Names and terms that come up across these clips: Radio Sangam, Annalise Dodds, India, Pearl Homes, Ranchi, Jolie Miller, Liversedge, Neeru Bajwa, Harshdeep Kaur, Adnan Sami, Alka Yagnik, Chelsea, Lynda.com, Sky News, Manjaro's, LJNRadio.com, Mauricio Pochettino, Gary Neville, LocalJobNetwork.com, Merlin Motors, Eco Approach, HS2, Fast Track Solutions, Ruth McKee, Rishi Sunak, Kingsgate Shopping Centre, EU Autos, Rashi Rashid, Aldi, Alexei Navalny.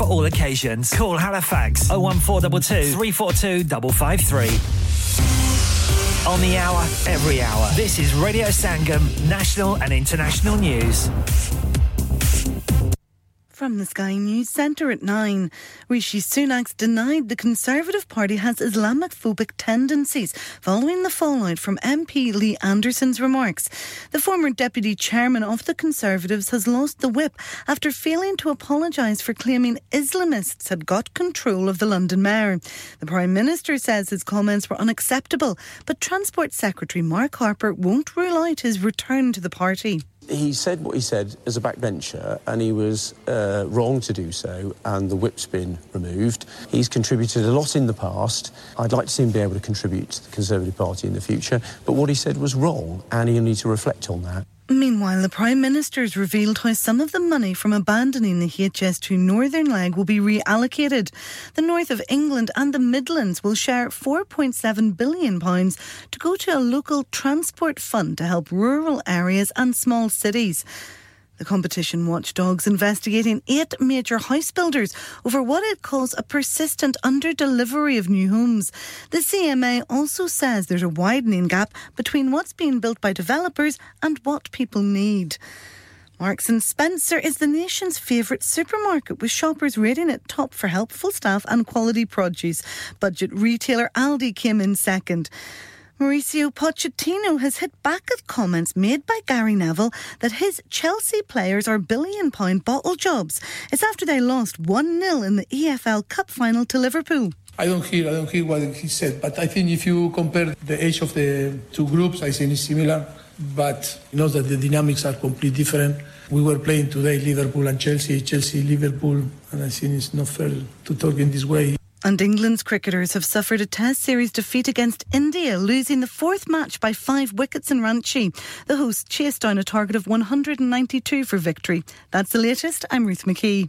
for all occasions. Call Halifax 01422 342 553. On the hour, every hour. This is Radio Sangam, national and international news. From the Sky News Centre at 9, Rishi Sunak's denied the Conservative Party has Islamophobic tendencies following the fallout from MP Lee Anderson's remarks. The former deputy chairman of the Conservatives has lost the whip after failing to apologise for claiming Islamists had got control of the London mayor. The Prime Minister says his comments were unacceptable, but Transport Secretary Mark Harper won't rule out his return to the party. He said what he said as a backbencher, and he was wrong to do so, and the whip's been removed. He's contributed a lot in the past. I'd like to see him be able to contribute to the Conservative Party in the future, but what he said was wrong, and he'll need to reflect on that. Meanwhile, the Prime Minister has revealed how some of the money from abandoning the HS2 northern leg will be reallocated. The north of England and the Midlands will share £4.7 billion to go to a local transport fund to help rural areas and small cities. The competition watchdog's investigating 8 major house builders over what it calls a persistent under-delivery of new homes. The CMA also says there's a widening gap between what's being built by developers and what people need. Marks & Spencer is the nation's favourite supermarket, with shoppers rating it top for helpful staff and quality produce. Budget retailer Aldi came in second. Mauricio Pochettino has hit back at comments made by Gary Neville that his Chelsea players are billion-pound bottle jobs. It's after they lost 1-0 in the EFL Cup final to Liverpool. I don't hear what he said, but I think if you compare the age of the two groups, I think it's similar, but you know that the dynamics are completely different. We were playing today Liverpool and Chelsea, Liverpool, and I think it's not fair to talk in this way. And England's cricketers have suffered a Test series defeat against India, losing the fourth match by 5 wickets in Ranchi. The hosts chased down a target of 192 for victory. That's the latest. I'm Ruth McKee.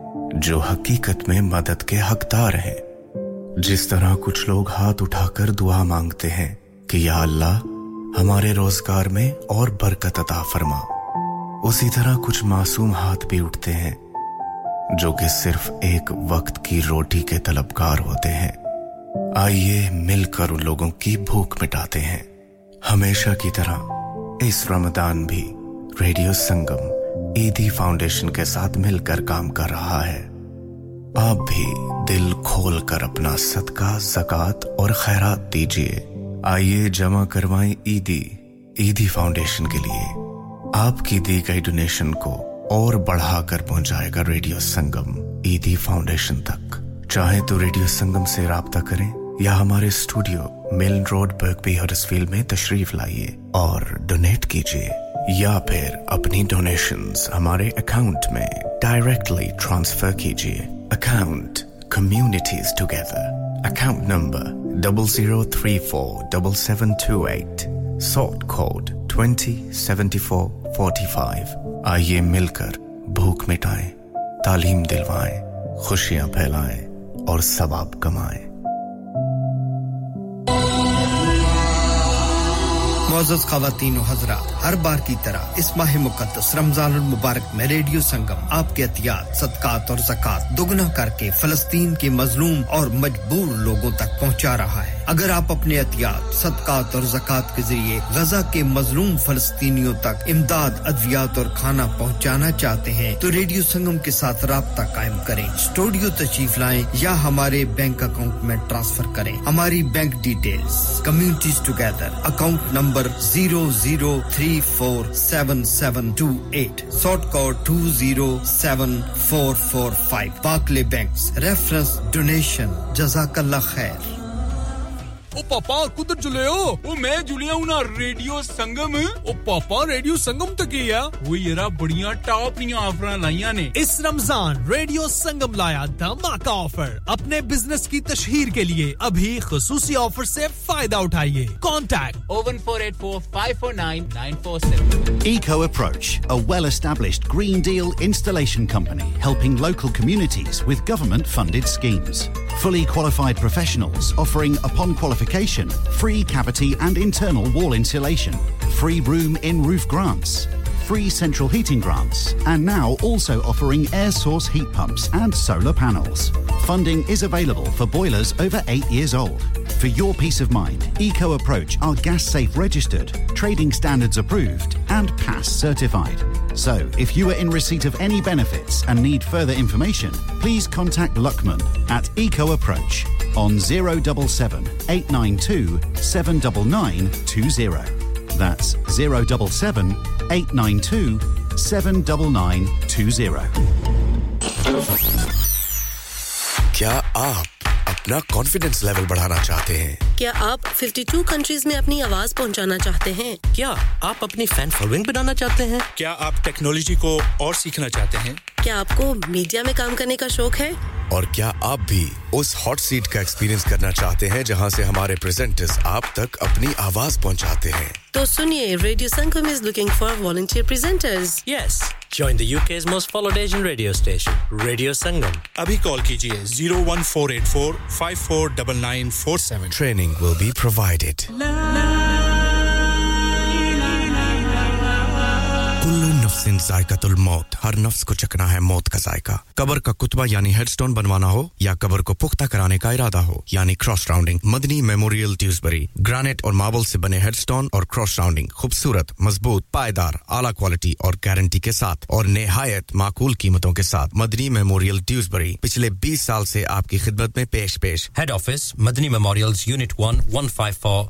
जो हकीकत में मदद के हकदार हैं जिस तरह कुछ लोग हाथ उठाकर दुआ मांगते हैं कि या अल्लाह हमारे रोजगार में और बरकत अता फरमा उसी तरह कुछ मासूम हाथ भी उठते हैं जो कि सिर्फ एक वक्त की रोटी के तलबगार होते हैं आइए मिलकर उन लोगों की भूख मिटाते हैं हमेशा की तरह इस रमजान भी रेडियो संगम ईदी फाउंडेशन के साथ मिलकर काम कर रहा है आप भी दिल खोलकर अपना सदका ज़कात और खैरात दीजिए आइए जमा करवाएं ईदी फाउंडेशन के लिए आपकी दी गई डोनेशन को और बढ़ाकर पहुंचाएगा रेडियो संगम ईदी फाउंडेशन तक चाहे तो रेडियो संगम से राब्ता करें या हमारे studio Milan road Birkby Huddersfield में तशरीफ लाइए और डोनेट कीजिए या फिर अपनी डोनेशंस हमारे अकाउंट में डायरेक्टली ट्रांसफर कीजिए account communities together account number 00347728 sort code 207445 आइए मिलकर भूख मिटाएं तालीम दिलवाएं खुशियां फैलाएं और सवाब कमाएं معزز خواتین و حضرات ہر بار کی طرح اس ماہ مقدس رمضان المبارک میں ریڈیو سنگم آپ کے عطیات صدقات اور زکات دوگنا کر کے فلسطین کے مظلوم اور مجبور لوگوں تک پہنچا رہا ہے اگر آپ اپنے عطیات صدقات اور زکات کے ذریعے غزہ کے مظلوم فلسطینیوں تک امداد ادویات اور کھانا پہنچانا چاہتے ہیں تو ریڈیو سنگم کے ساتھ رابطہ قائم کریں اسٹوڈیو تشریف لائیں یا ہمارے بینک اکاؤنٹ میں ٹرانسفر کریں ہماری bank details communities together account number 00347728 sort code 207445 Barclay Banks reference donation Jazakallah Khair Oh, Papa, where are you? Oh, I'm Julia, Radio Sangam. Oh, Papa, Radio Sangam tak hi hai. Oh, yera badiyan top niya offer laiyan ne. Is Ramzan Radio Sangam laya dhamaka offer. Apne business ki tashheer ke liye abhi khususi offer se fayda uthaiye. Contact 01484 549 947. Eco Approach, a well-established Green Deal installation company helping local communities with government-funded schemes. Fully qualified professionals offering, upon qualification, free cavity and internal wall insulation, free room in roof grants, free central heating grants, and now also offering air source heat pumps and solar panels. Funding is available for boilers over 8 years old. For your peace of mind, Eco Approach are gas safe registered, trading standards approved, and PASS certified. So, if you are in receipt of any benefits and need further information, please contact Luckman at Eco Approach on 077 892 79920. That's 077 892 79920. क्या आप अपना confidence level बढ़ाना चाहते हैं? क्या आप 52 countries में अपनी आवाज पहुंचाना चाहते हैं? क्या आप अपनी फैन फॉलोइंग बनाना चाहते हैं? क्या आप टेक्नोलॉजी को और सीखना चाहते हैं? क्या आपको मीडिया में काम करने का शौक है? और क्या आप भी उस हॉट सीट का एक्सपीरियंस करना चाहते हैं जहां से हमारे प्रेजेंटर्स आप तक अपनी आवाज पहुंचाते हैं? तो सुनिए, radio Sangam is looking for volunteer presenters. Yes, join the UK's most followed Asian radio station, Radio Sangam. Abhi call kijiye 01484549947. Training will be provided. सिन जायकातुल मौत हर नफ्स को चखना है मौत का जायका कब्र का कुतबा यानी हेडस्टोन बनवाना हो या कब्र को पुख्ता कराने का इरादा हो यानी cross rounding Madani memorial Dewsbury granite और मार्बल से बने हेडस्टोन और क्रॉस राउंडिंग खूबसूरत मजबूत पायदार आला क्वालिटी और गारंटी के साथ और निहायत माकूल कीमतों के साथ मदनी मेमोरियल ड्यूसबरी पिछले 20 साल से आपकी खिदमत में पेश head office Madani memorials unit 1 154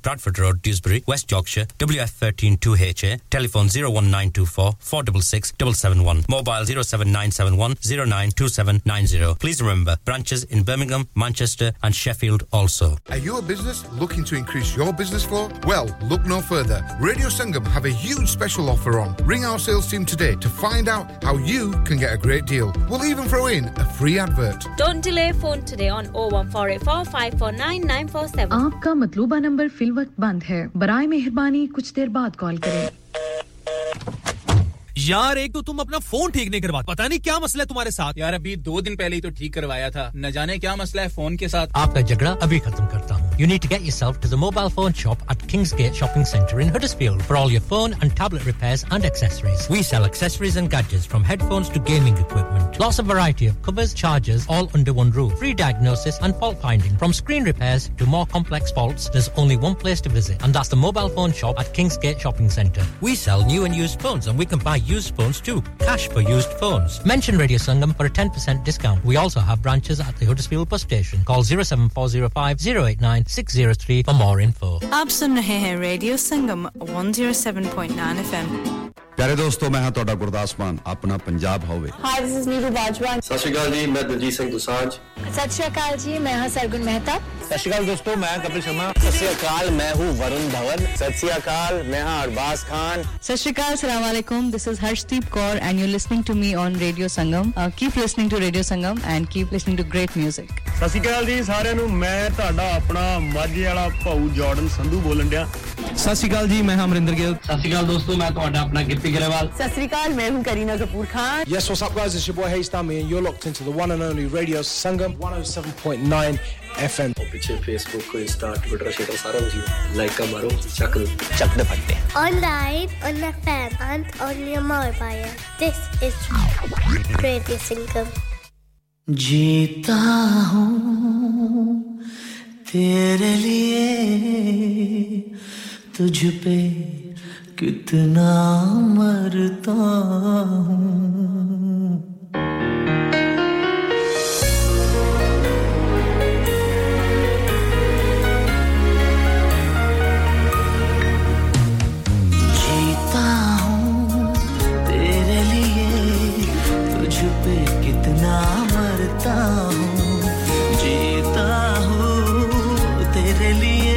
Bradford road Dewsbury West Yorkshire WF13 2HA telephone 01924 66771 mobile 07971 092790. Please remember, branches in Birmingham, Manchester and Sheffield also. Are you a business looking to increase your business flow? Well, look no further. Radio Sangam have a huge special offer on. Ring our sales team today to find out how you can get a great deal. We'll even throw in a free advert. Don't delay, phone today on 01484 549 947. Aapka matlooba number fil waqt band hai. Baraye meherbani kuch der baad call kare. यार एक तो तुम अपना phone ठीक नहीं करवाते पता नहीं क्या मसला है तुम्हारे साथ यार अभी 2 दिन पहले ही तो ठीक करवाया था न जाने क्या मसला है फोन के साथ आपका झगड़ा अभी खत्म करता हूं You need to get yourself to the mobile phone shop at Kingsgate Shopping Centre in Huddersfield for all your phone and tablet repairs and accessories. We sell accessories and gadgets from headphones to gaming equipment. Lots of variety of covers, chargers, all under one roof. Free diagnosis and fault finding. From screen repairs to more complex faults, there's only one place to visit, and that's the mobile phone shop at Kingsgate Shopping Centre. We sell new and used phones, and we can buy used phones too. Cash for used phones. Mention Radio Sangam for a 10% discount. We also have branches at the Huddersfield bus station. Call 07405 089 603 for more info. आप सुन रहे हैं Radio Sangam 107.9 FM. प्यारे दोस्तों मैं हां ਤੁਹਾਡਾ ਗੁਰਦਾਸ ਮਾਨ ਆਪਣਾ ਪੰਜਾਬ ਹੋਵੇ Hi this is Neeru Bajwa ਸਤਿ ਸ਼੍ਰੀ ਅਕਾਲ ਜੀ ਮੈਂ ਦਲਜੀਤ ਸਿੰਘ ਦੁਸਾਂਝ ਸਤਿ ਸ਼੍ਰੀ ਅਕਾਲ ਜੀ ਮੈਂ ਹਾਂ ਸਰਗੁਣ ਮਹਿਤਾ ਸਤਿ ਸ਼੍ਰੀ ਅਕਾਲ ਦੋਸਤੋ ਮੈਂ ਕਪਿਲ ਸ਼ਰਮਾ ਸਤਿ ਸ਼੍ਰੀ ਅਕਾਲ ਮੈਂ ਹੂੰ ਵਰੁਣ ਧਵਨ ਸਤਿ ਸ਼੍ਰੀ ਅਕਾਲ ਮੈਂ ਹਾਂ ਅਰਬਾਜ਼ ਖਾਨ ਸਤਿ ਸ਼੍ਰੀ ਅਕਾਲ ਸਲਾਮ ਅਲੈਕੁਮ this is Harshdeep Kaur and you're listening to me on Radio Sangam keep listening to Radio Sangam and keep listening to great music ਸਤਿ ਸ਼੍ਰੀ ਅਕਾਲ ਜੀ ਸਾਰਿਆਂ ਨੂੰ ਮੈਂ ਤੁਹਾਡਾ ਆਪਣਾ ਮਾਝੇ ਵਾਲਾ ਭਾਊ ਜਾਰਡਨ ਸੰਧੂ ਬੋਲਣ ਡਿਆ ਸਤਿ ਸ਼੍ਰੀ ਅਕਾਲ ਜੀ ਮੈਂ ਹਾਂ ਅਮਰਿੰਦਰ ਗਿੱਲ ਸਤਿ ਸ਼੍ਰੀ ਅਕਾਲ ਦੋਸਤੋ ਮੈਂ ਤੁਹਾਡਾ ਆਪਣਾ Sat Sri Akal, main hoon Kareena Kapoor Khan. Yes, what's up guys? It's your boy Haystami and you're locked into the one and only Radio Sangam 107.9 FM. Piche Facebook ko Insta, Twitter share sara kuch like ka maro, chak de patte. Online, on the fan and on your mobile. This is Radio Sangam. Jeeta hoon tere liye tujh pe कितना मरता हूँ जीता हूँ तेरे लिए तुझ पे कितना मरता हूँ जीता हूँ तेरे लिए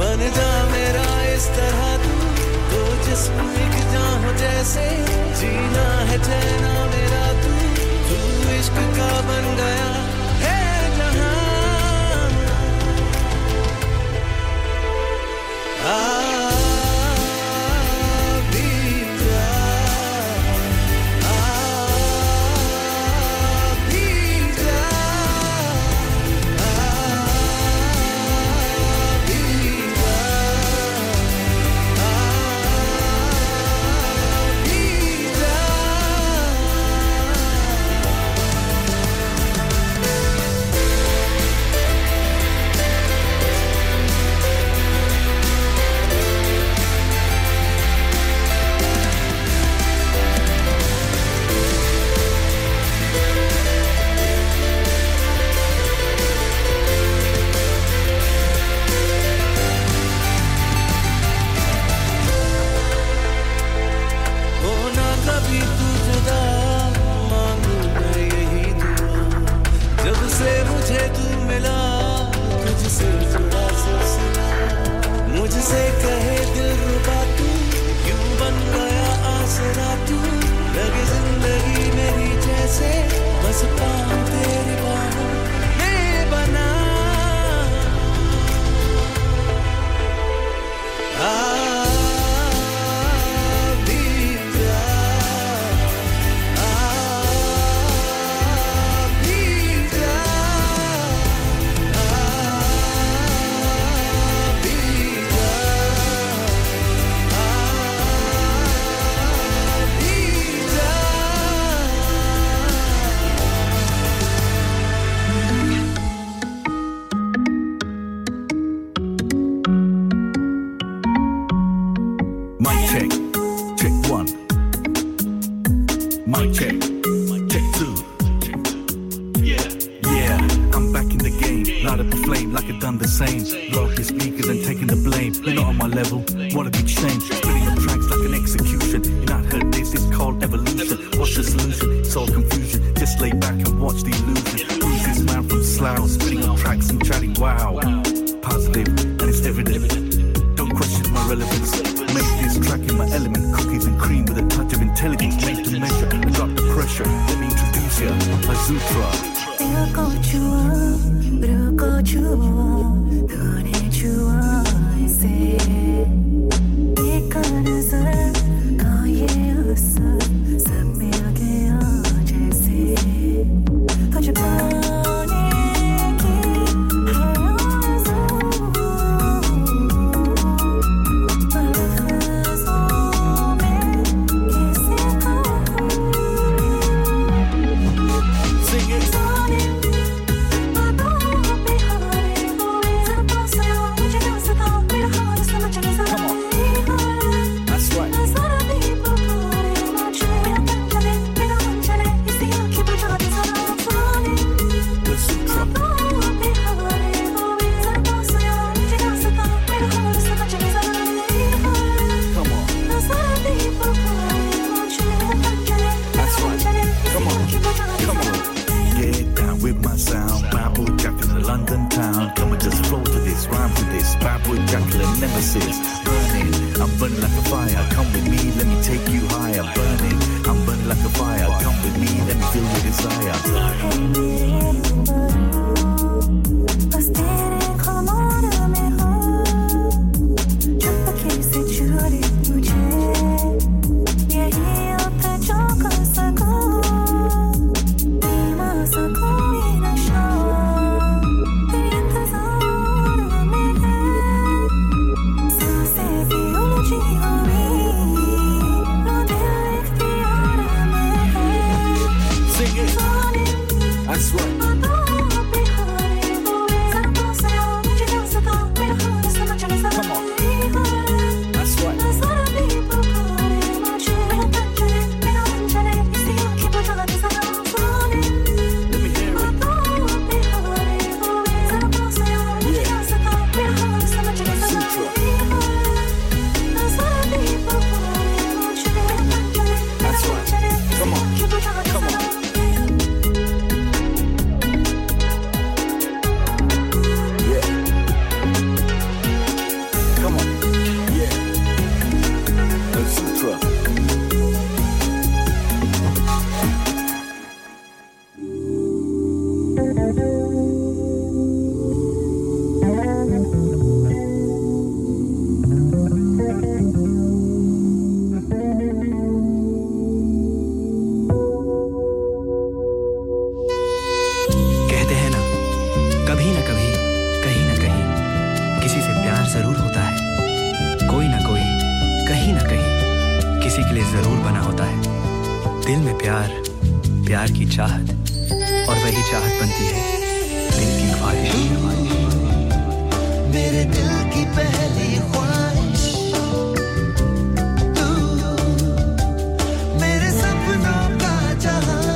बन जा मेरा इस तरह तू जिस्म एक जान हो जैसे जीना है चैना मेरा तू तू इश्क का बन गया है जहां आ किसी के लिए जरूर बना होता है दिल में प्यार प्यार की चाहत और वही चाहत बनती है दिल की ख्वाहिश मेरे दिल की पहली ख्वाहिश तू मेरे सपनों का जहां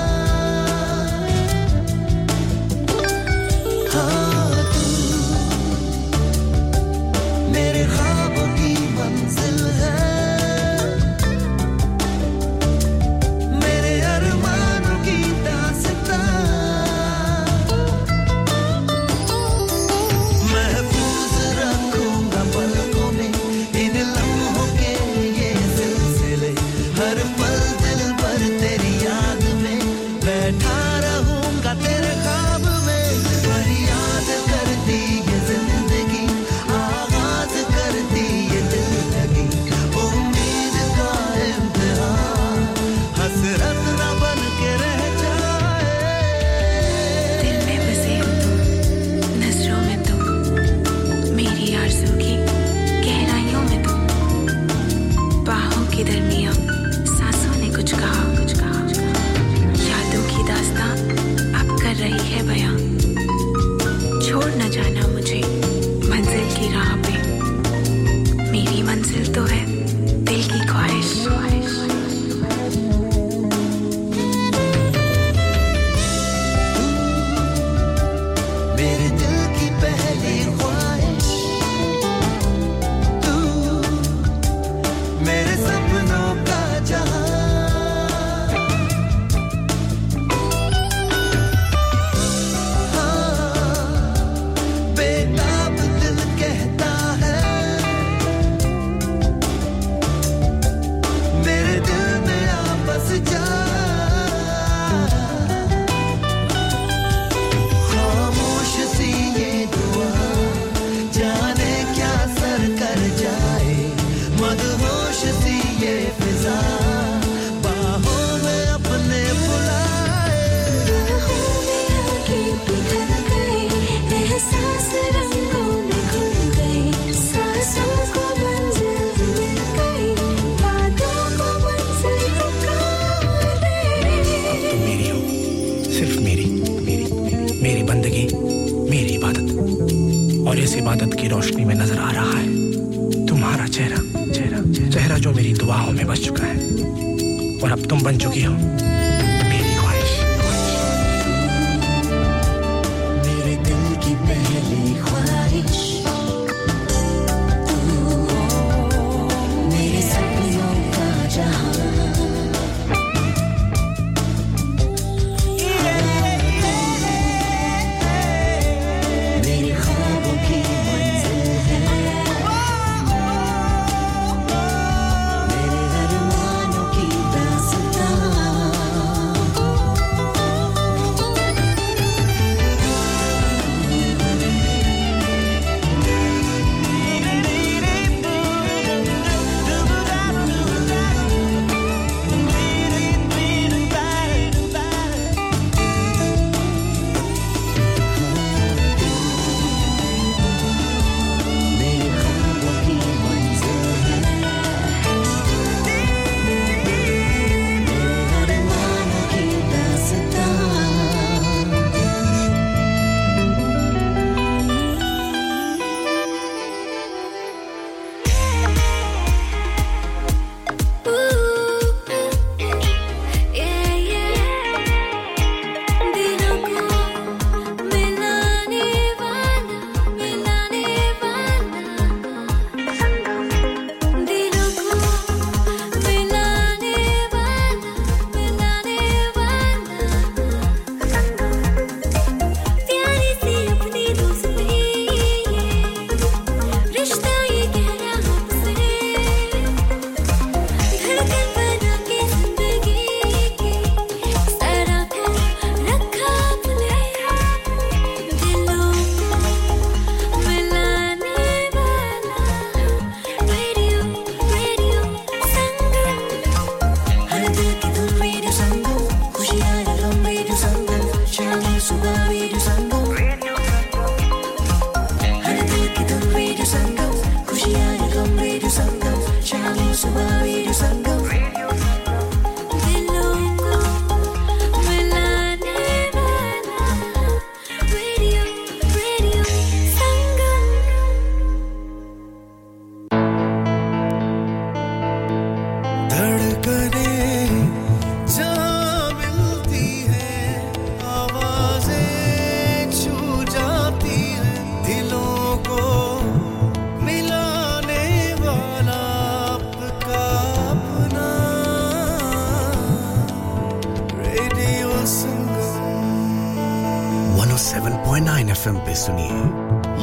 101.9 FM पे सुनिए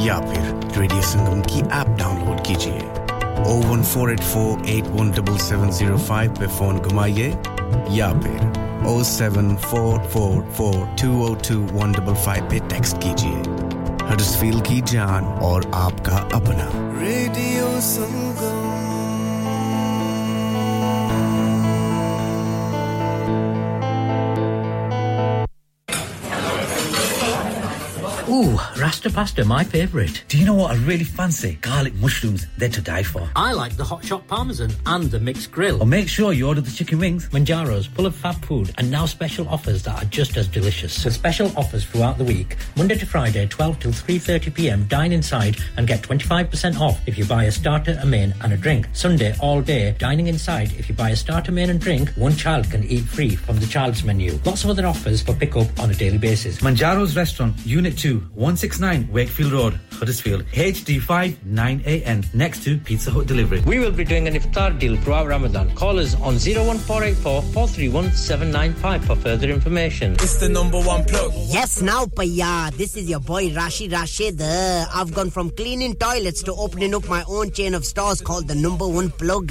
या फिर रेडियो संगम की ऐप डाउनलोड कीजिए 01484817705 पे फोन घुमाइए या फिर 07444202155 पे टेक्स्ट कीजिए हडर्सफील्ड की जान और आपका अपना radio Sangam Ooh, Rasta Pasta, my favourite. Do you know what I really fancy? Garlic mushrooms, they're to die for. I like the hot shot parmesan and the mixed grill. Or make sure you order the chicken wings. Manjaro's, full of fab food and now special offers that are just as delicious. With special offers throughout the week, Monday to Friday, 12 till 3:30pm, dine inside and get 25% off if you buy a starter, a main and a drink. Sunday, all day, dining inside. If you buy a starter, main and drink, one child can eat free from the child's menu. Lots of other offers for pick up on a daily basis. Manjaro's Restaurant, Unit 2. 169 Wakefield Road, Huddersfield, HD5 9AN, next to Pizza Hut Delivery. We will be doing an iftar deal throughout Ramadan. Call us on 01484 431 795 for further information. It's the number one plug. Yes, now, Paya. This is your boy Rashi Rashid. I've gone from cleaning toilets to opening up my own chain of stores called the number one plug.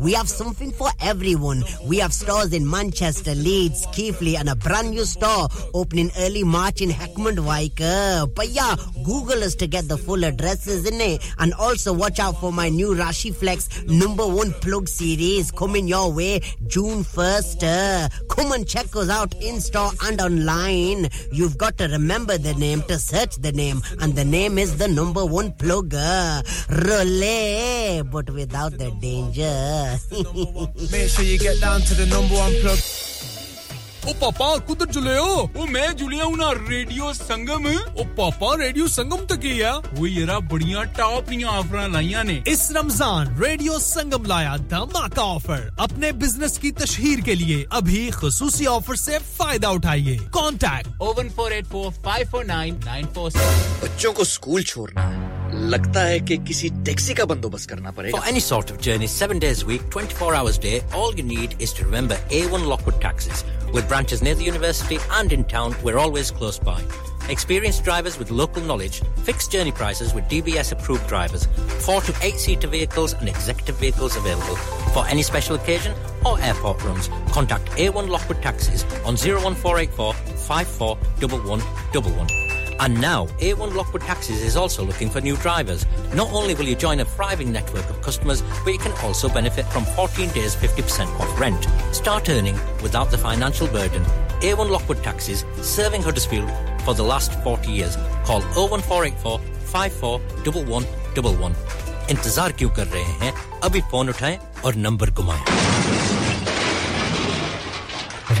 We have something for everyone. We have stores in Manchester, Leeds, Keighley, and a brand new store opening early March in Heckmondwike. Paya, Google us to get the full addresses in it, and also watch out for my new Rashi Flex number one plug series coming your way June 1st. Come and check us out in store and online. You've got to remember the name to search the name, and the name is the number one plug. Relay, but without the danger. Make sure you get down to the number one plug. Oh, Papa, kudhar jule ho? Oh, main jule hu na Radio Sangam. Oh, Papa, Radio Sangam tak hi ya. Oh, yara badhiya top niya offers laiyan ne. Is Ramzan Radio Sangam laya dhamaka offer. Apne business ki tashheer ke liye abhi khususi offer se fayda uthaiye. Contact 01484549947. Bachchon ko school chhodna hai. लगता है कि किसी taxi का बंदोबस्त करना पड़ेगा. For any sort of journey 7 days a week 24 hours a day all you need is to remember A1 Lockwood Taxis with branches near the university and in town we're always close by. Experienced drivers with local knowledge, fixed journey prices with DBS approved drivers, 4 to 8 seater vehicles and executive vehicles available for any special occasion or airport runs. Contact A1 Lockwood Taxis on 01484 541111. And now, A1 Lockwood Taxis is also looking for new drivers. Not only will you join a thriving network of customers, but you can also benefit from 14 days 50% off rent. Start earning without the financial burden. A1 Lockwood Taxis, serving Huddersfield for the last 40 years. Call 01484 541111. इंतजार क्यों कर रहे हैं? अभी phone उठाएं और number घुमाएं. Have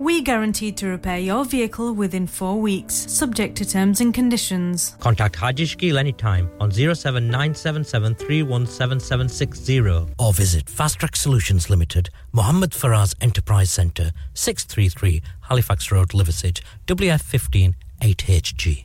We guaranteed to repair your vehicle within 4 weeks, subject to terms and conditions. Contact Haji Shakil anytime on 07977317760 or visit Fast Track Solutions Limited, Muhammad Faraz Enterprise Centre, 633 Halifax Road, Liversedge, WF15 8HG.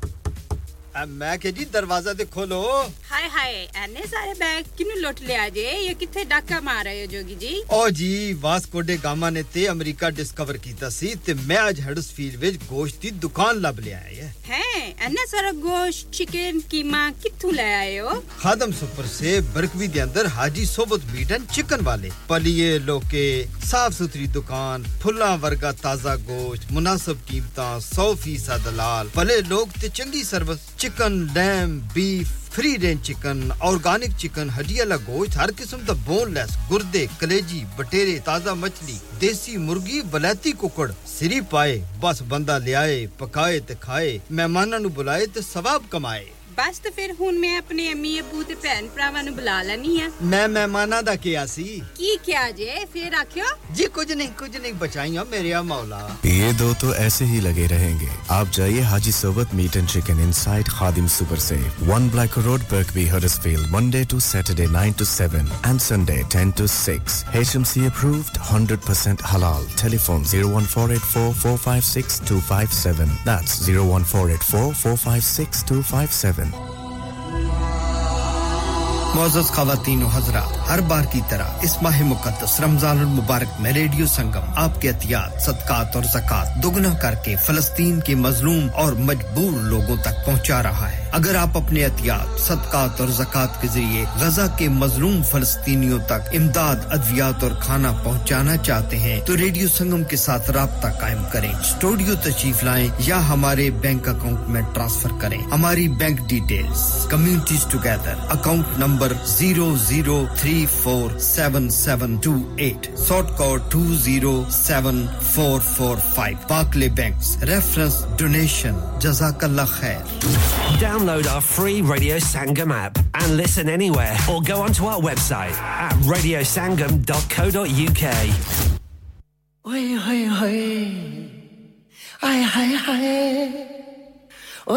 मैं कह जी दरवाजा दे खोलो हाय हाय एने सारे bag किनु लुट ले आजे ये किथे डाका मार रहे हो जोगी जी ओ जी वास्को डे गामा ने ते अमेरिका डिस्कवर कीता सी ते मैं आज हडर्सफील्ड विच गोश्त दी दुकान लब ले आए हैं एने सारा गोश्त चिकन कीमा किथु ले आए हो खादम सुपर से बरकवी दे अंदर हाजी सोबत मीट एंड चिकन वाले पलिए लोके साफ सुथरी दुकान फुल्ला वर्गा ताजा गोश्त मुनासिब कीमतां 100% दलाल भले लोग ते चंगी service Chicken, lamb, beef, free range chicken, organic chicken, हड्डियां ला गोश्त, हर किस्म दा boneless, गुर्दे, कलेजी, बटेरे, ताजा मछली, देसी मुर्गी, बलैती कुकड़, सिरी पाए, बस बंदा ले आए, पकाए ते खाए, मेहमानां नु बुलाए ते सवाब कमाए। बस ते फिर हुन मैं अपने अम्मी अब्बू ते भैन भरावां नु बुला लैनी आ। मैं मेहमानां दा किया सी। की किया जे? फिर आखियो? जी कुछ नहीं बचाइयां मेरे आ मौला। ये दो तो ऐसे ही लगे रहेंगे आप जाइए हाजी सोबत meat and chicken inside Khadim super से 1 Black Road Berkby Huddersfield Monday to Saturday 9 to 7 and Sunday 10 to 6 HMC approved 100% halal telephone 01484456257 that's 01484456257 معزز خواتین و حضرات ہر بار کی طرح اس ماہ مقدس رمضان المبارک میں ریڈیو سنگم آپ کے عطیات صدقات اور زکات دوگنا کر کے فلسطین کے مظلوم اور مجبور لوگوں تک پہنچا رہا ہے اگر آپ اپنے عطیات صدقات اور زکات کے ذریعے غزہ کے مظلوم فلسطینیوں تک امداد ادویات اور کھانا پہنچانا چاہتے ہیں تو ریڈیو سنگم کے ساتھ رابطہ قائم کریں اسٹوڈیو تشریف لائیں یا ہمارے بینک اکاؤنٹ میں ٹرانسفر کریں ہماری bank details communities together account number 00347728 sort code 207445 Barclay Banks reference donation Jazakallah khair download our free Radio Sangam app and listen anywhere or go onto our website at radiosangam.co.uk Oi oi oi Ai ai ai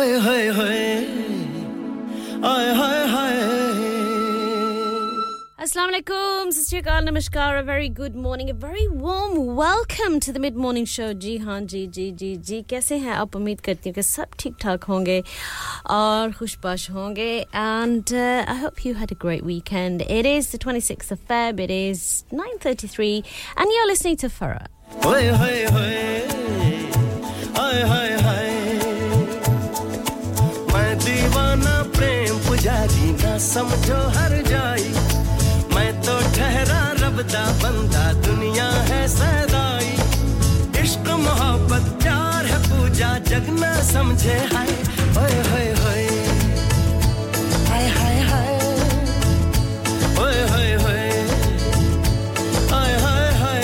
Oi oi oi Ai ai ai Assalamu alaikum, Sister Kaal, Namaskar, a very good morning, a very warm welcome to the mid-morning show. Ji haan, ji, ji, ji, ji. Kaise hain aap? Umeed karti hoon ki sab theek-thaak honge aur khushbash honge. And I hope you had a great weekend. It is the 26th of Feb, it is 9:33 and you're listening to Farah. Hoy, hoy, hoy. Hoy, hoy, hoy. Main deewana prem pujari na samjho har jai. तो ठहरा रब दा बंदा दुनिया है सदाई इश्क मोहब्बत प्यार है पूजा जगना समझे हाय ओए होए होए हाय हाय हाय ओए होए होए हाय हाय हाय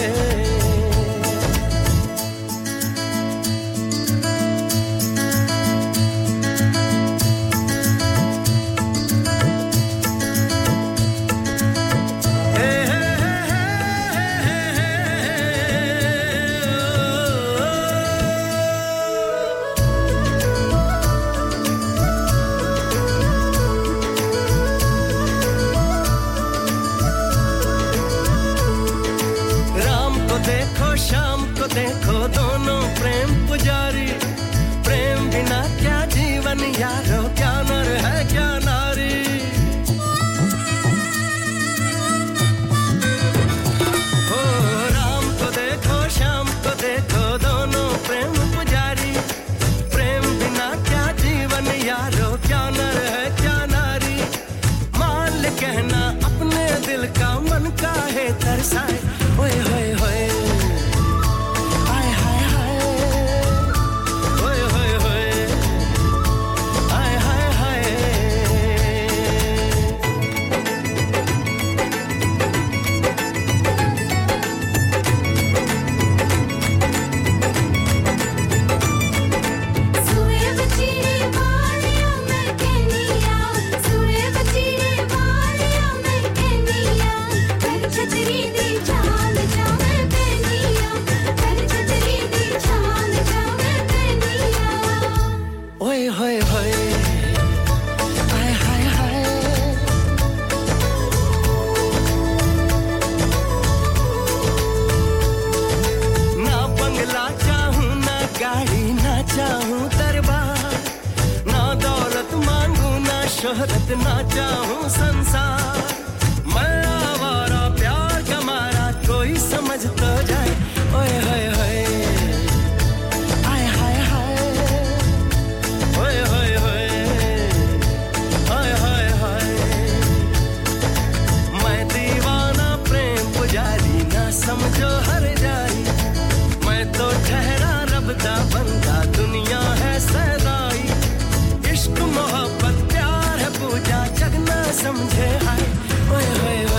देखो दोनों प्रेम पुजारी प्रेम बिना क्या जीवन यारो क्या नर है क्या नारी ओ राम को देखो श्याम को देखो दोनों प्रेम पुजारी प्रेम बिना क्या जीवन यारो क्या नर है क्या नारी मान ले कहना अपने दिल का मन का है तरसाए ओए होए होए Chhatri di शोहरत ना चाहूं संसार मरा वारा प्यार का मारा कोई समझ तो जाए ओए हाय हाय आय हाय हाय ओए हाय हाय हाय हाय हाय मैं दीवाना प्रेम पुजारी ना समझो हर जाई मैं तो ठहरा रब दा बंदा दुनिया है सदाई इश्क मोहब्बत प्यार है पूजा जगना समझे हाय ओए हाय हाय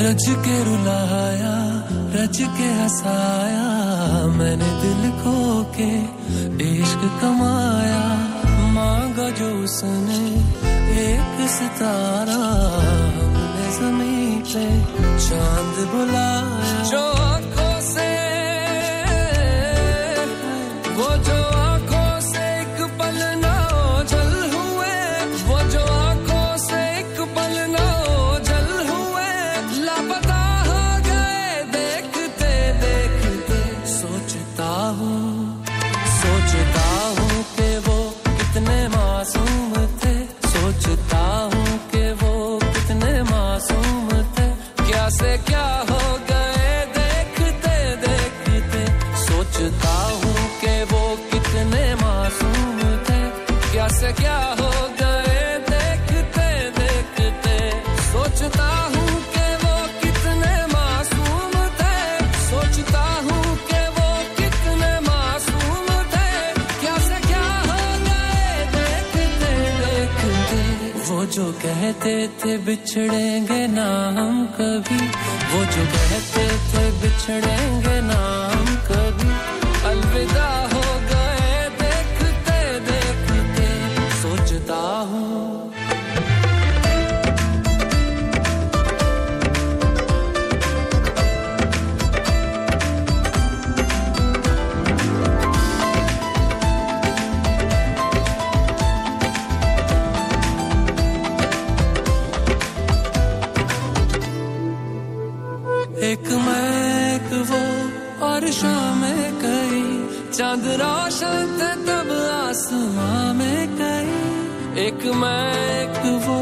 रज के रुलाया रज के हंसाया मैंने दिल खो के इश्क कमाया मांगा जो उसने एक सितारा हमने ज़मीन पे चांद बुलाया जो आँखों से वो जो आँखों से एक पल ना ओझल हुए वो जो आँखों से एक पल ना जो कहते थे बिछड़ेंगे ना हम कभी वो जो कहते थे बिछड़ेंगे ना हम कभी अलविदा हो गए देखते देखते सोचता हूँ चांद रोशन थे तब आसमां में कहीं एक मैं एक वो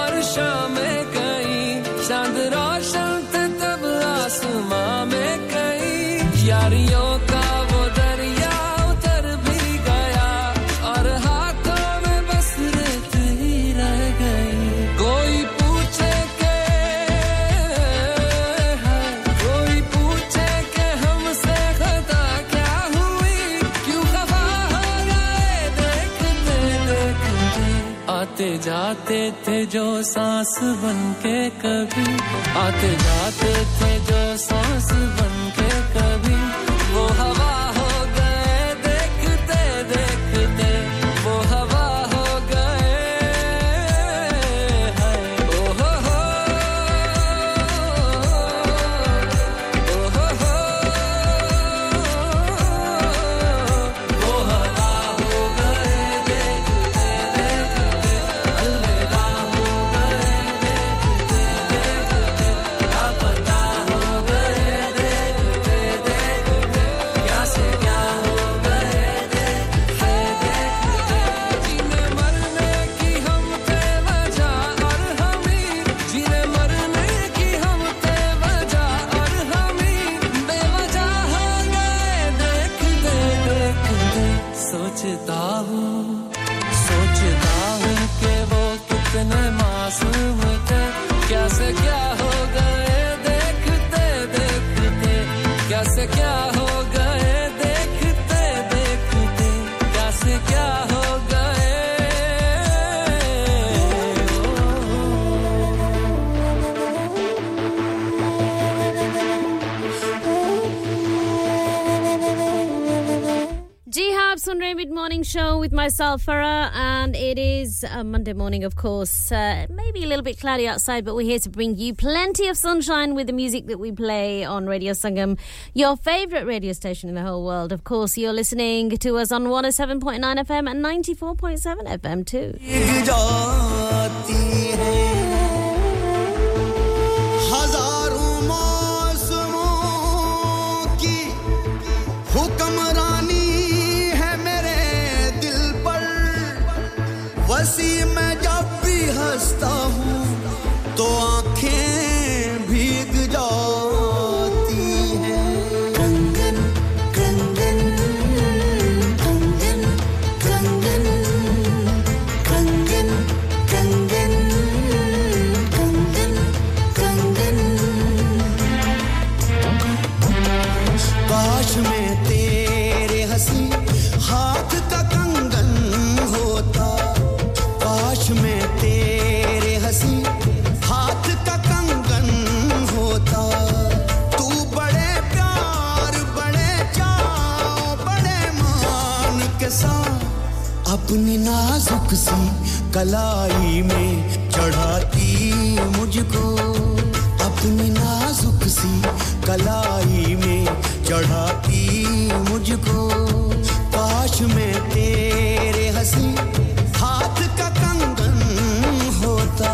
और शाम में कहीं चांद रोशन थे तब आसमां में कहीं यारियों का वो दरिया उतर भी गया और हाथों में बस रेत ही रह गई कोई पूछे के हमसे खता आते जाते थे जो सांस बनके कभी आते जाते थे जो सांस बनके कभी वो हवा हो गए देखते देखते वो हवा हो गए हाय ओ हो वो हवा हो गए on Rain Mid-Morning Show with myself, Farah, and it is Monday morning, of course. Maybe a little bit cloudy outside, but we're here to bring you plenty of sunshine with the music that we play on Radio Sangam, your favourite radio station in the whole world. Of course, you're listening to us on 107.9 FM and 94.7 FM too. हंसी मैं जब भी हंसता हूँ तो आँखें भीग जाती हैं कंगन कंगन कंगन कंगन कंगन कंगन कंगन कंगन काश में तेरे हंसी हाथ का कंगन होता काश में तेरे हंसी हाथ का कंगन होता तू बड़े प्यार बड़े चाव बड़े मान के साथ अपनी नाजुक सी कलाई में चढ़ाती मुझको अपनी नाजुक सी कलाई में चढ़ाती मुझको काश में तेरे हंसी हाथ का कंगन होता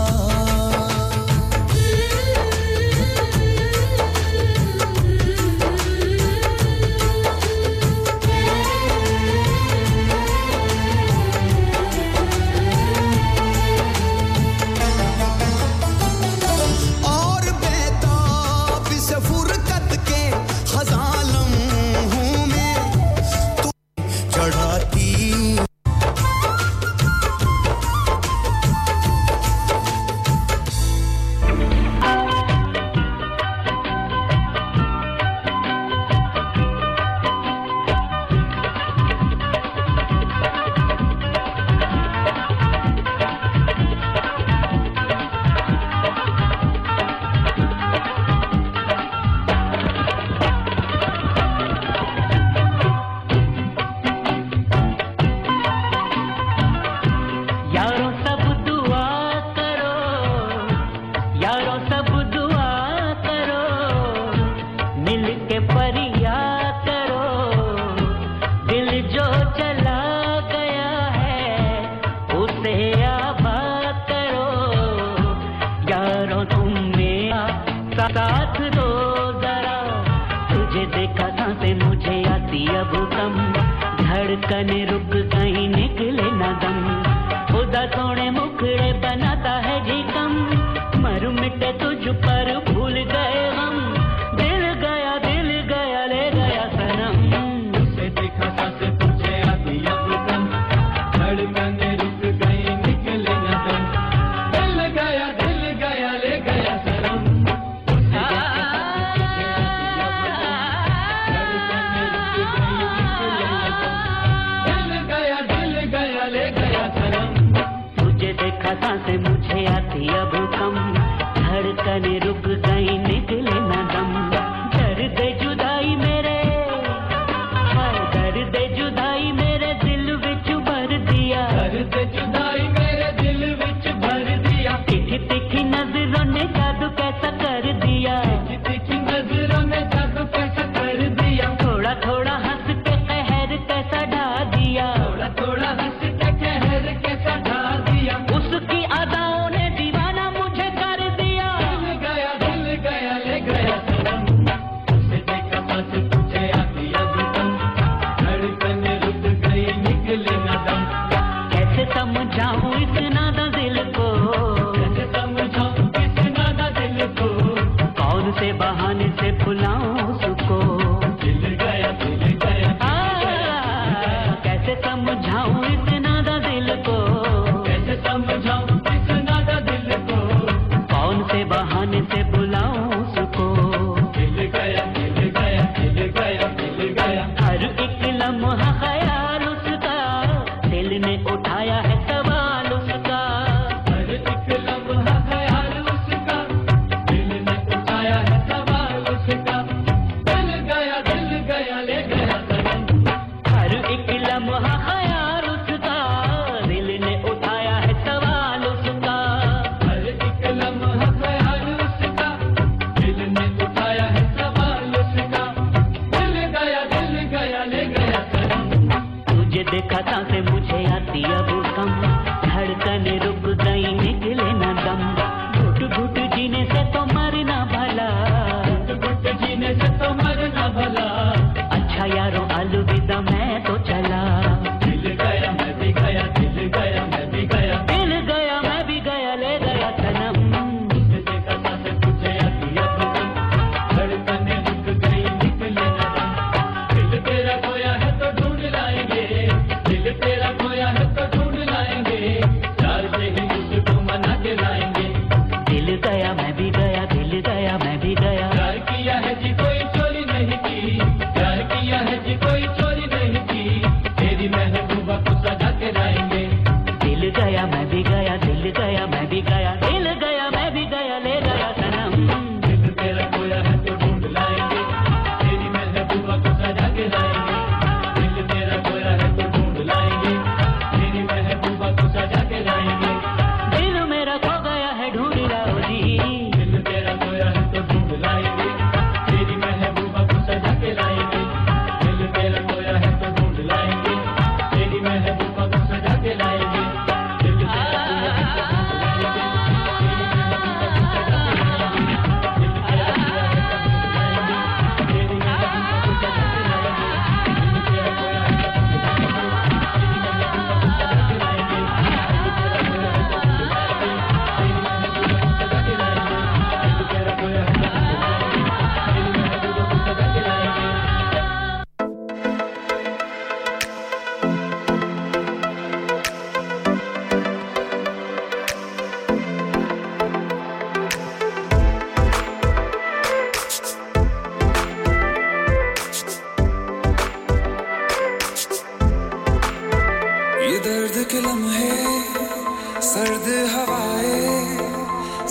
सर्द हवाएं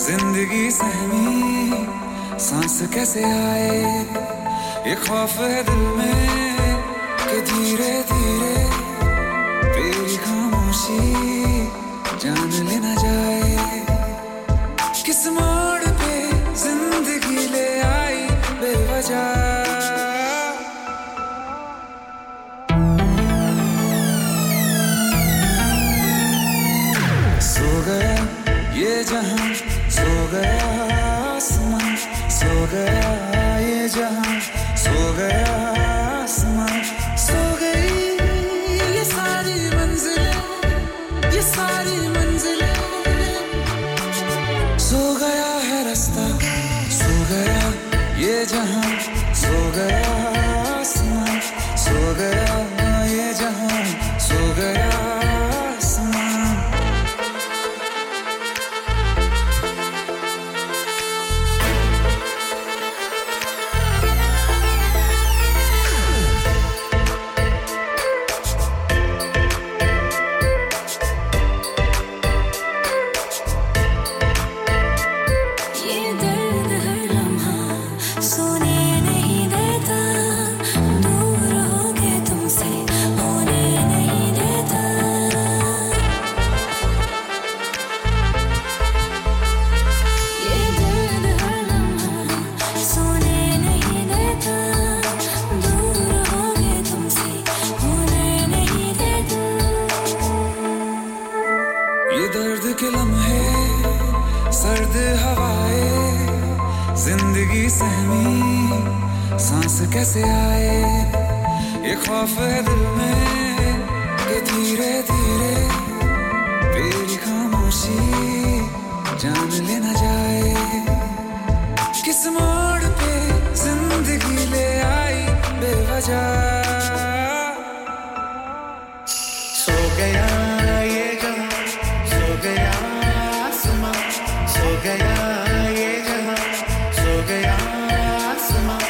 जिंदगी सहमी सांस कैसे आए ये खौफ है दिल में कि धीरे धीरे तेरी खामोशी जान ले ना जाए किस मोड़ पे जिंदगी ले आई बेवजह जहां सो गया आसमान सो गया ये जहां सो गया आसमान सो गई ये सारी मंजिलें सो गया है रास्ता सो गया ये जहां सो गया आसमान सो गया ये जहां सो गया कैसे आए ये खौफ है दिल में कि धीरे धीरे तेरी खामोशी जान ले ना जाए किस मोड़ पे जिंदगी ले आई बेवजह सो गया ये जहां सो गया आसमां सो गया ये जहां सो गया आसमां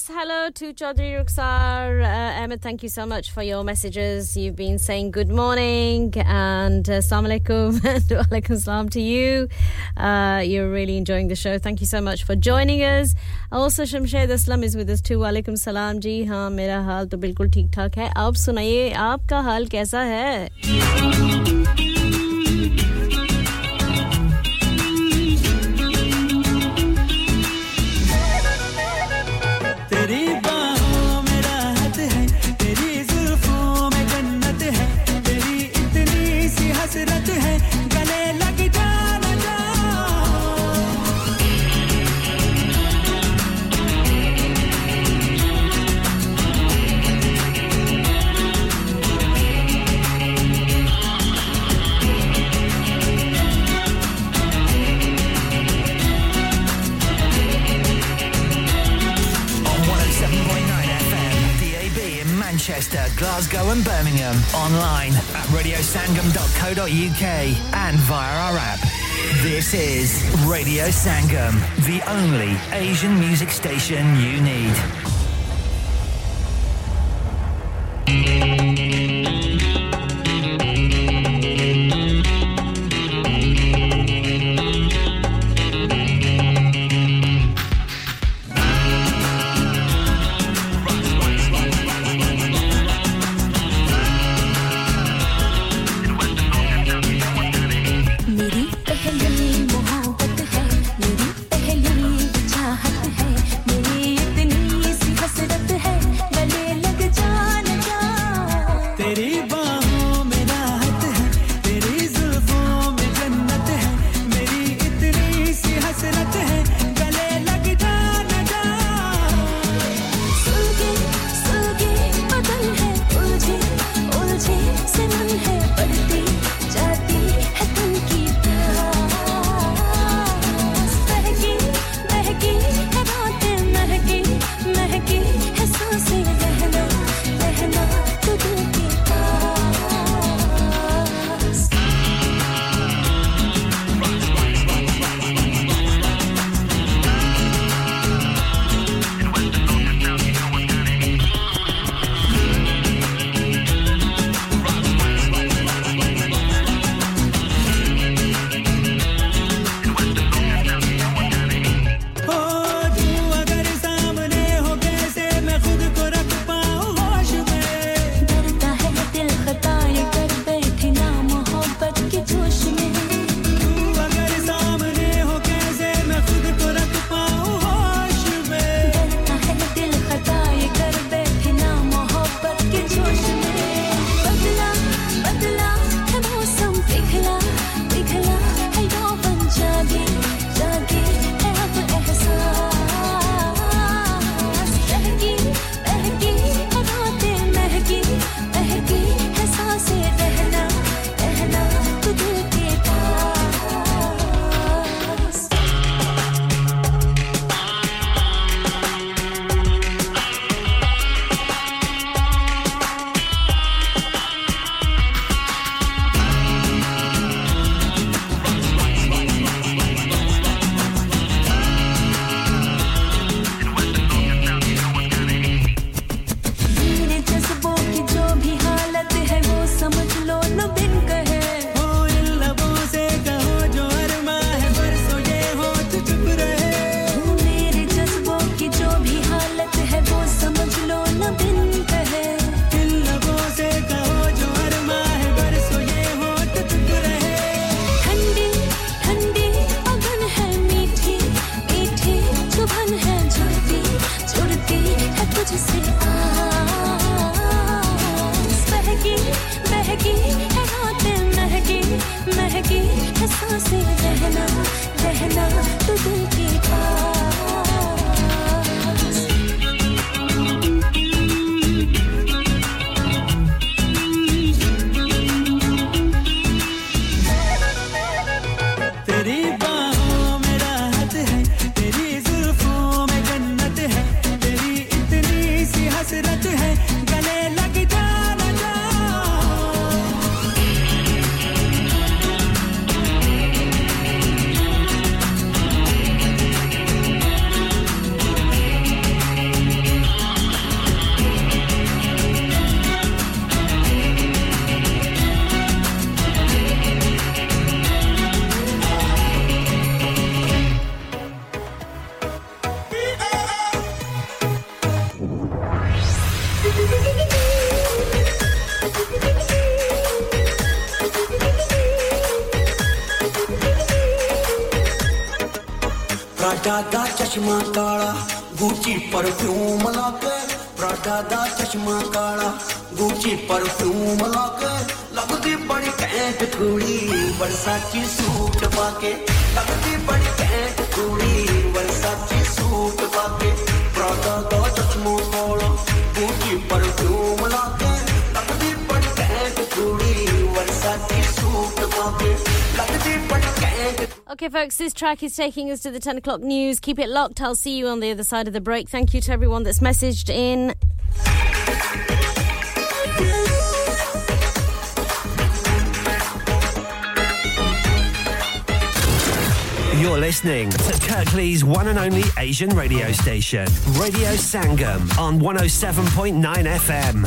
Yes, hello to Chaudhry Rukhsar. Ahmed, thank you so much for your messages. You've been saying good morning and assalamu alaikum and alaikum salam to you. You're really enjoying the show. Thank you so much for joining us. Also, Shamshed Aslam is with us too. Alaikum salam ji. Haan, mera haal to bilkul theek thaak hai. Aap sunaiye, aapka haal kaisa hai? Glasgow and Birmingham, online at radiosangam.co.uk and via our app. This is Radio Sangam, the only Asian music station you need. Prada chashma kala, Gucci perfume laake. Prada chashma kala, Gucci perfume laake. Lagdi badi kaint kudi, Versace suit paake. Lagdi badi kaint kudi, Versace suit paake. Prada chashma kala, Gucci perfume laake. Lagdi badi kaint kudi, Versace suit paake. Lagdi badi kaint. Okay, folks, this track is taking us to the 10 o'clock news. Keep it locked. I'll see you on the other side of the break. Thank you to everyone that's messaged in. You're listening to Kirklees one and only Asian radio station, Radio Sangam, on 107.9 FM.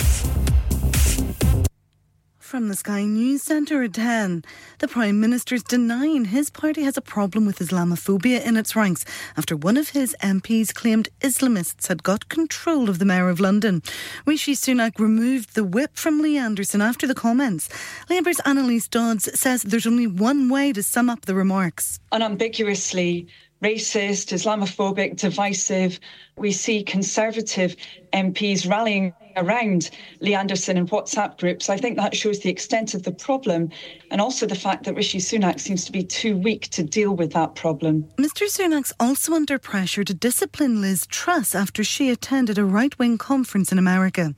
From the Sky News Centre at 10. The Prime Minister's denying his party has a problem with Islamophobia in its ranks after one of his MPs claimed Islamists had got control of the Mayor of London. Rishi Sunak removed the whip from Lee Anderson after the comments. Labour's Annalise Dodds says there's only one way to sum up the remarks. Unambiguously racist, Islamophobic, divisive. We see Conservative MPs rallying around Lee Anderson in WhatsApp groups. I think that shows the extent of the problem and also the fact that Rishi Sunak seems to be too weak to deal with that problem. Mr Sunak's also under pressure to discipline Liz Truss after she attended a right-wing conference in America.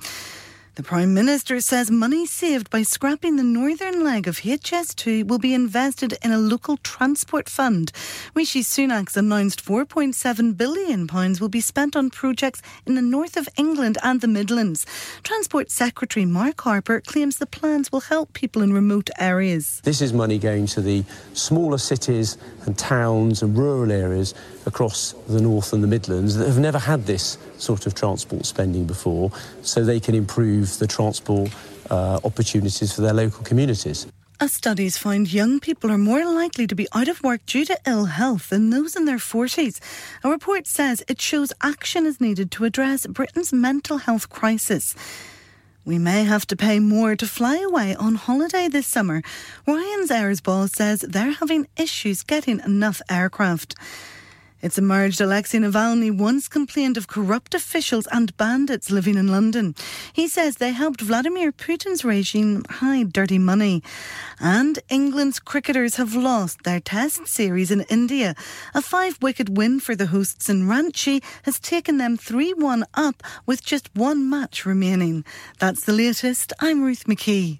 The Prime Minister says money saved by scrapping the northern leg of HS2 will be invested in a local transport fund. Rishi Sunak's announced £4.7 billion will be spent on projects in the north of England and the Midlands. Transport Secretary Mark Harper claims the plans will help people in remote areas. This is money going to the smaller cities and towns and rural areas across the north and the Midlands that have never had this sort of transport spending before, so they can improve the transport opportunities for their local communities. As studies find young people are more likely to be out of work due to ill health than those in their 40s. A report says it shows action is needed to address Britain's mental health crisis. We may have to pay more to fly away on holiday this summer. Ryanair's boss says they're having issues getting enough aircraft. It's emerged Alexei Navalny once complained of corrupt officials and bandits living in London. He says they helped Vladimir Putin's regime hide dirty money. And England's cricketers have lost their test series in India. A 5-wicket win for the hosts in Ranchi has taken them 3-1 up with just one match remaining. That's the latest. I'm Ruth McKee.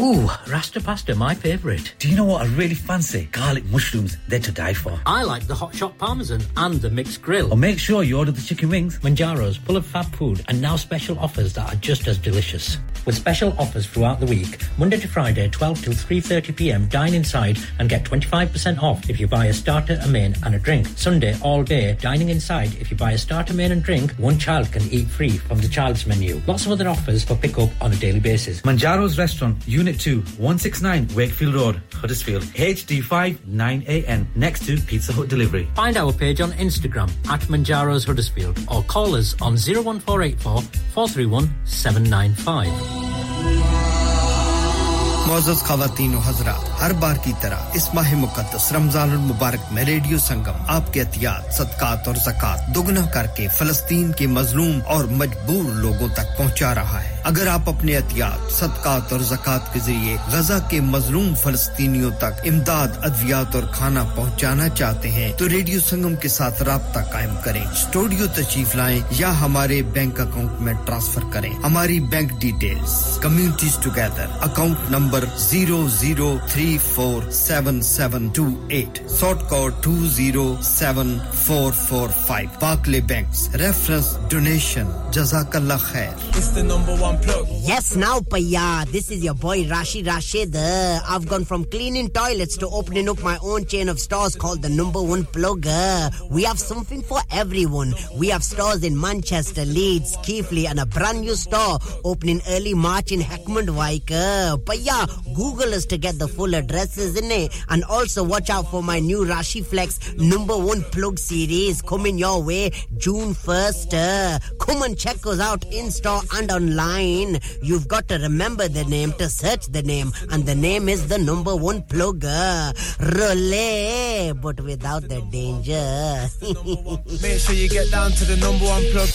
Ooh, Rasta Pasta, my favourite. Do you know what I really fancy? Garlic mushrooms, they're to die for. I like the Hot Shot Parmesan and the Mixed Grill. Or make sure you order the chicken wings. Manjaro's, full of fab food and now special offers that are just as delicious. With special offers throughout the week, Monday to Friday, 12 till 3:30pm, dine inside and get 25% off if you buy a starter, a main and a drink. Sunday, all day, dining inside. If you buy a starter, main and drink, one child can eat free from the child's menu. Lots of other offers for pick-up on a daily basis. Manjaro's Restaurant, Unit 2, 169 Wakefield Road, Huddersfield, HD5 9AN, next to Pizza Hut Delivery. Find our page on Instagram at Manjaro's Huddersfield or call us on 01484 431 795. मौजूद ख़वातीन और हज़रात हर बार की तरह इस माह मुक़द्दस रमज़ान उल मुबारक में radio संगम आपके अतियात सदक़ात और ज़कात दोगुना करके फ़लस्तीन के मज़लूम और मजबूर लोगों तक पहुंचा रहा है अगर आप अपने अतियात सदक़ात और ज़कात के ज़रिए ग़ज़ा के मज़लूम फ़लस्तीनियों तक इमदाद अद्वियात और खाना पहुंचाना चाहते हैं तो रेडियो संगम के साथ राब्ता कायम करें स्टूडियो तशरीफ़ लाएं या हमारे बैंक अकाउंट में ट्रांसफर करें हमारी bank details communities together account number 003 347728, sort code 207445. Barclay Banks, reference donation. Jazakallah khair. It's the #1 plug. Yes, now payya. This is your boy Rashi Rashid. I've gone from cleaning toilets to opening up my own chain of stores called the #1 plug. We have something for everyone. We have stores in Manchester, Leeds, Keighley, and a brand new store opening early March in Heckmondwike. Payya, Google us to get the full addresses, innit? And also watch out for my new Rashi Flex #1 plug series coming your way June 1st. Come and check us out in store and online. You've got to remember the name to search the name, and the name is the #1 plug. Relay, but without the danger. Make sure you get down to the #1 plug.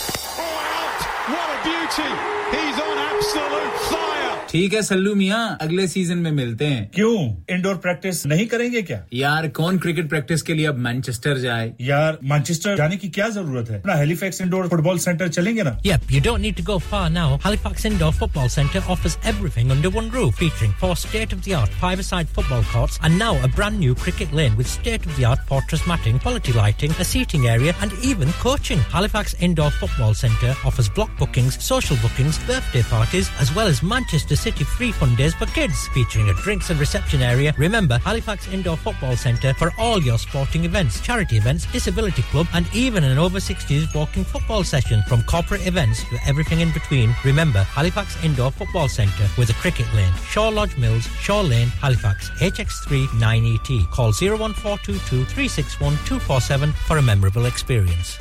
What a beauty! He's on absolute fire. ठीक है सल्लू मियां अगले season में मिलते हैं क्यों indoor practice नहीं करेंगे क्या यार कौन क्रिकेट प्रैक्टिस के लिए अब मैनचेस्टर जाए यार मैनचेस्टर जाने की क्या जरूरत है अपना हैलिफैक्स इंडोर फुटबॉल सेंटर चलेंगे ना Yep, you don't need to go far now. Halifax Indoor Football Centre offers everything under one roof, featuring four state-of-the-art five-a-side football courts and now a brand new cricket lane with state-of-the-art fortress matting, quality lighting, a seating area and even coaching. Halifax Indoor Football Centre offers block bookings, social bookings, birthday parties as well as Manchester City free fun days for kids, featuring a drinks and reception area. Remember, Halifax Indoor Football Centre for all your sporting events, charity events, disability club and even an over-60s walking football session. From corporate events to everything in between, remember, Halifax Indoor Football Centre with a cricket lane. Shaw Lodge Mills, Shaw Lane, Halifax, HX3 9ET. Call 01422 361 247 for a memorable experience.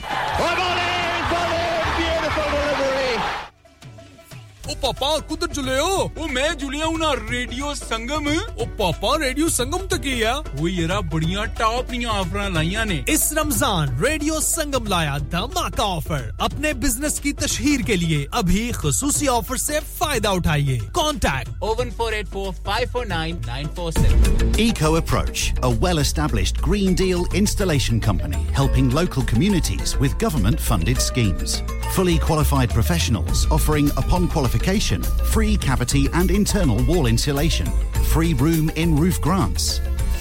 Oh papa, kudhar jule ho? Oh main julia hu na Radio Sangam. Oh papa, Radio Sangam tak hi hai. Oh yara badhiyan top niyan offers laiyan ne. Is Ramzan Radio Sangam laya dhamaka offer. Apne business ki tashheer ke liye abhi khususi offer se fayda uthaiye. Contact 01484 549 947. Eco Approach, a well-established Green Deal installation company helping local communities with government-funded schemes. Fully qualified professionals offering upon qualification, free cavity and internal wall insulation, free room in roof grants,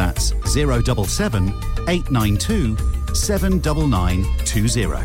That's 077 892 79920.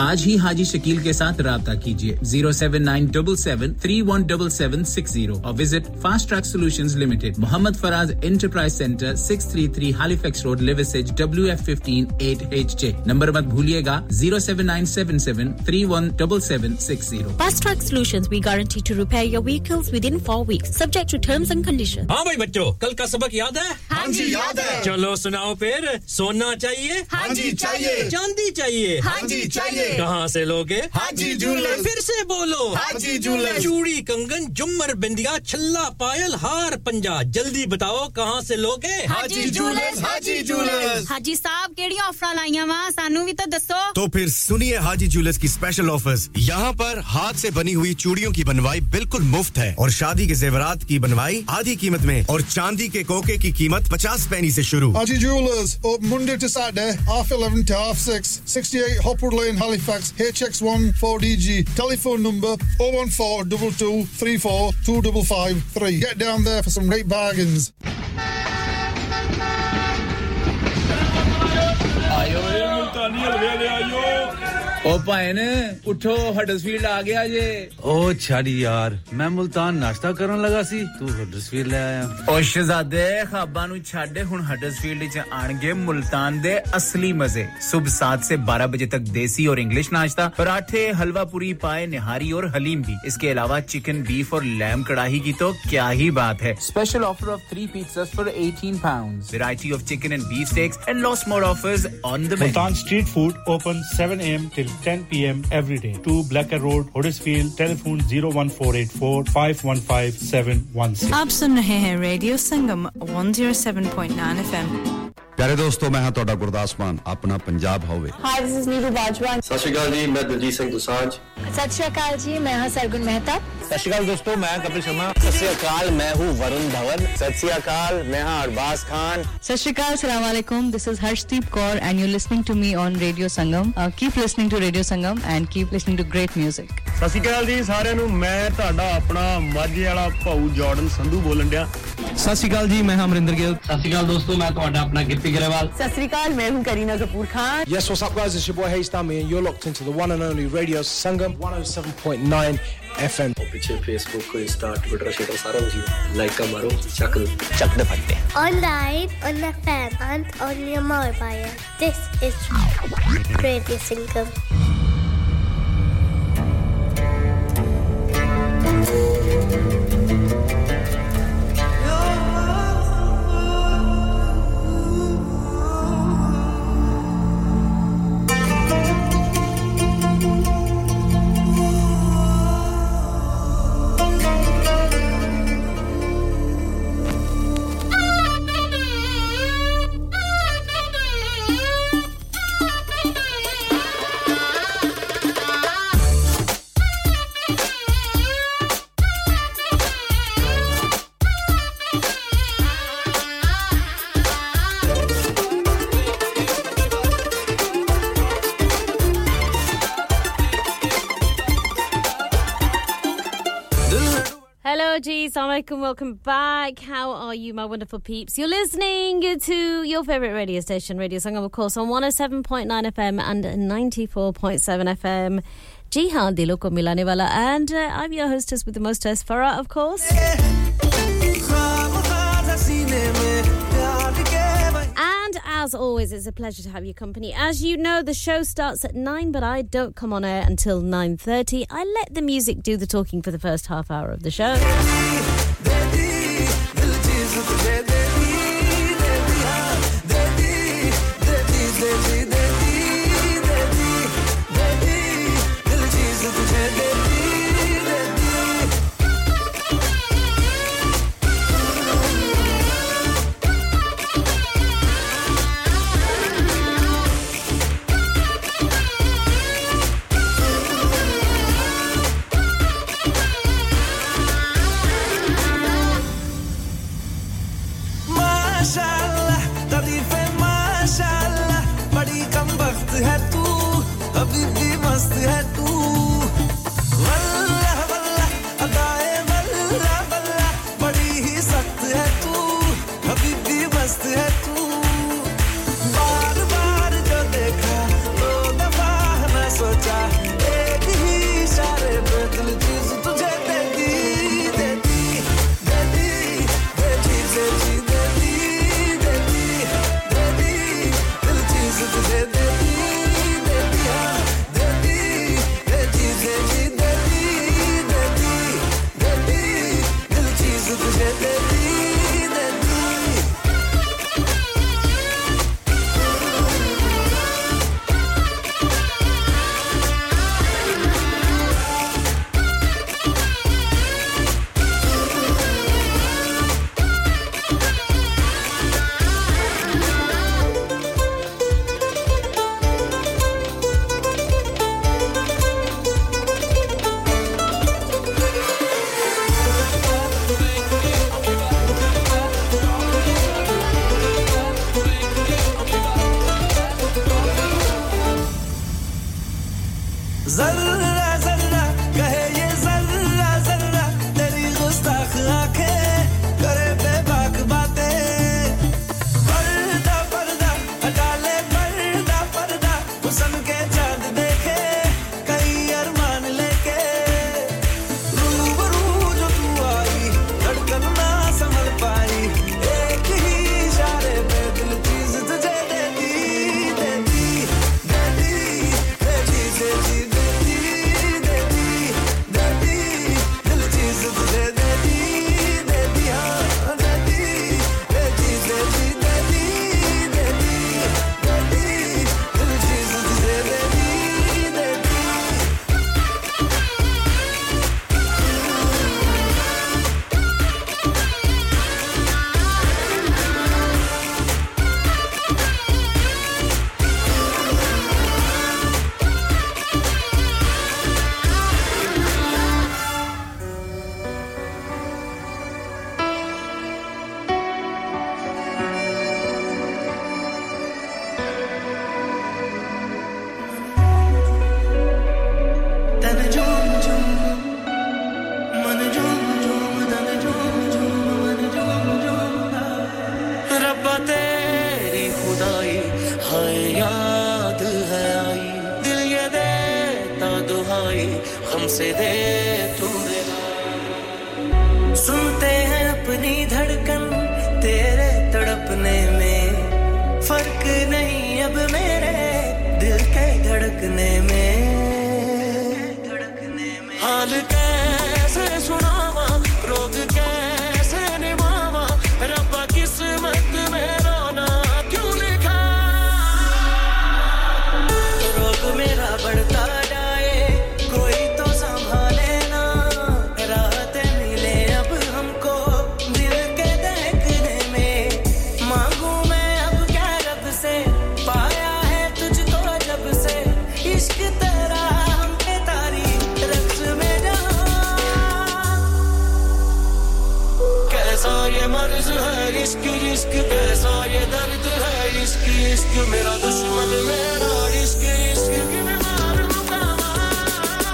आज ही हाजी शकील के साथ राब्ता कीजिए 07977317760 और visit fast track solutions limited Mohammad Faraz enterprise centre 633 Halifax road Liversedge WF15 8HJ number मत भूलिएगा 07977317760 fast track solutions we guarantee to repair your vehicles within 4 weeks subject to terms and condition हां भाई बच्चों कल का सबक याद है हां जी याद है चलो सुनाओ फिर सोना चाहिए हां जी चाहिए चांदी चाहिए हां जी कहां से लोगे हाजी जूलर्स फिर से बोलो हाजी जूलर्स चूड़ी कंगन झुमर बिंदिया छल्ला पायल हार पंजा जल्दी बताओ कहां से लोगे हाजी जूलर्स हाजी जूलर्स हाजी साहब केड़ी ऑफर लाईया वा सानू भी तो दसो तो फिर सुनिए हाजी जूलर्स की स्पेशल ऑफर्स यहां पर हाथ से बनी हुई चूड़ियों की बनवाई बिल्कुल मुफ्त है और शादी के ज़ेवरात की बनवाई आधी कीमत में और चांदी के कोके की कीमत 50 पैसे से शुरू Haji jewellers open Monday to Saturday 11:30 to 6 68 Hopwood Lane, Halifax, HX1 4DG. Telephone number 01422342553. Get down there for some great bargains. ओ भाईने उठो हडर्सफील्ड आ गया जे ओ छाड़ी यार मैं मुल्तान नाश्ता करन लगा सी तू हडर्सफील्ड ले आया ओ शहजादे खाबा नु छाड़े हुन हडर्सफील्ड च आणगे मुल्तान दे असली मजे सुबह 7 से 12 बजे तक देसी और इंग्लिश नाश्ता पराठे हलवा पूरी पाए निहारी और हलीम भी इसके अलावा चिकन बीफ और लैम कढ़ाई की तो क्या ही बात है special offer of 3 pizzas for £18 variety of chicken and beef steaks and lots more offers on the menu Multan street food open 7 am till 10 p.m. every day. 2 Blacker Road, Huddersfield, telephone 01484 515 716. Aap sun rahe hain Radio Sangam 107.9 FM. प्यारे दोस्तों मैं हां ਤੁਹਾਡਾ ਗੁਰਦਾਸ ਮਾਨ ਆਪਣਾ ਪੰਜਾਬ ਹੋਵੇ hi this is Neeru Bajwa ਸਤਿ ਸ਼੍ਰੀ ਅਕਾਲ ਜੀ ਮੈਂ ਦਲਜੀਤ ਸਿੰਘ ਦੁਸਾਂਝ ਸਤਿ ਸ਼੍ਰੀ ਅਕਾਲ ਜੀ ਮੈਂ ਹਾਂ ਸਰਗੁਣ ਮਹਿਤਾ ਸਤਿ ਸ਼੍ਰੀ ਅਕਾਲ ਦੋਸਤੋ ਮੈਂ ਕਪਿਲ ਸ਼ਰਮਾ ਸਤਿ ਸ਼੍ਰੀ ਅਕਾਲ ਮੈਂ ਹੂੰ ਵਰੁਣ ਧਵਨ ਸਤਿ ਸ਼੍ਰੀ ਅਕਾਲ ਮੈਂ ਹਾਂ ਅਰਬਾਜ਼ ਖਾਨ ਸਤਿ ਸ਼੍ਰੀ ਅਕਾਲ ਅਸਲਾਮ ਵਾਲੇਕੁਮ this is Harshdeep Kaur and you are listening to me on radio Sangam keep listening to radio Sangam and keep listening to great music ਸਤਿ ਸ਼੍ਰੀ ਅਕਾਲ ਜੀ ਸਾਰਿਆਂ ਨੂੰ ਮੈਂ ਤੁਹਾਡਾ ਆਪਣਾ ਮਾਝੇ ਵਾਲਾ ਭਾਊ ਜਾਰਡਨ ਸੰਧੂ ਬੋਲਣ ਡਿਆ ਸਤਿ ਸ਼੍ਰੀ ਅਕਾਲ ਜੀ ਮੈਂ ਅਮਰਿੰਦਰ ਗਿੱਲ ਸਤਿ ਸ਼੍ਰੀ ਅਕਾਲ ਦੋਸਤੋ ਮੈਂ ਤੁਹਾਡਾ ਆਪਣਾ Sat Sri Akal, main hu Kareena Kapoor Khan. Yes, what's up guys? It's your boy Hayes Tami and you're locked into the one and only Radio Sangam 107.9 FM. Aur piche Facebook ko Insta, Twitter share sara kuch like ka maro, chak de patte. Online on the fan and on your mobile. This is Radio Sangam. Welcome back. How are you, my wonderful peeps? You're listening to your favorite radio station, Radio Sangam, of course, on 107.9 FM and 94.7 FM. Jihan Dilo Ko Milane Wala, and I'm your hostess with the mostest, Farah, of course. And as always, it's a pleasure to have your company. As you know, the show starts at 9, but I don't come on air until 9:30. I let the music do the talking for the first half hour of the show. आई हमसे दे तू दे सुनते हैं अपनी धड़कन तेरे तड़पने में फर्क नहीं अब मेरे दिल के धड़कने में हाल कैसे सुनावा रोग कैसे निभावा रब्बा किस्मत में रोना क्यों लिखा रोग मेरा बढ़ता इश्क इश्क कैसा ये दर्द है इश्क इश्क मेरा दुश्मन मेरा इश्क इश्क के मैं मार मुकामा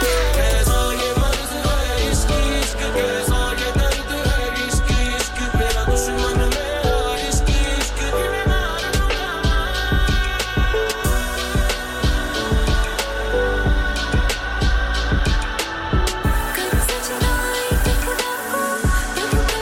कैसा ये मर्ज है इश्क इश्क कैसा ये दर्द है इश्क इश्क मेरा दुश्मन मेरा इश्क इश्क के मैं मार मुकामा कभी सच नाई तो खुदा को तो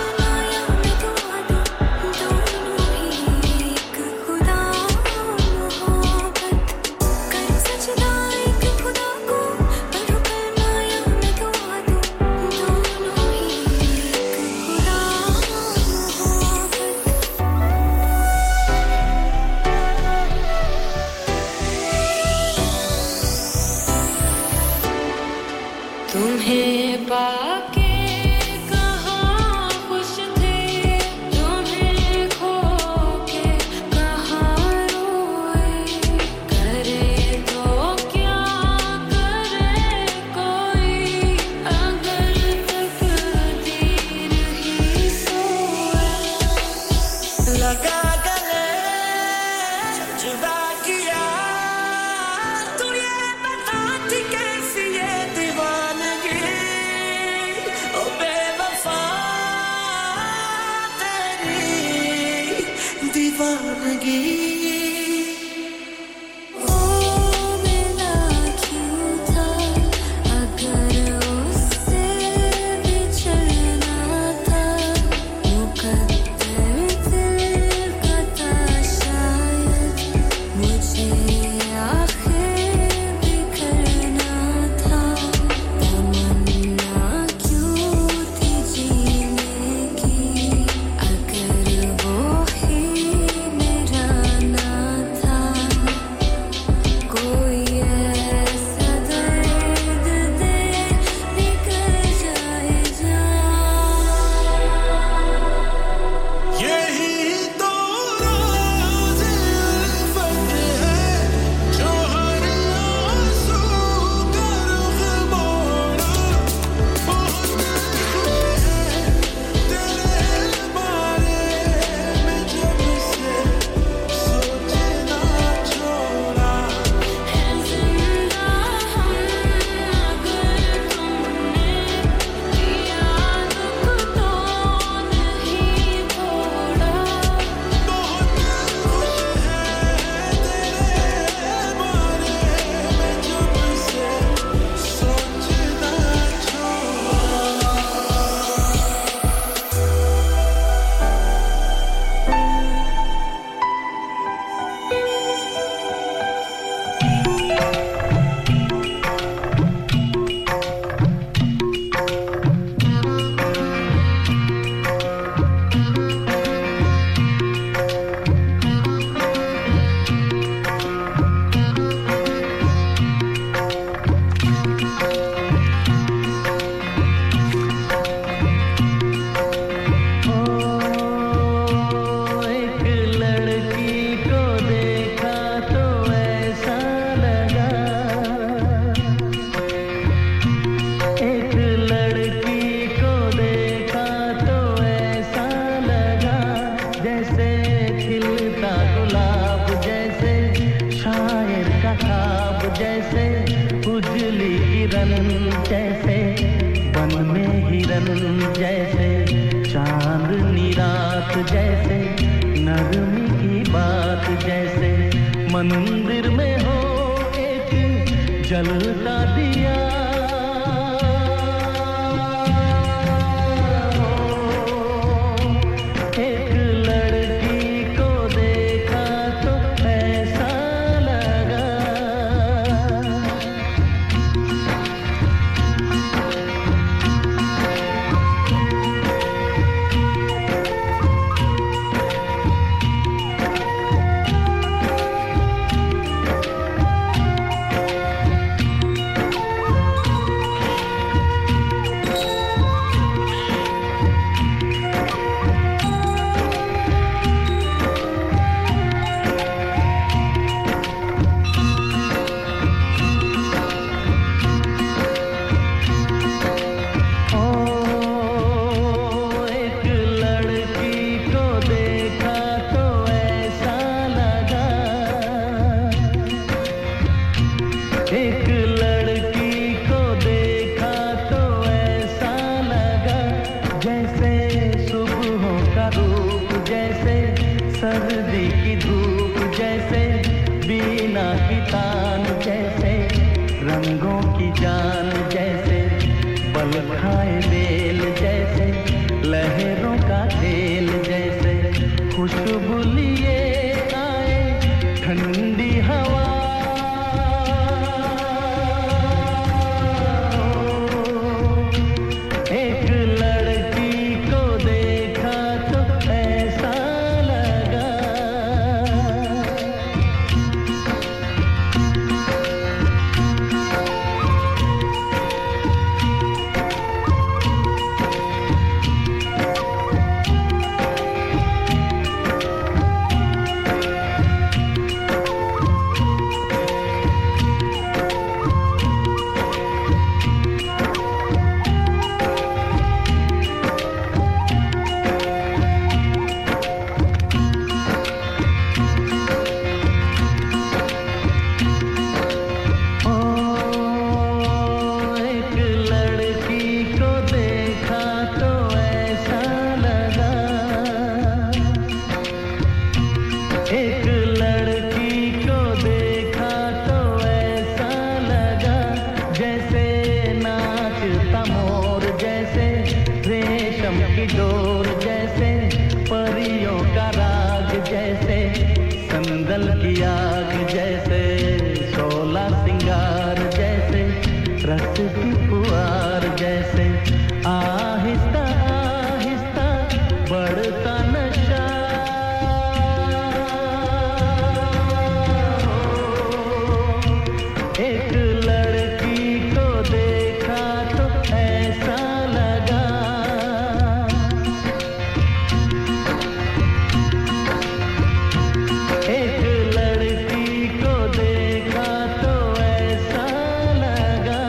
मंदिर में हो एक जलता दिया रखती पुआर जैसे आहिस्ता आहिस्ता बढ़ता नशा एक लड़की को देखा तो ऐसा लगा एक लड़की को देखा तो ऐसा लगा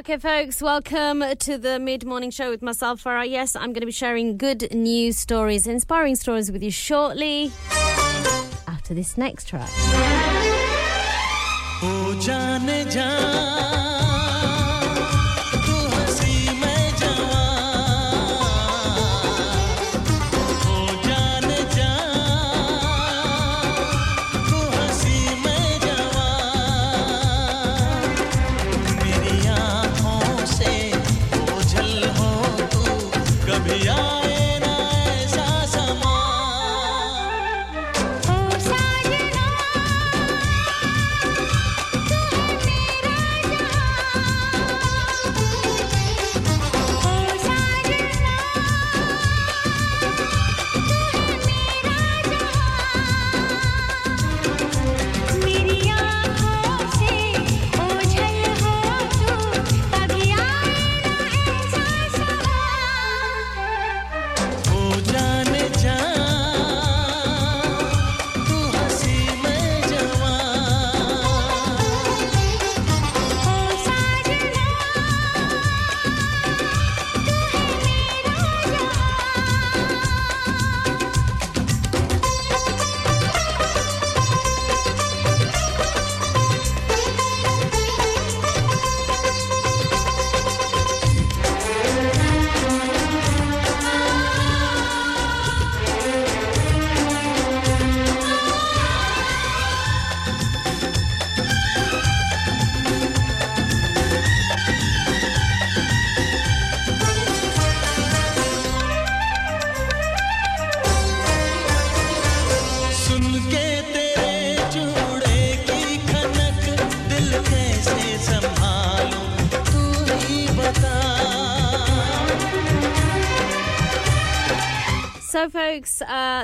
Okay, folks, welcome to the mid-morning show with myself, Farah. Yes, I'm going to be sharing good news stories, inspiring stories with you shortly after this next track. Oh, jaane jaan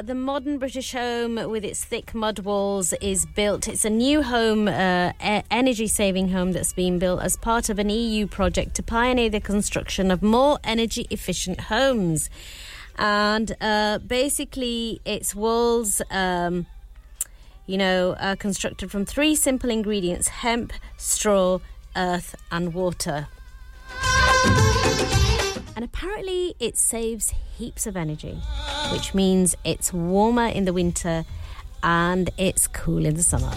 the modern British home with its thick mud walls is built. It's a new home, energy-saving home that's been built as part of an EU project to pioneer the construction of more energy-efficient homes. And basically, its walls, are constructed from three simple ingredients: hemp, straw, earth, and water. And apparently it saves heaps of energy, which means it's warmer in the winter and it's cool in the summer.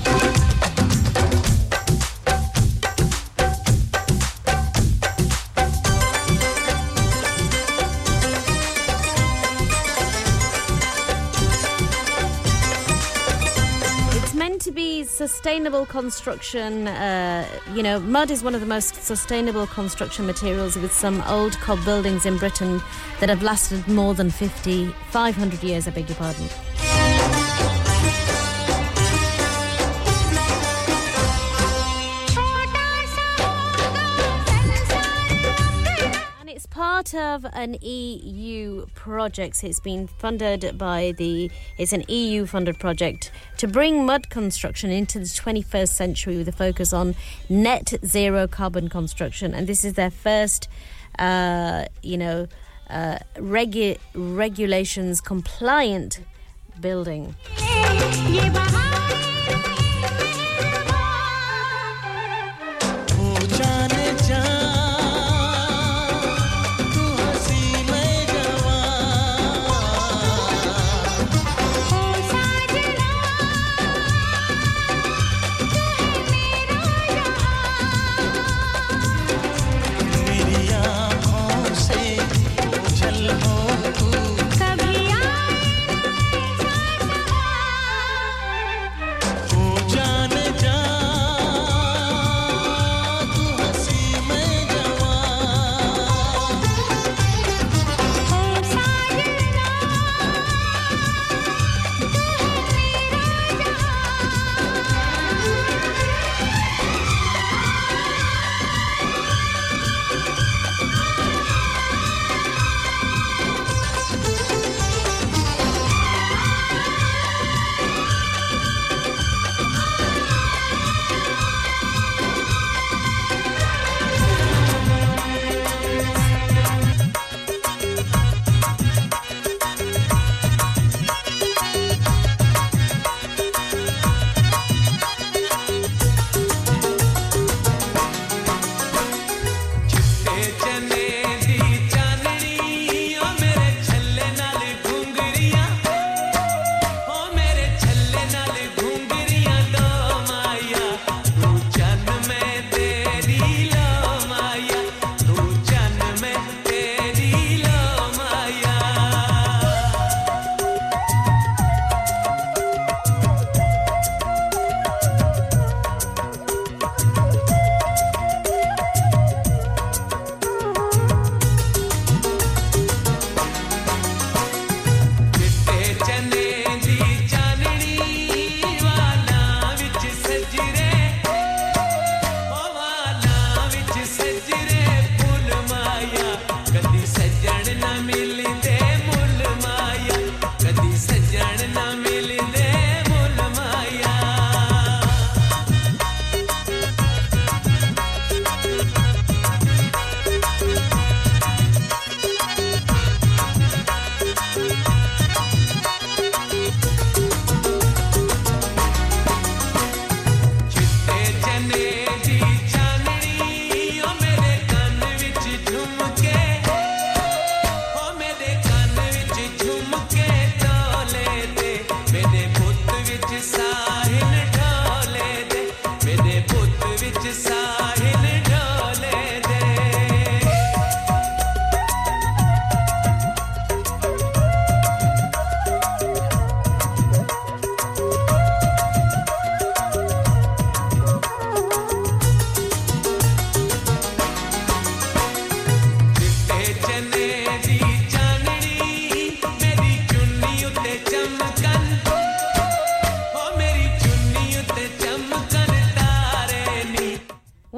Sustainable construction, mud is one of the most sustainable construction materials, with some old cob buildings in Britain that have lasted more than 500 years, And it's part of an EU project. So it's been funded by it's an EU-funded project to bring mud construction into the 21st century with a focus on net zero carbon construction. And this is their first, regulations compliant building.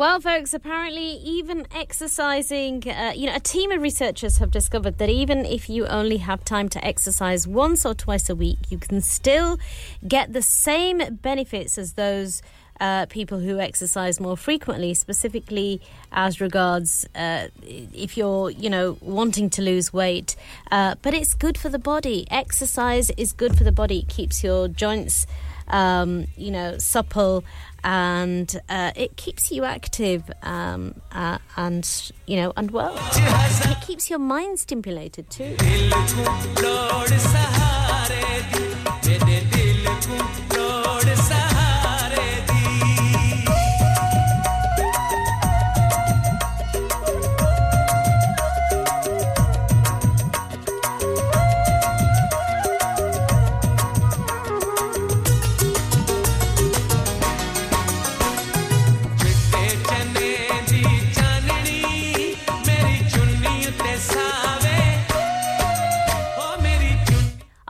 Well, folks, apparently even exercising, a team of researchers have discovered that even if you only have time to exercise once or twice a week, you can still get the same benefits as those people who exercise more frequently, specifically as regards if you're, wanting to lose weight. But it's good for the body. Exercise is good for the body. It keeps your joints, supple, and it keeps you active and well. It keeps your mind stimulated too.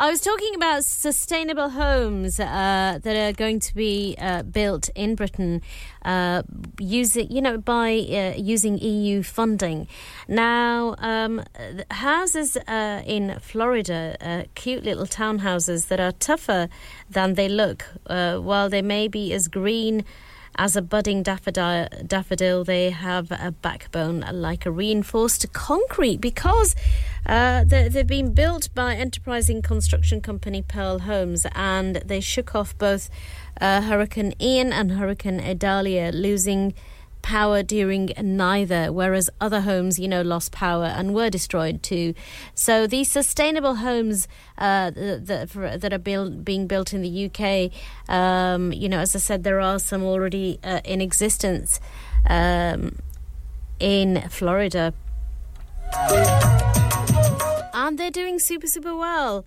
I was talking about sustainable homes that are going to be built in Britain using EU funding. Now, houses in Florida, cute little townhouses that are tougher than they look, while they may be as green as a budding daffodil, they have a backbone like a reinforced concrete because they've been built by enterprising construction company Pearl Homes, and they shook off both Hurricane Ian and Hurricane Idalia, losing power during neither, whereas other homes, lost power and were destroyed too. So these sustainable homes that are being built in the UK, as I said, there are some already in existence in Florida. And they're doing super, super well.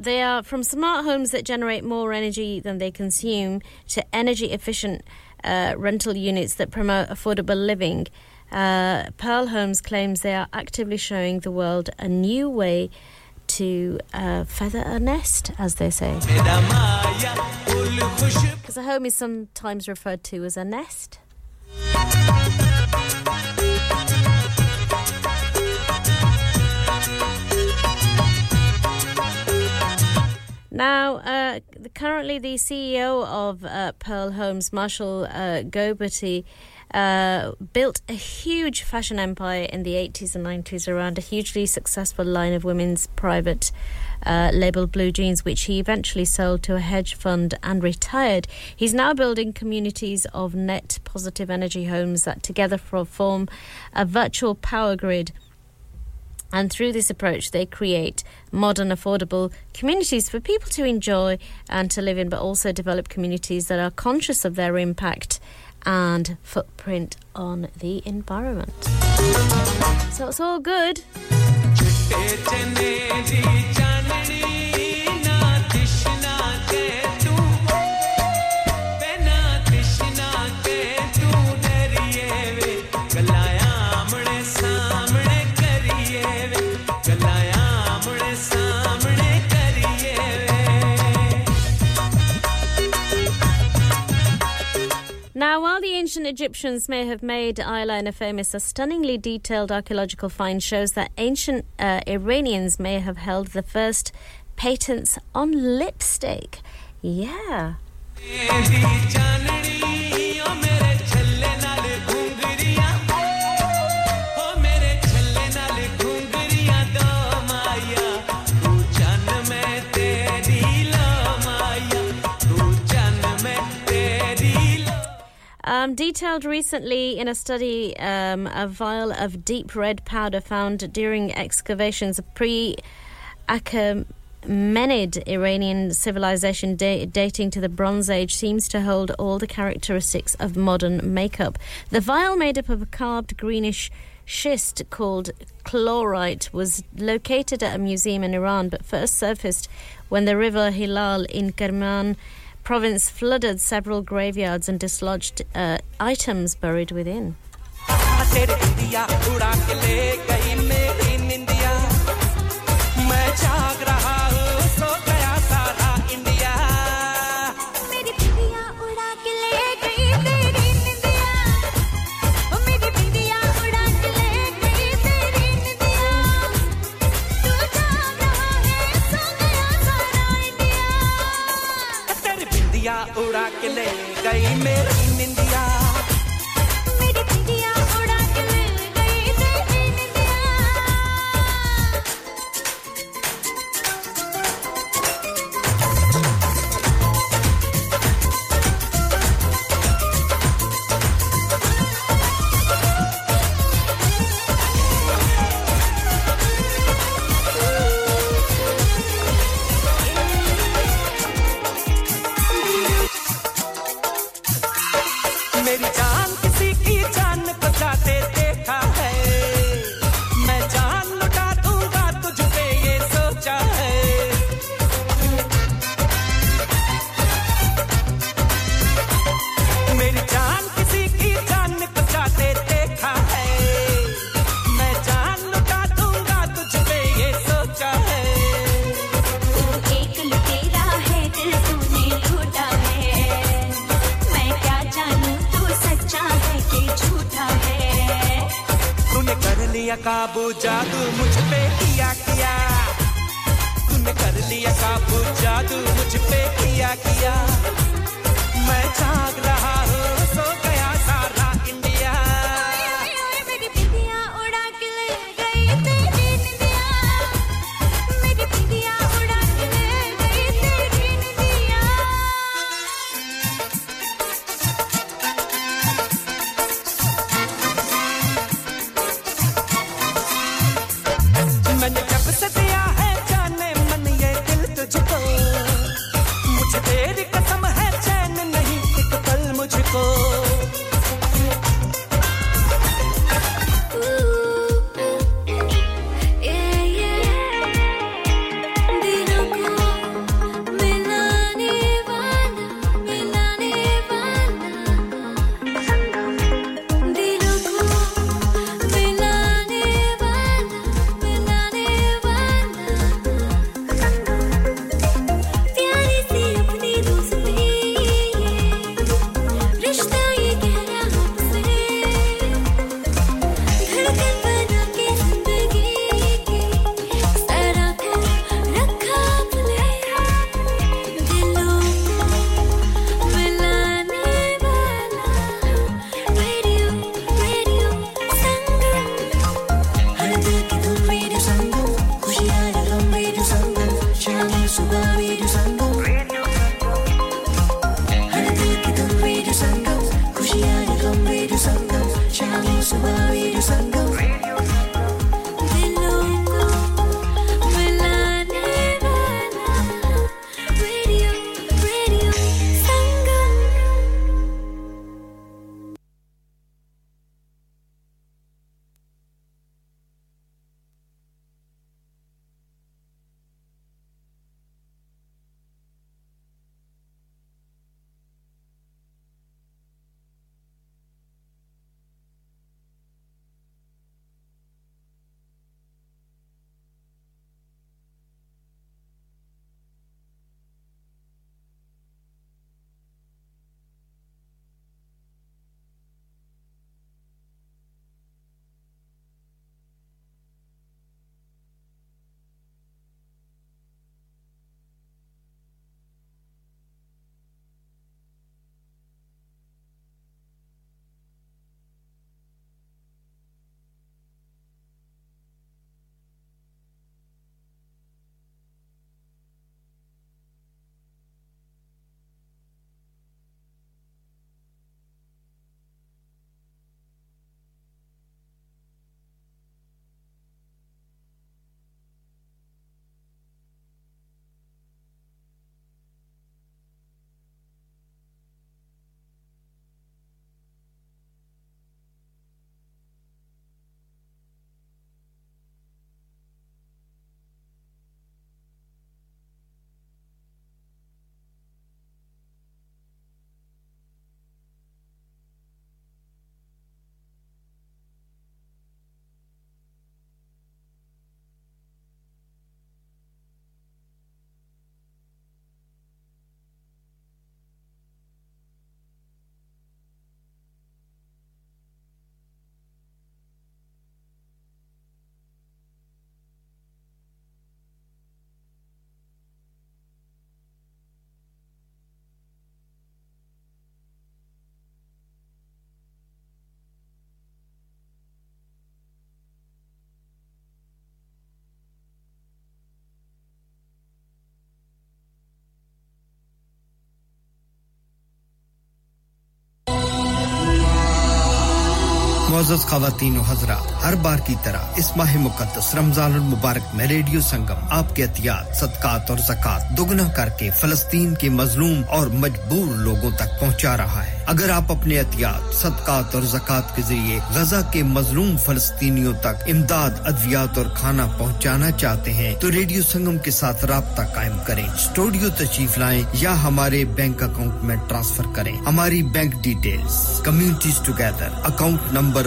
They are from smart homes that generate more energy than they consume to energy-efficient rental units that promote affordable living. Pearl Homes claims they are actively showing the world a new way to feather a nest, as they say. Because a home is sometimes referred to as a nest. Now, currently the CEO of Pearl Homes, Marshall Goberty, built a huge fashion empire in the 80s and 90s around a hugely successful line of women's private label blue jeans, which he eventually sold to a hedge fund and retired. He's now building communities of net positive energy homes that together form a virtual power grid. And through this approach, they create modern, affordable communities for people to enjoy and to live in, but also develop communities that are conscious of their impact and footprint on the environment. So it's all good. Now, while the ancient Egyptians may have made eyeliner famous, a stunningly detailed archaeological find shows that ancient Iranians may have held the first patents on lipstick. Yeah. Detailed recently in a study, a vial of deep red powder found during excavations of pre-Achaemenid Iranian civilization dating to the Bronze Age seems to hold all the characteristics of modern makeup. The vial, made up of a carved greenish schist called chlorite, was located at a museum in Iran, but first surfaced when the river Hilal in Kerman province flooded several graveyards and dislodged items buried within. लिया काबू जादू मुझ पे किया किया तूने कर लिया काबू जादू मुझ पे किया किया मैं जाग रहा हूँ सो गया सारा इंडिया मेरी बिंदिया उड़ा के ले गई तेरी इंडिया मेरी बिंदिया उड़ा के ले गई तेरी इंडिया मैंने कब से दिया है जाने मन ये दिल तुझको मुझे तेरी कसम है चैन नहीं एक पल मुझको معزز خواتین و حضرات ہر بار کی طرح اس ماہ مقدس رمضان المبارک میں ریڈیو سنگم آپ کے عطیات صدقات اور زکات دوگنا کر کے فلسطین کے مظلوم اور مجبور لوگوں تک پہنچا رہا ہے اگر آپ اپنے عطیات صدقات اور زکات کے ذریعے غزہ کے مظلوم فلسطینیوں تک امداد ادویات اور کھانا پہنچانا چاہتے ہیں تو ریڈیو سنگم کے ساتھ رابطہ قائم کریں اسٹوڈیو تشریف لائیں یا ہمارے بینک اکاؤنٹ میں ٹرانسفر کریں ہماری bank details communities together account number 00347728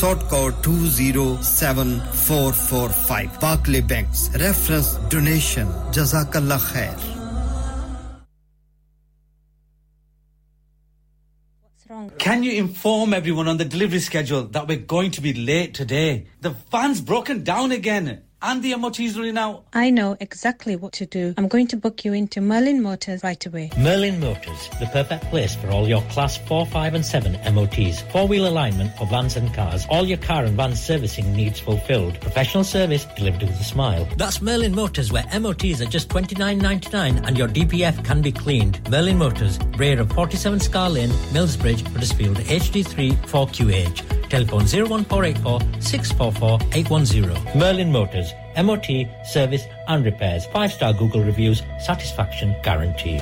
sort code 207445 Barclay Banks reference donation Jazakallah khair What's wrong? Can you inform everyone on the delivery schedule that we're going to be late today? The van's broken down again. And the MOT's running out. I know exactly what to do. I'm going to book you into Merlin Motors right away. Merlin Motors, the perfect place for all your Class 4, 5 and 7 MOTs. Four-wheel alignment for vans and cars. All your car and van servicing needs fulfilled. Professional service delivered with a smile. That's Merlin Motors, where MOTs are just $29.99 and your DPF can be cleaned. Merlin Motors, rear of 47 Scar Lane, Millsbridge, Huddersfield, HD3 4QH. Telephone 01484 644 810. Merlin Motors, MOT, service and repairs. 5-star Google reviews, satisfaction guaranteed.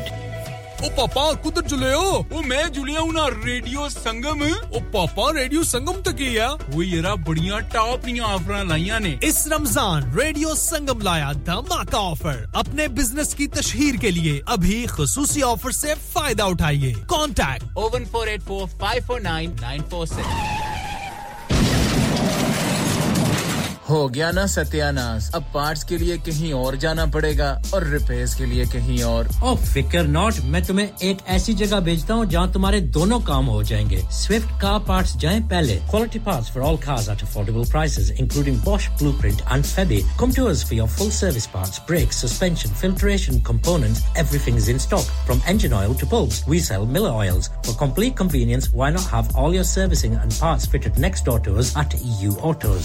Oh, Papa, kudhar jule ho? Oh, main julia hu na Radio Sangam. Oh, Papa, Radio Sangam tak hai ya. Oh, yera badiyan top niya offer laiyan ne. Is Ramzan Radio Sangam laya dhamaka offer. Apne business ki tashheer ke liye abhi khususi offer se fayda uthaiye. Contact 01484 549 947. हो गया ना सत्यानाश अब parts के लिए कहीं और जाना पड़ेगा और रिपेयर्स के लिए कहीं और ओ फिकर नॉट मैं तुम्हें एक ऐसी जगह भेजता हूं जहां तुम्हारे दोनों काम हो जाएंगे स्विफ्ट कार पार्ट्स जाएं पहले quality parts for all cars at affordable prices including Bosch Blueprint and Febi come to us for your full service parts brakes suspension filtration components everything is in stock from engine oil to bulbs we sell Miller oils for complete convenience why not have all your servicing and parts fitted next door to us at EU Autos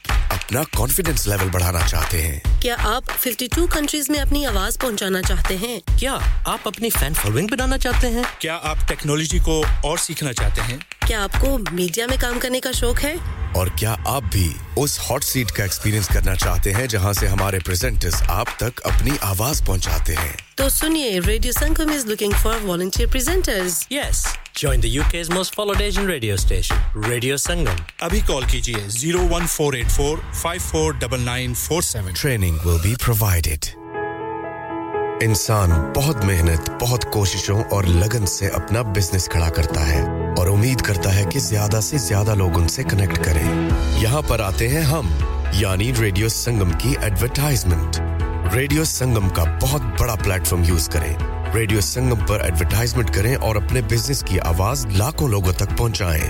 अपना confidence level बढ़ाना चाहते हैं क्या आप 52 countries में अपनी आवाज पहुंचाना चाहते हैं क्या आप अपनी फैन फॉलोइंग बनाना चाहते हैं क्या आप टेक्नोलॉजी को और सीखना चाहते हैं क्या आपको मीडिया में काम करने का शौक है और क्या आप भी उस हॉट सीट का एक्सपीरियंस करना चाहते हैं जहां से हमारे प्रेजेंटर्स आप तक अपनी आवाज पहुंचाते हैं तो सुनिए radio Sangam is looking for volunteer presenters yes Join the UK's most followed Asian radio station, Radio Sangam. Abhi call kijiye 01484 549947. Training will be provided. इंसान बहुत मेहनत, बहुत कोशिशों और लगन से अपना बिजनेस खड़ा करता है और उम्मीद करता है कि ज़्यादा से ज़्यादा लोग उनसे कनेक्ट करें। यहाँ पर आते हैं हम, यानी रेडियो संगम की एडवरटाइजमेंट। रेडियो संगम का बहुत बड़ा प्लेटफॉर्म यूज़ करें। रेडियो संगम पर एडवर्टाइजमेंट करें और अपने बिजनेस की आवाज लाखों लोगों तक पहुंचाएं।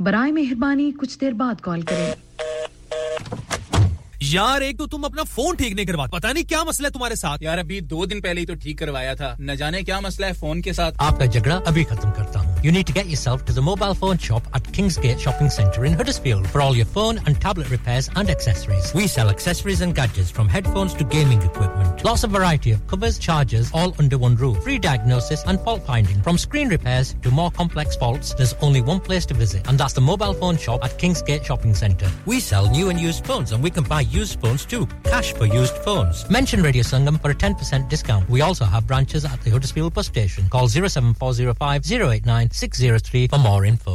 बराए मेहरबानी कुछ देर बाद कॉल करें। यार एक तो तुम अपना फोन ठीक नहीं करवाते पता नहीं क्या मसला है तुम्हारे साथ यार अभी 2 दिन पहले ही तो ठीक करवाया था न जाने क्या मसला है फोन के साथ आपका झगड़ा अभी खत्म करता हूं You need to get yourself to the mobile phone shop at Kingsgate Shopping Centre in Huddersfield for all your phone and tablet repairs and accessories. We sell accessories and gadgets from headphones to gaming equipment. Lots of variety of covers, chargers, all under one roof. Free diagnosis and fault finding. From screen repairs to more complex faults, there's only one place to visit and that's the mobile phone shop at Kingsgate Shopping Centre. We sell new and used phones and we can buy used phones too. Cash for used phones. Mention Radio Sangam for a 10% discount. We also have branches at the Huddersfield bus station. Call 07405 089 603 for more info.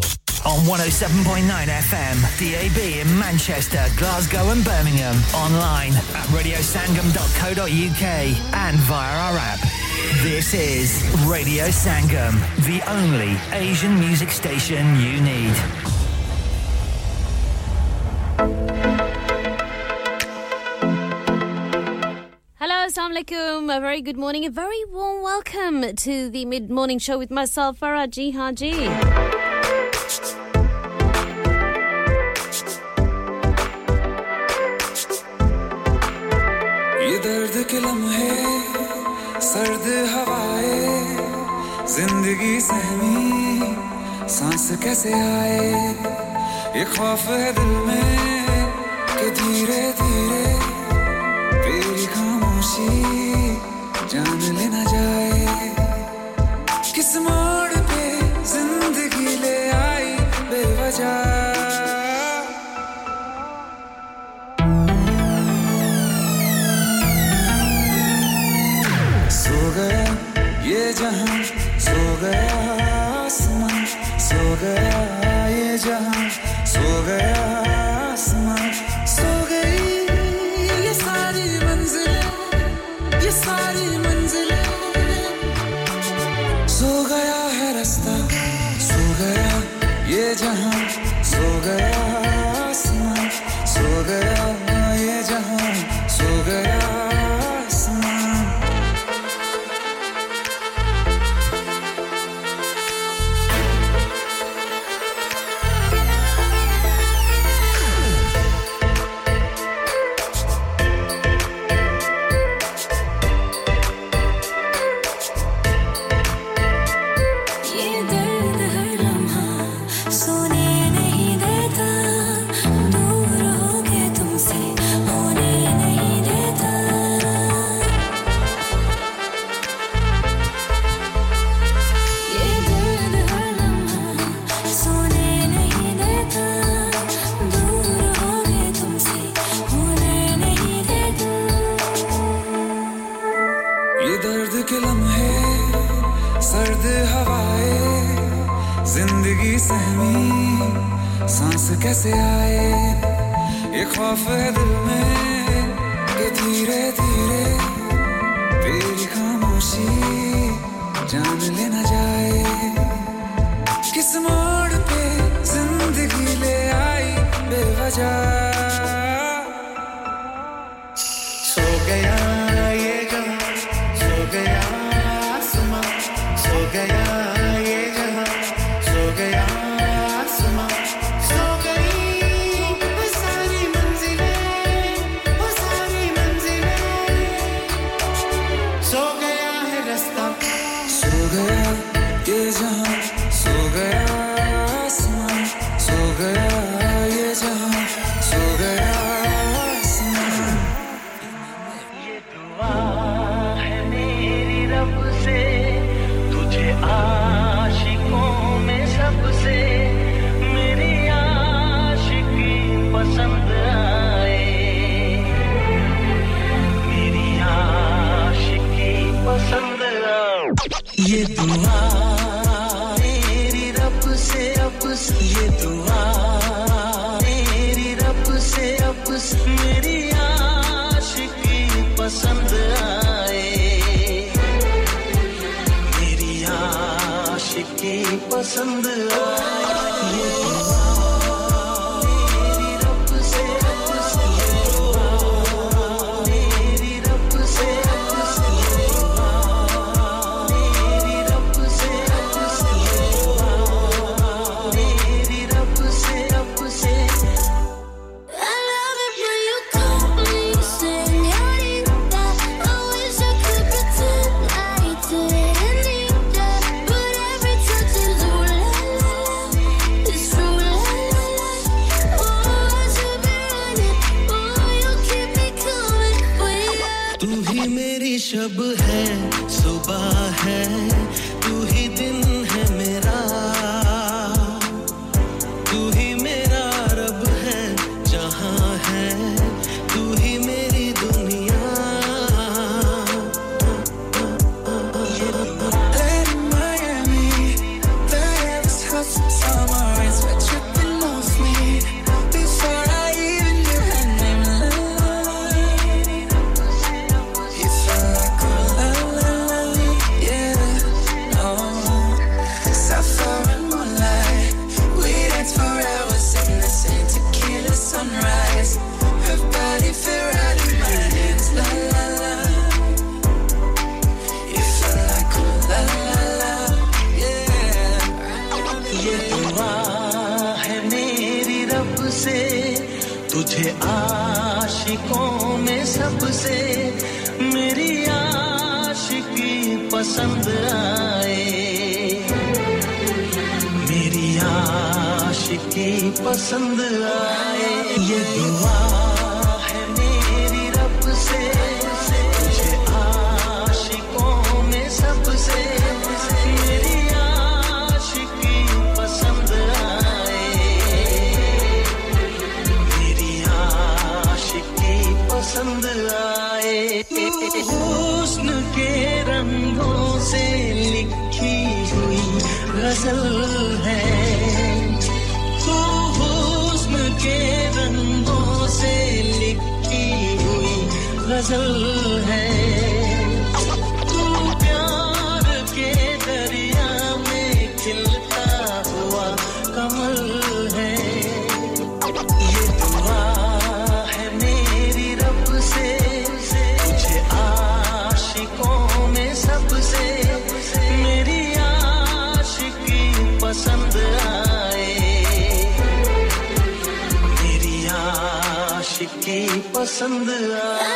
On 107.9 FM, DAB in Manchester, Glasgow and Birmingham. Online at radiosangam.co.uk and via our app. This is Radio Sangam, the only Asian music station you need. Hello, Assalamu Alaikum, a very good morning, a very warm welcome to the mid-morning show with myself, Faraji Haji. सांस कैसे आए ये खौफ है दिल में कि धीरे धीरे तेरी खामोशी जान ले ना जाए किस मोड़ पे जिंदगी ले आई बेवजह जहां सो गया आसमान सो गया ये जहां सो गया आसमान सो गई ये सारी मंजिलें सो गया है रास्ता सो गया ये जहां सो गया आसमान सो गया ये जहां सो गया कैसे आए ये खौफ है दिल में कि धीरे धीरे तेरी खामोशी जान ले ना जाए किस मोड़ पे जिंदगी ले आई बेवजह सो गया ये जहां सो गया आसमां सो गया ये जहां सो गया आसमां Some आशिकी पसंद आए ये दुआ है मेरी रब से तुझे आशिकों में सबसे मेरी आशिकी पसंद आए मेरी आशिकी पसंद आए हुस्न के रंगों से लिखी हुई गजल है गजल है तू प्यार के दरिया में खिलता हुआ कमल है ये दुआ है मेरी रब से तुझे आशिकों में सबसे मेरी आशिकी पसंद आए मेरी आशिकी पसंद आए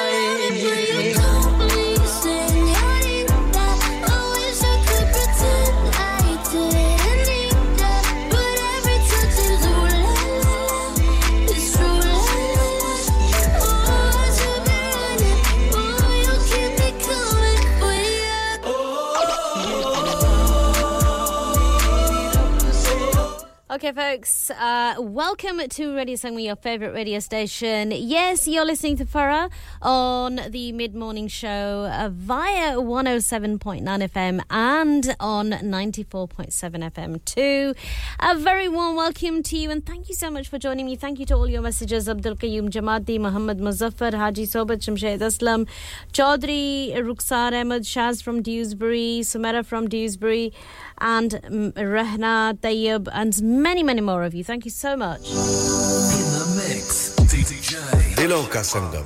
Okay, folks, welcome to Radio Sangam, your favourite radio station. Yes, you're listening to Farah on the mid-morning show via 107.9 FM and on 94.7 FM too. A very warm welcome to you and thank you so much for joining me. Thank you to all your messages. Abdul Qayyum Jamadi, Muhammad Muzaffar, Haji Sobat, Shamshed Aslam, Chaudhry, Ruksar Ahmed, Shaz from Dewsbury, Sumera from Dewsbury, and Rehna, Tayyib, and many more of you. Thank you so much. In the mix, DJ Dilon Ka Sangam,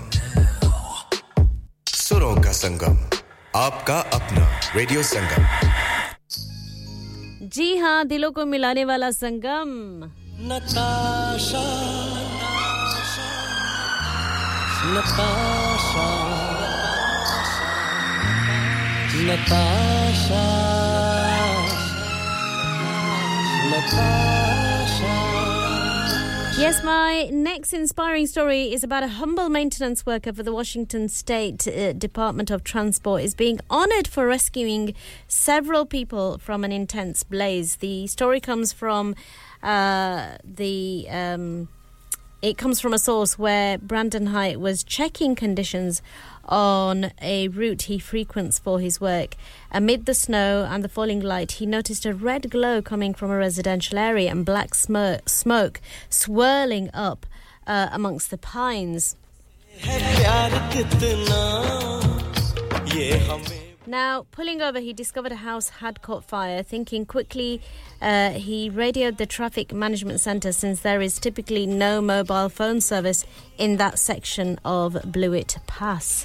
Suron Ka Sangam, Aapka Apna Radio Sangam. Ji haan, dilon ko milane wala Sangam. Yes, my next inspiring story is about a humble maintenance worker for the Washington State Department of Transport is being honored for rescuing several people from an intense blaze. The story comes from it comes from a source where Brandon Hite was checking conditions on a route he frequents for his work. Amid the snow and the falling light, he noticed a red glow coming from a residential area and black smoke swirling up amongst the pines. Now, pulling over, he discovered a house had caught fire. Thinking quickly, he radioed the traffic management centre, since there is typically no mobile phone service in that section of Blewett Pass.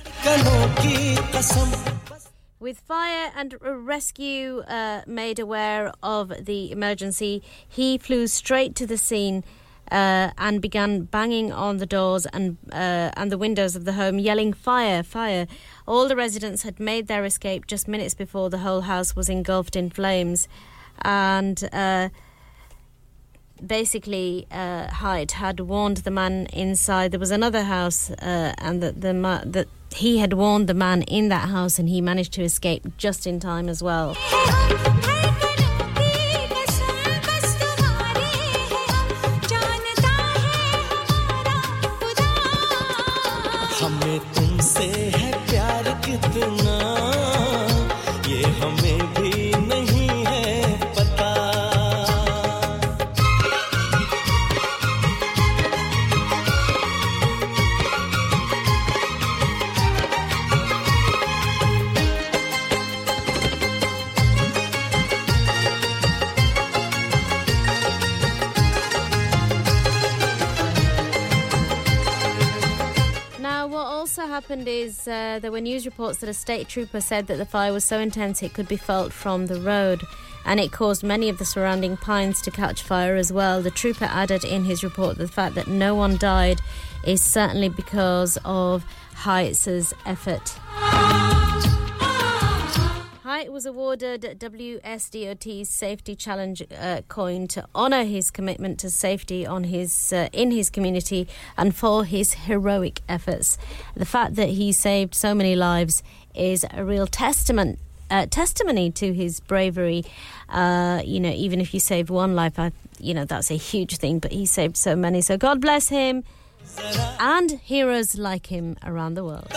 With fire and rescue made aware of the emergency, he flew straight to the scene and began banging on the doors and the windows of the home, yelling, "Fire, fire!" All the residents had made their escape just minutes before the whole house was engulfed in flames. And basically, Hyde had warned the man inside. There was another house, and that he had warned the man in that house, and he managed to escape just in time as well. Is there were news reports that a state trooper said that the fire was so intense it could be felt from the road, and it caused many of the surrounding pines to catch fire as well. The trooper added in his report that the fact that no one died is certainly because of Heitz's effort. White was awarded WSDOT's Safety Challenge coin to honour his commitment to safety on his in his community and for his heroic efforts. The fact that he saved so many lives is a real testimony to his bravery. Even if you save one life, that's a huge thing, but he saved so many. So God bless him and heroes like him around the world.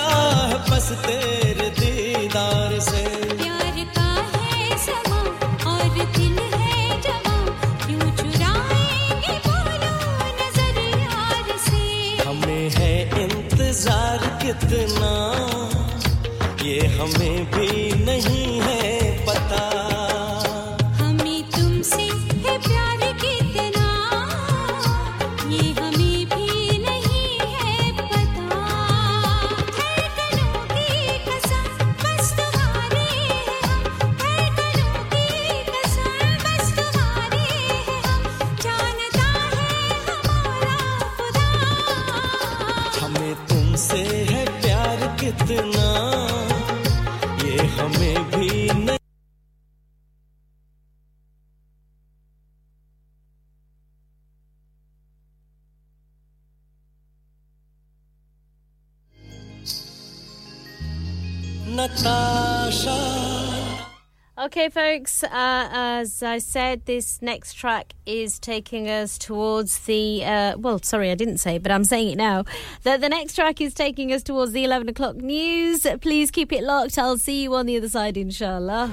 Okay, folks, as I said, this next track is taking us towards the... I'm saying it now. The next track is taking us towards the 11 o'clock news. Please keep it locked. I'll see you on the other side, inshallah.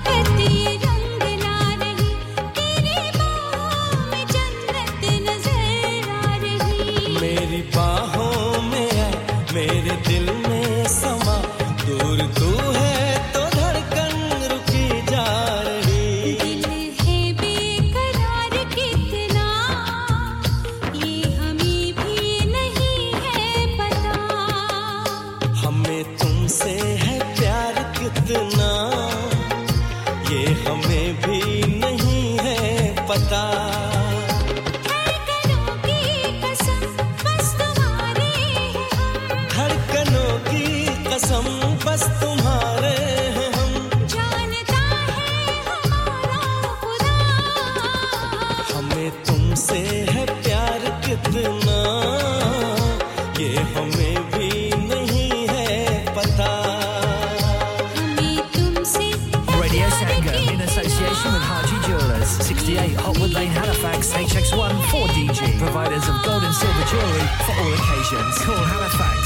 HX1 4DG, providers of gold and silver jewellery for all occasions. Call Halifax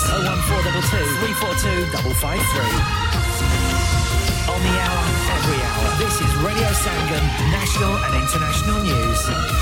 01422 342 553. On the hour, every hour. This is Radio Sangam, national and international news.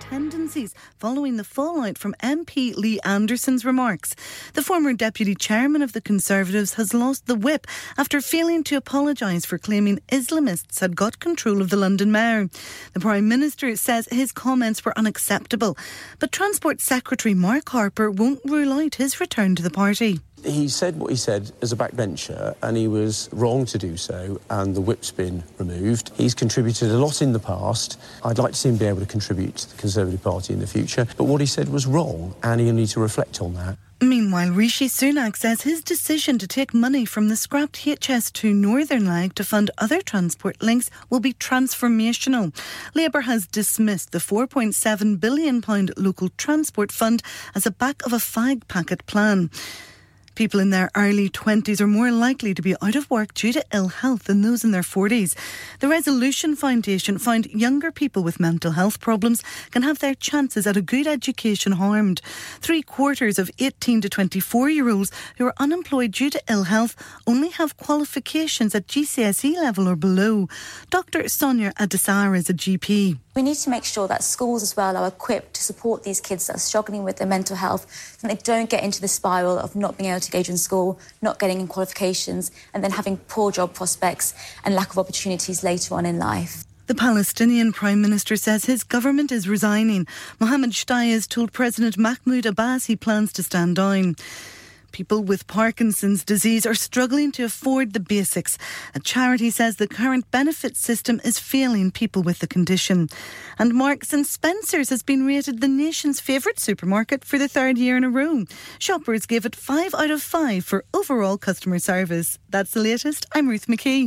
Tendencies following the fallout from MP Lee Anderson's remarks. The former deputy chairman of the Conservatives has lost the whip after failing to apologise for claiming Islamists had got control of the London Mayor. The Prime Minister says his comments were unacceptable, but Transport Secretary Mark Harper won't rule out his return to the party. He said what he said as a backbencher, and he was wrong to do so, and the whip's been removed. He's contributed a lot in the past. I'd like to see him be able to contribute to the Conservative Party in the future, but what he said was wrong, and he'll need to reflect on that. Meanwhile, Rishi Sunak says his decision to take money from the scrapped HS2 Northern leg to fund other transport links will be transformational. Labour has dismissed the £4.7 billion local transport fund as a back of a fag packet plan. People in their early 20s are more likely to be out of work due to ill health than those in their 40s. The Resolution Foundation found younger people with mental health problems can have their chances at a good education harmed. 3/4 of 18 to 24-year-olds who are unemployed due to ill health only have qualifications at GCSE level or below. Dr Sonia Adesar is a GP. We need to make sure that schools as well are equipped to support these kids that are struggling with their mental health, and they don't get into the spiral of not being able to engage in school, not getting in qualifications, and then having poor job prospects and lack of opportunities later on in life. The Palestinian Prime Minister says his government is resigning. Mohammed Shtayyeh told President Mahmoud Abbas he plans to stand down. people with Parkinson's disease are struggling to afford the basics. A charity says the current benefit system is failing people with the condition. And Marks and Spencer's has been rated the nation's favourite supermarket for the third year in a row. Shoppers gave it 5 out of 5 for overall customer service. That's the latest. I'm Ruth McKee.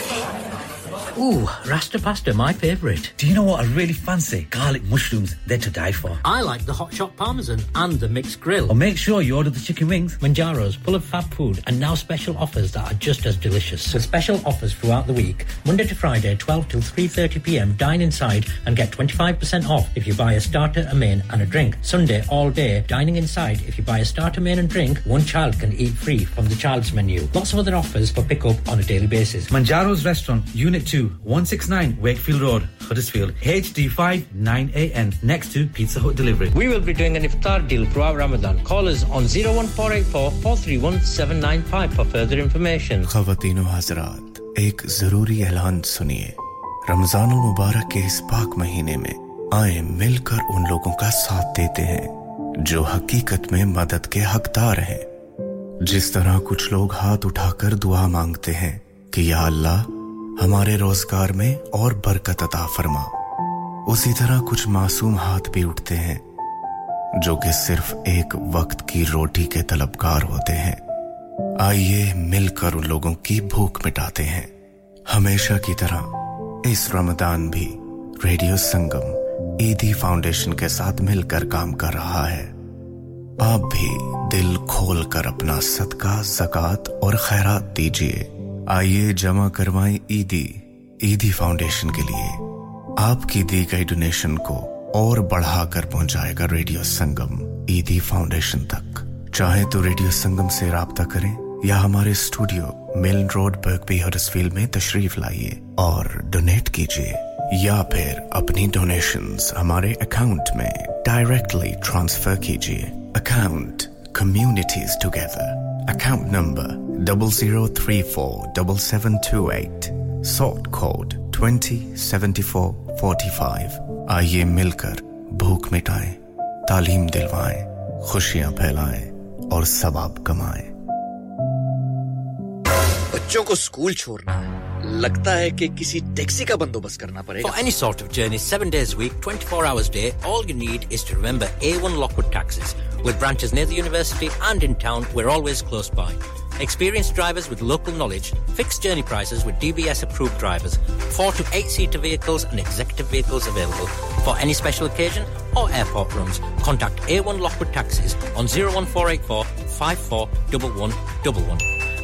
Ooh, Rasta pasta, my favourite. Do you know what I really fancy? Garlic mushrooms, they're to die for. I like the hot shot parmesan and the mixed grill. Or make sure you order the chicken wings. Manjaro's, full of fab food and now special offers that are just as delicious. With special offers throughout the week, Monday to Friday, 12 till 3:30pm, dine inside and get 25% off if you buy a starter, a main and a drink. Sunday, all day, dining inside. If you buy a starter, main and drink, one child can eat free from the child's menu. Lots of other offers for pick up on a daily basis. Manjaro's Restaurant, Unit 2. 169 Wakefield Road, Huddersfield, HD5 9AN, next to Pizza Hut delivery. We will be doing an iftar deal throughout Ramadan. Call us on 01484 431 795 for further information. Khawateen o Hazrat, ek zaruri elan suniye. Ramzan ul Mubarak ke is pak mahine mein aaye milkar un logon ka saath dete hain jo haqiqat mein madad ke haqdar hain. Jis tarah kuch log haath uthakar dua mangte hain ki ya Allah हमारे रोजगार में और बरकत अता फरमा, उसी तरह कुछ मासूम हाथ भी उठते हैं जो कि सिर्फ एक वक्त की रोटी के तलबगार होते हैं. आइए मिलकर उन लोगों की भूख मिटाते हैं. हमेशा की तरह इस रमजान भी रेडियो संगम ईदी फाउंडेशन के साथ मिलकर काम कर रहा है. आप भी दिल खोलकर अपना सदका, ज़कात और खैरात दीजिए. आइए जमा करवाएं ईदी फाउंडेशन के लिए. आपकी दी गई डोनेशन को और बढ़ाकर पहुंचाएगा रेडियो संगम ईदी फाउंडेशन तक. चाहे तो रेडियो संगम से राब्ता करें या हमारे studio Milan road Birkby Huddersfield में तशरीफ लाइए और डोनेट कीजिए, या फिर अपनी डोनेशंस हमारे अकाउंट में डायरेक्टली ट्रांसफर कीजिए. Account communities together. Account number 00347728, sort code 207445. आइए मिलकर भूख मिटाएं, तालीम दिलवाएं, खुशियां फैलाएं और सवाब कमाएं. बच्चों को स्कूल छोड़ना है, लगता है कि किसी टैक्सी का बंदोबस्त करना पड़ेगा. For any sort of journey, 7 days a week, 24 hours a day, all you need is to remember A1 Lockwood Taxis. With branches near the university and in town, we're always close by. Experienced drivers with local knowledge, fixed journey prices with DBS approved drivers, 4 to 8 seater vehicles and executive vehicles available. For any special occasion or airport runs, contact A1 Lockwood Taxis on 01484 541111.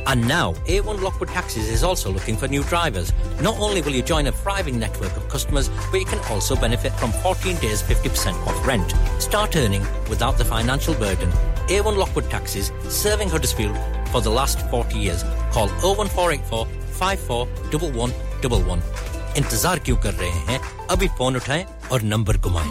And now, A1 Lockwood Taxis is also looking for new drivers. Not only will you join a thriving network of customers, but you can also benefit from 14 days 50% off rent. Start earning without the financial burden. A1 Lockwood Taxis, serving Huddersfield for the last 40 years. Call 01484 541111. इंतजार क्यों कर रहे हैं? अभी phone उठाएं और number घुमाएं.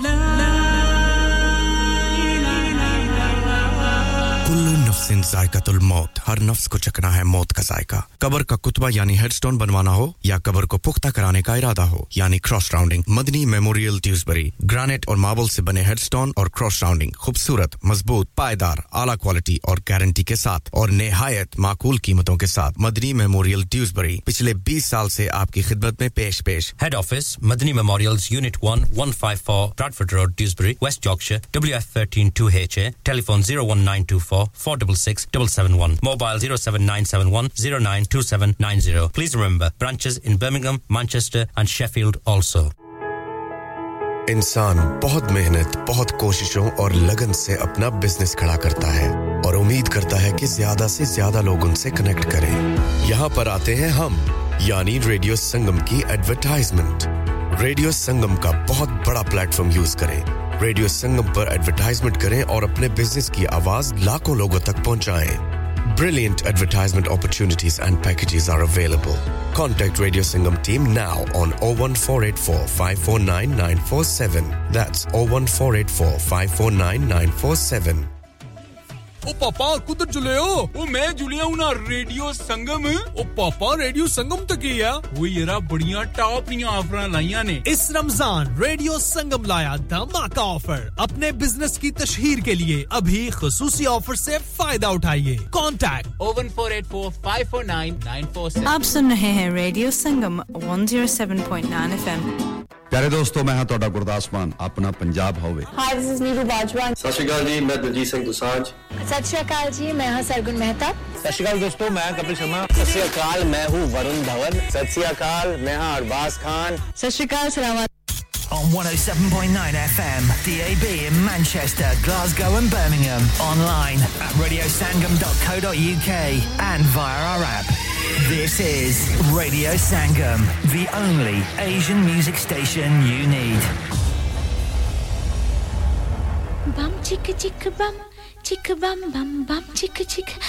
कुल्लू नफ्सिन जायकातुल मौत, हर नफ्स को चखना है मौत का जायका. कब्र का कुतबा यानी हेडस्टोन बनवाना हो या कब्र को पुख्ता कराने का इरादा हो यानी cross rounding. Madani memorial Dewsbury, granite और मार्बल से बने हेडस्टोन और क्रॉस राउंडिंग खूबसूरत, मजबूत, पायदार, आला क्वालिटी और गारंटी के साथ और निहायत माकूल कीमतों के साथ. मदनी मेमोरियल ड्यूसबरी पिछले 20 साल से आपकी खिदमत में पेश. Head office Madani memorials, unit 1, 154 Bradford road, Dewsbury, West Yorkshire, WF13 2HA. Telephone 01924 466771. Mobile 07971 092790. Please remember, branches in Birmingham, Manchester and Sheffield also. इंसान बहुत मेहनत, बहुत कोशिशों और लगन से अपना बिजनेस खड़ा करता है और उम्मीद करता है कि ज्यादा से ज्यादा लोग उनसे कनेक्ट करें. यहाँ पर आते हैं हम, यानी रेडियो संगम की एडवर्टाइजमेंट. रेडियो संगम का बहुत बड़ा प्लेटफॉर्म यूज करें. रेडियो संगम पर एडवर्टाइजमेंट करें और अपने बिजनेस की आवाज लाखों लोगों तक पहुंचाएं. Brilliant advertisement opportunities and packages are available. Contact Radio Sangam team now on 01484 549 947. That's 01484 549 947. Oh, Papa, kudhar jule ho? Oh, main jule hu na Radio Sangam. Oh, Papa, Radio Sangam tak hi ya. Oh, yara badhiyan top niyan offeran laiyan ne. Is Ramzan Radio Sangam laya dhamaka offer. Apne business ki tashheer ke liye abhi khususi offer se fayda uthaiye. Contact 01484 549 947. Aap sun rahe hain Radio Sangam 107.9 FM. प्यारे दोस्तों मैं हां ਤੁਹਾਡਾ ਗੁਰਦਾਸ ਮਾਨ ਆਪਣਾ ਪੰਜਾਬ ਹੋਵੇ hi this is Neeru Bajwa ਸਤਿ ਸ਼੍ਰੀ ਅਕਾਲ ਜੀ ਮੈਂ ਦਲਜੀਤ ਸਿੰਘ ਦੁਸਾਂਝ ਸਤਿ ਸ਼੍ਰੀ ਅਕਾਲ ਜੀ ਮੈਂ ਹਾਂ ਸਰਗੁਣ ਮਹਿਤਾ ਸਤਿ ਸ਼੍ਰੀ ਅਕਾਲ ਦੋਸਤੋ ਮੈਂ ਕਪਿਲ ਸ਼ਰਮਾ ਸਤਿ ਸ਼੍ਰੀ ਅਕਾਲ ਮੈਂ ਹੂੰ ਵਰੁਣ ਧਵਨ ਸਤਿ ਸ਼੍ਰੀ ਅਕਾਲ ਮੈਂ ਹਾਂ ਅਰਬਾਜ਼ ਖਾਨ ਸਤਿ ਸ਼੍ਰੀ ਅਕਾਲ ਸਲਾਮਤ On 107.9 FM, DAB in Manchester, Glasgow and Birmingham. Online at radiosangam.co.uk and via our app. This is Radio Sangam, the only Asian music station you need. Bum chicka chicka bum bum chicka chicka.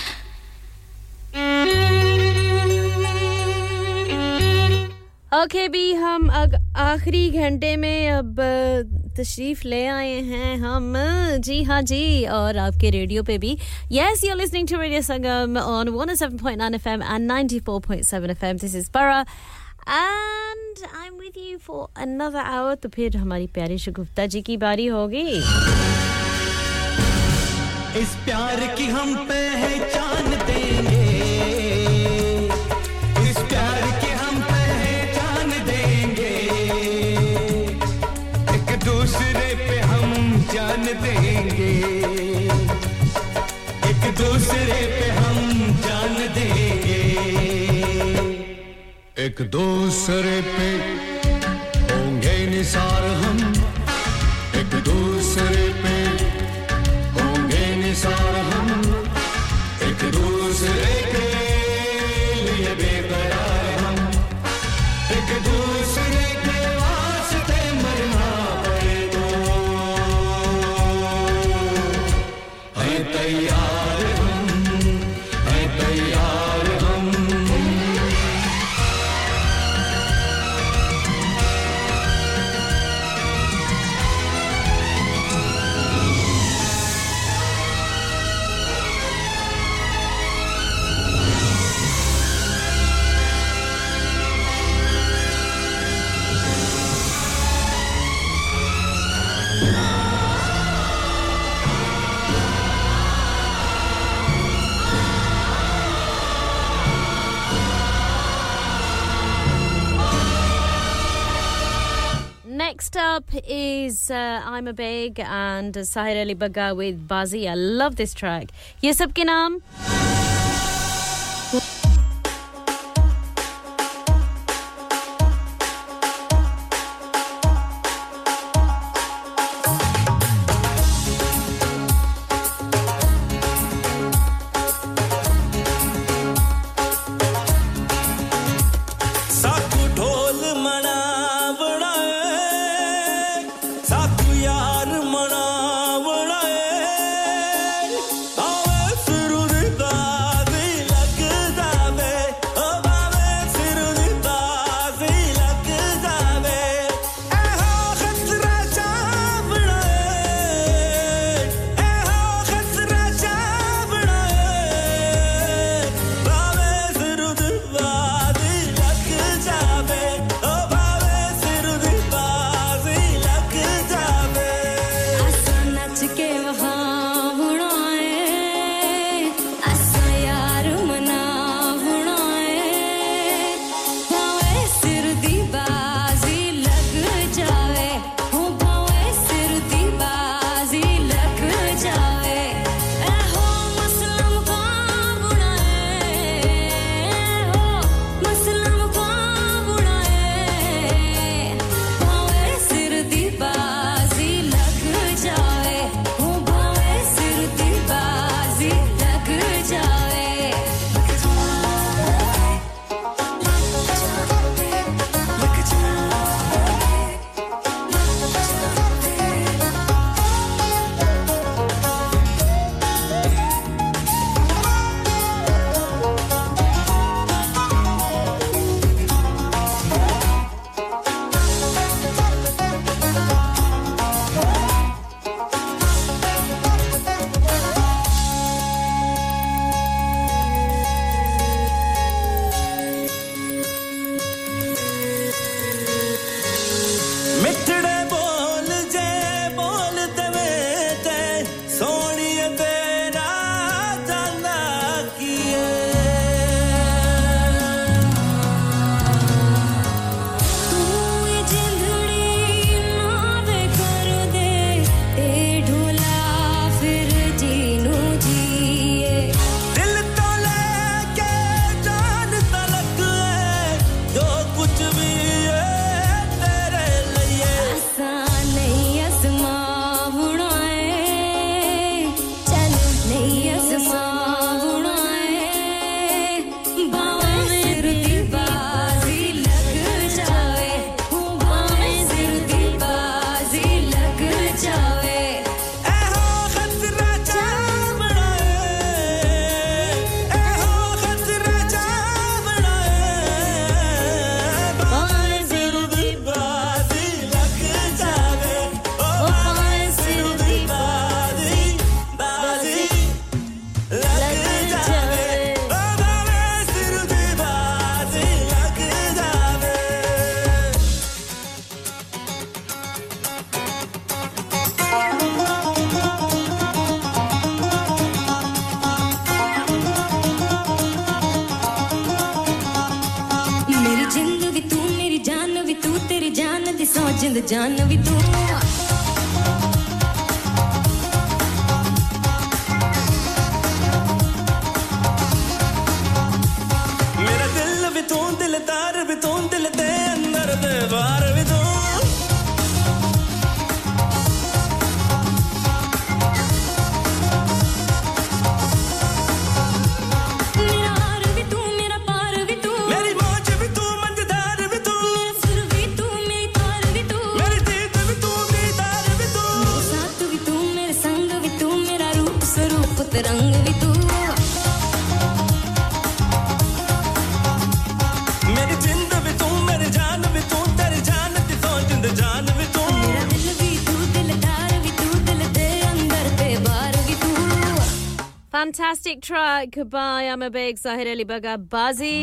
Okay भी हम आखिरी घंटे में अब तशरीफ ले आए हैं हम जी हां जी और आपके रेडियो पे भी yes you are listening to radio Sangam on 107.9 FM and 94.7 FM this is Para and I'm with you for another hour तो फिर हमारी प्यारी शगुफ्ता जी की बारी होगी इस प्यार की हम पहचान देंगे जान देंगे एक दूसरे पे हम जान देंगे एक दूसरे पे होंगे निसार हम एक दूसरे पे होंगे निसार हम एक दूसरे के लिए बेकरार हम एक दूसरे Next up is I'm a Big and Sahir Ali Bagga with Bazi. I love this track. Ye sab ke naam Janvi तू मेरा दिल भी तू दिल तार भी तू दिल दे अंदर दे बाहर भी तू रंग भी तू मेरी जिंद भी तू मेरी जान भी तू तेरी जान दी तो जिंद जान भी तू मेरा दिल भी तू दिलदार भी तू दिल दे अंदर पे बाहर भी तू Fantastic track by Amabeg Zahir Ali Baghabazi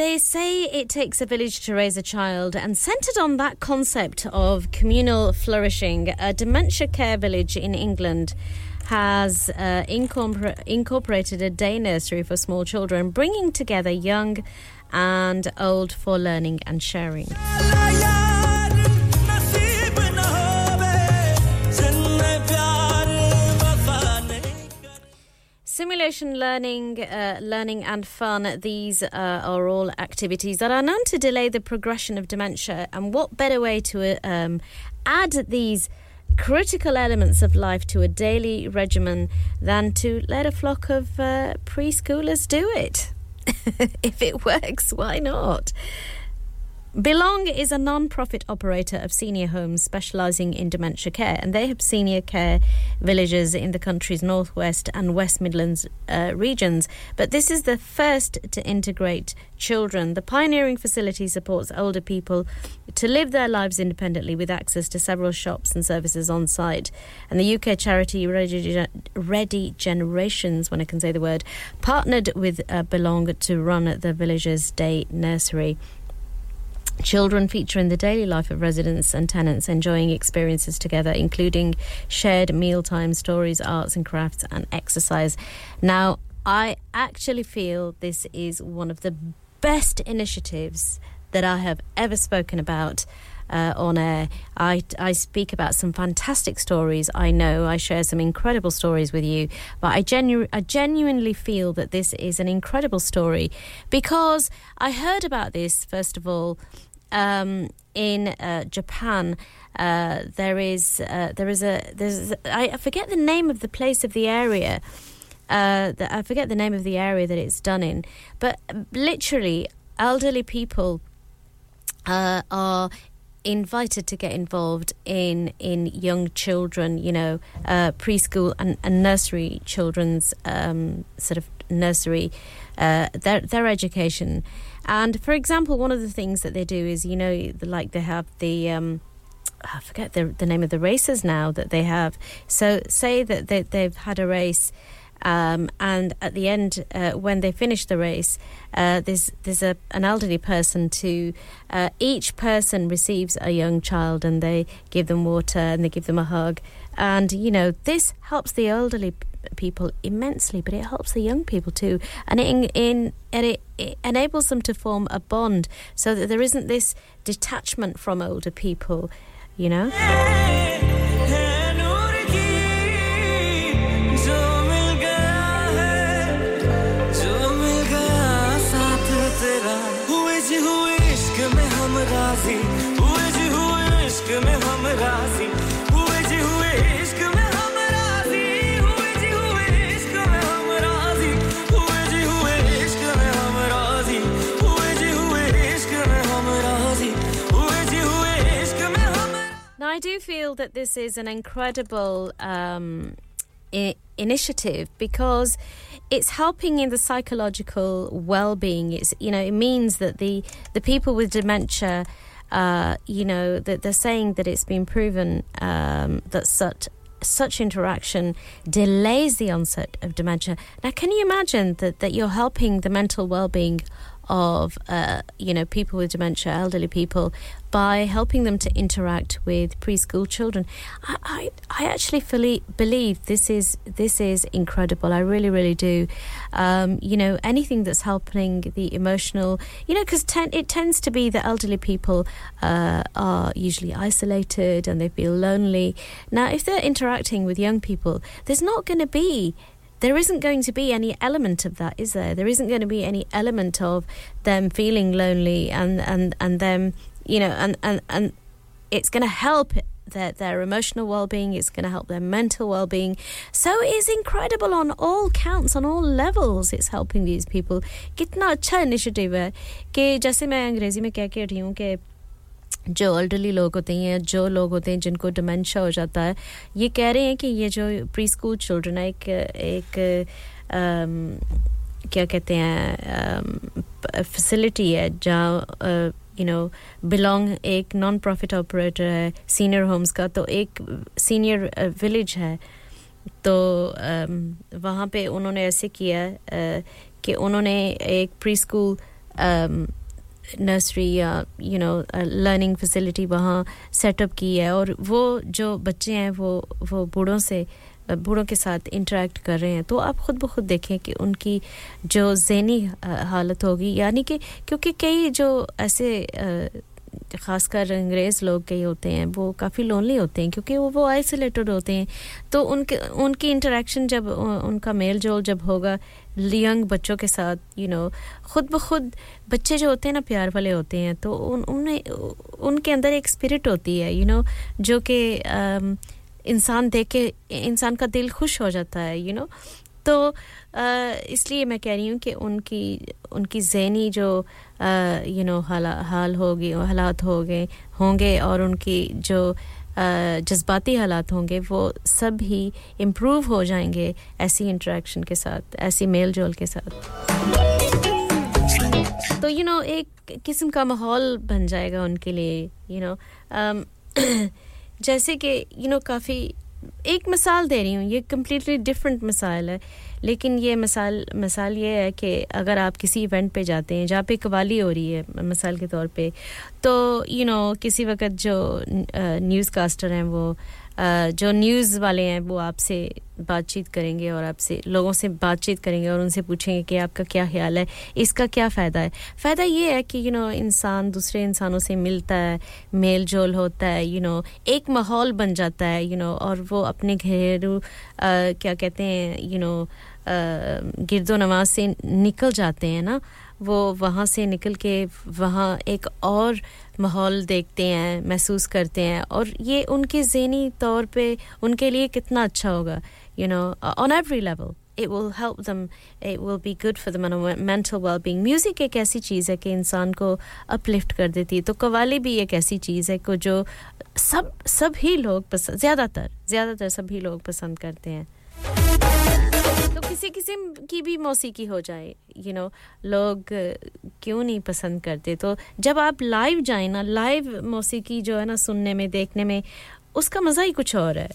They say it takes a village to raise a child, and centred on that concept of communal flourishing, a dementia care village in England has incorporated a day nursery for small children, bringing together young and old for learning and sharing. Simulation learning, learning and fun, these are all activities that are known to delay the progression of dementia. And what better way to add these critical elements of life to a daily regimen than to let a flock of preschoolers do it? If it works, why not? Belong is a non-profit operator of senior homes specialising in dementia care, and they have senior care villages in the country's northwest and West Midlands regions. But this is the first to integrate children. The pioneering facility supports older people to live their lives independently with access to several shops and services on site. And the UK charity Ready Generations, when I can say the word, partnered with Belong to run the Villages Day Nursery. Children feature in the daily life of residents and tenants, enjoying experiences together, including shared mealtime, stories, arts and crafts and exercise. Now, I actually feel this is one of the best initiatives that I have ever spoken about on air. I speak about some fantastic stories, I know. I share some incredible stories with you. But I genuinely feel that this is an incredible story, because I heard about this, first of all, in Japan. I forget the name of the place of the area I forget the name of the area that it's done in, but literally elderly people are invited to get involved in young children, you know, preschool and nursery children's sort of nursery their education. And for example, one of the things that they do is, you know, like they have the I forget the name of the races now that they have. So say that they've had a race, and at the end, when they finish the race, there's an elderly person to each person receives a young child, and they give them water and they give them a hug. And you know, this helps the elderly people immensely, but it helps the young people too, and it enables them to form a bond, so that there isn't this detachment from older people, you know. I do feel that this is an incredible initiative, because it's helping in the psychological well-being. It's, you know, it means that the people with dementia, you know, that they're saying that it's been proven that such interaction delays the onset of dementia. Now, can you imagine that you're helping the mental well-being of, people with dementia, elderly people, by helping them to interact with preschool children. I actually fully believe this is incredible. I really, really do. Anything that's helping the emotional, because it tends to be that elderly people are usually isolated and they feel lonely. Now, if they're interacting with young people, there isn't going to be any element of that, is there? There isn't going to be any element of them feeling lonely and them, and it's going to help their emotional well-being, it's going to help their mental well-being. So it is incredible on all counts, on all levels. It's helping these people. Kitna acha initiative hai ki jaise main angrezi mein keh ke rahi hu ki जो elderly लोग होते हैं, जो लोग होते हैं जिनको dementia हो जाता है, ये कह रहे हैं कि ये जो preschool children है, क्या कहते हैं, facility है जहाँ Belong एक non-profit operator है, senior homes का, तो एक senior village है, तो वहाँ पे उन्होंने ऐसे किया कि उन्होंने एक preschool nursery learning facility वहाँ सेटअप की है और वो जो बच्चे हैं वो बूढ़ों के साथ इंटरेक्ट कर रहे हैं तो आप खुद ब खुद देखें कि उनकी जो ज़हनी हालत होगी यानी कि क्योंकि कई जो ऐसे खासकर अंग्रेज़ लोग कई होते हैं वो काफ़ी लोनली होते हैं क्योंकि वो आइसोलेटेड होते हैं तो उनकी इंटरेक्शन जब उनका मेल जोल जब होगा यंग बच्चों के साथ खुद ब खुद बच्चे जो होते हैं ना प्यार वाले होते हैं तो उनके अंदर एक स्पिरिट होती है जो कि इंसान देख के इंसान का दिल खुश हो जाता है तो इसलिए मैं कह रही हूं कि उनकी ज़हनी जो हालात होंगे और उनकी जो जज्बाती हालात होंगे वो सब ही इम्प्रूव हो जाएंगे ऐसी इंटरेक्शन के साथ ऐसी मेल जोल के साथ तो एक किस्म का माहौल बन जाएगा उनके लिए जैसे कि काफ़ी एक मिसाल दे रही हूं ये completely different मिसाल है लेकिन ये मिसाल ये है कि अगर आप किसी इवेंट पे जाते हैं जहाँ पे कवाली हो रही है मिसाल के तौर पे तो किसी वक्त जो न्यूज़ कास्टर हैं वो जो न्यूज़ वाले हैं वो आपसे बातचीत करेंगे और आपसे लोगों से बातचीत करेंगे और उनसे पूछेंगे कि आपका क्या ख्याल है इसका क्या फ़ायदा है फ़ायदा ये है कि इंसान दूसरे इंसानों से मिलता है मेल जोल होता है एक माहौल बन जाता है और वो अपने घरेलू क्या कहते हैं गिरदो नवाज से निकल जाते हैं ना वो वहाँ से निकल के वहाँ एक और माहौल देखते हैं महसूस करते हैं और ये उनके ज़हनी तौर पे उनके लिए कितना अच्छा होगा on every level it will help them it will be good for the mental well-being music एक ऐसी चीज़ है कि इंसान को uplift कर देती है तो कव्वाली भी एक ऐसी चीज़ है को जो सब ही लोग पसंद ज़्यादातर सभी लोग पसंद करते हैं किसी किस्म की भी मौसीकी हो जाए लोग क्यों नहीं पसंद करते तो जब आप लाइव जाएं ना लाइव मौसीकी जो है ना सुनने में देखने में उसका मजा ही कुछ और है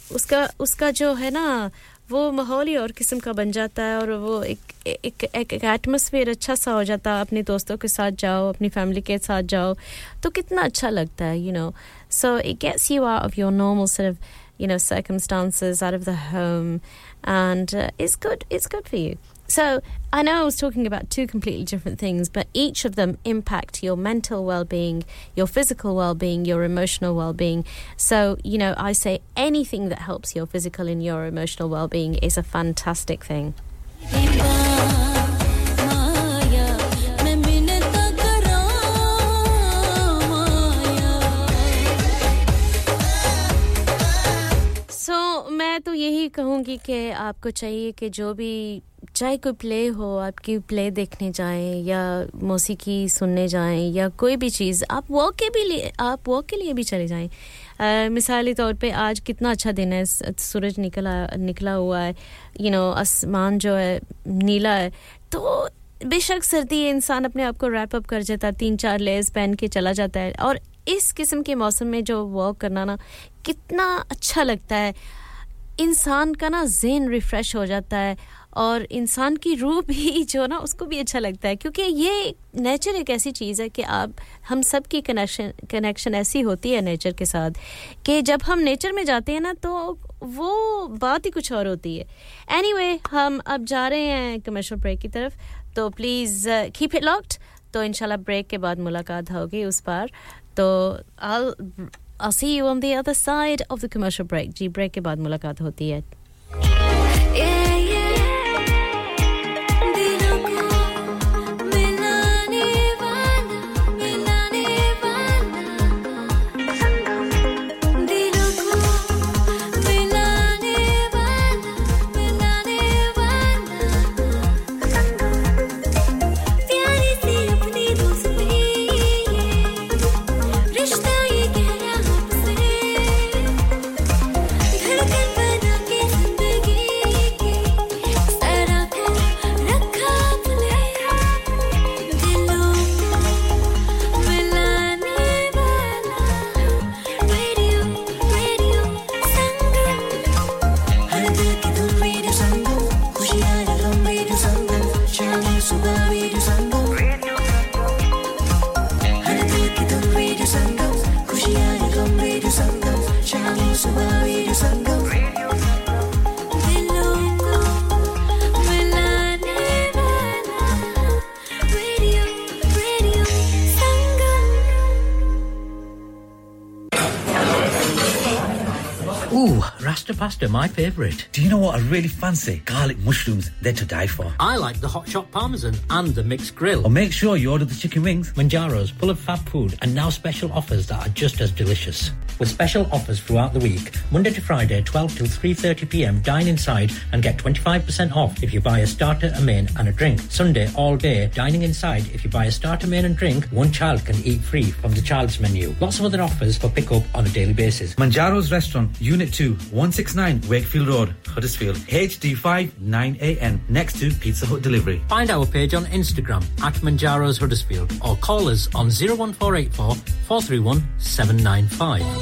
उसका जो है ना वो माहौल ही और किस्म का बन जाता है और वो एक एटमॉस्फेयर अच्छा सा हो जाता है अपने दोस्तों के साथ जाओ अपनी फैमिली के साथ जाओ तो कितना अच्छा लगता है so it gets you out of your normal sort of circumstances out of the home and it's good for you so I know I was talking about two completely different things but each of them impact your mental well-being your physical well-being your emotional well-being so I say anything that helps your physical and your emotional well-being is a fantastic thing मैं तो यही कहूंगी कि आपको चाहिए कि जो भी चाहे कोई प्ले हो आपकी प्ले देखने जाएं या मौसीकी सुनने जाएं या कोई भी चीज़ आप वॉक के लिए भी चले जाएं मिसाली तौर पे आज कितना अच्छा दिन है सूरज निकला हुआ है आसमान जो है नीला है तो बेशक सर्दी है इंसान अपने आप को रैप अप कर जाता है 3-4 लेयर्स पहन के चला जाता है और इस किस्म के मौसम में जो वॉक करना ना कितना अच्छा लगता है इंसान का ना ज़हन रिफ्रेश हो जाता है और इंसान की रूह भी जो ना उसको भी अच्छा लगता है क्योंकि ये नेचर एक ऐसी चीज़ है कि आप हम सब की कनेक्शन ऐसी होती है नेचर के साथ कि जब हम नेचर में जाते हैं ना तो वो बात ही कुछ और होती है. एनीवे, हम अब जा रहे हैं कमर्शियल ब्रेक की तरफ तो प्लीज़ कीप इट लॉक्ड. तो इंशाल्लाह ब्रेक के बाद मुलाकात होगी उस पार. तो I'll see you on the other side of the commercial break. जी ब्रेक के बाद मुलाकात होती है. Pasta, my favourite. Do you know what I really fancy? Garlic mushrooms, they're to die for. I like the hot shot parmesan and the mixed grill. Or make sure you order the chicken wings. Manjaro's, full of fab food and now special offers that are just as delicious. With special offers throughout the week, Monday to Friday, 12 till 3:30pm, dine inside and get 25% off if you buy a starter, a main and a drink. Sunday, all day, dining inside. If you buy a starter, main and drink, one child can eat free from the child's menu. Lots of other offers for pick-up on a daily basis. Manjaro's Restaurant, Unit 2, 169 Wakefield Road, Huddersfield, HD5 9AN, next to Pizza Hut Delivery. Find our page on Instagram at Manjaro's Huddersfield or call us on 01484 431 795.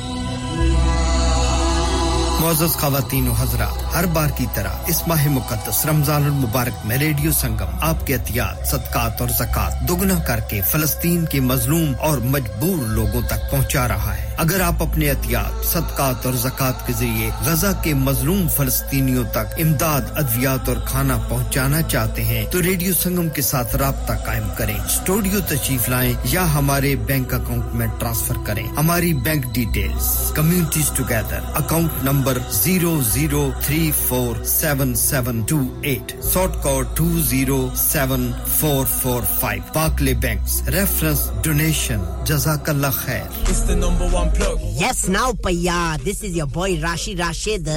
मौजूद ख़वातीन और हज़रात, हर बार की तरह इस माह मुक़द्दस रमज़ानुल मुबारक में radio संगम आपके अतियात, सदक़ात और ज़कात दोगुना करके फ़लस्तीन के मज़लूम और मजबूर लोगों तक पहुंचा रहा है. अगर आप अपने अतियात, सदक़ात और ज़कात के ज़रिए ग़ज़ा के मज़लूम फ़लस्तीनियों तक इमदाद, अद्वियात और खाना पहुंचाना चाहते हैं तो रेडियो संगम के साथ राब्ता कायम करें, स्टूडियो तशरीफ़ लाएं या हमारे बैंक अकाउंट में ट्रांसफर करें. हमारी bank details communities together account number 00347728, sort code 207445, Barclay Banks, reference donation. Jazakallah khair. It's the number one plug. Yes, now Paya, this is your boy Rashi Rashid.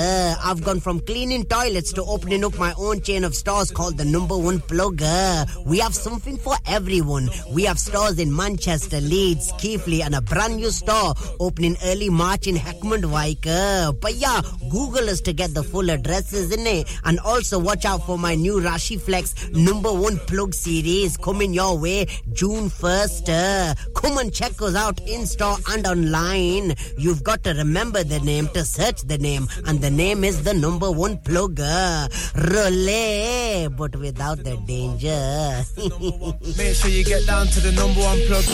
I've gone from cleaning toilets to opening up my own chain of stores called the number one plug. We have something for everyone. We have stores in Manchester, Leeds, Keighley and a brand new store opening early March in Heckmondwike. Paya, Google us to get the full addresses, innit? And also watch out for my new Rashi Flex number one plug series coming your way June 1st. Come and check us out in store and online. You've got to remember the name to search the name, and the name is the number one plug. Relay, but without the danger. Make sure you get down to the number one plug.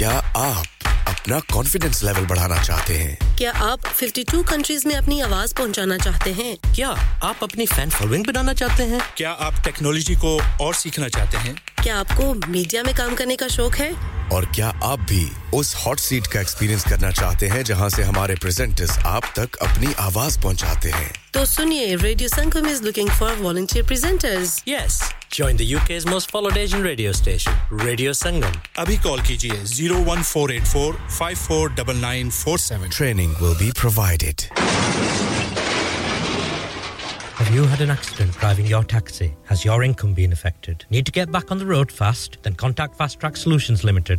Kya aap अपना confidence level बढ़ाना चाहते हैं? क्या आप 52 countries में अपनी आवाज पहुंचाना चाहते हैं? क्या आप अपनी फैन फॉलोइंग बनाना चाहते हैं? क्या आप टेक्नोलॉजी को और सीखना चाहते हैं? क्या आपको मीडिया में काम करने का शौक है? और क्या आप भी उस हॉट सीट का एक्सपीरियंस करना चाहते हैं जहां से हमारे प्रेजेंटर्स आप तक अपनी आवाज पहुंचाते हैं? तो सुनिए, radio Sangam is looking for volunteer presenters. Yes, join the UK's most followed Asian radio station, Radio Sangam. Abhi call kijiye 01484549947. Training will be provided. Have you had an accident driving your taxi? Has your income been affected? Need to get back on the road fast? Then contact Fast Track Solutions Limited,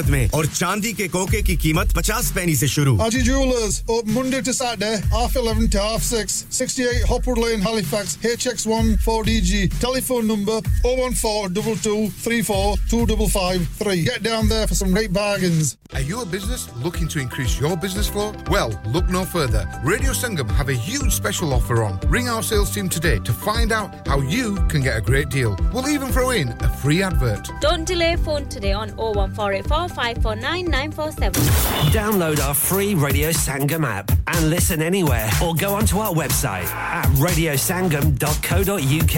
में और चांदी के कोके की कीमत 50 पैसे से शुरू Haji Jewelers open Monday to Saturday half 11 to half 6 68 Hopwood Lane Halifax HX1 4DG telephone number 01422342553 Get down there for some great bargains Are you a business looking to increase your business flow? Well, look no further. Radio Sangam have a huge special offer on. Ring our sales team today to find out how you can get a great deal. We'll even throw in a free advert. Don't delay phone today on 01484 549947. Download our free Radio Sangam app and listen anywhere or go onto our website at radiosangam.co.uk.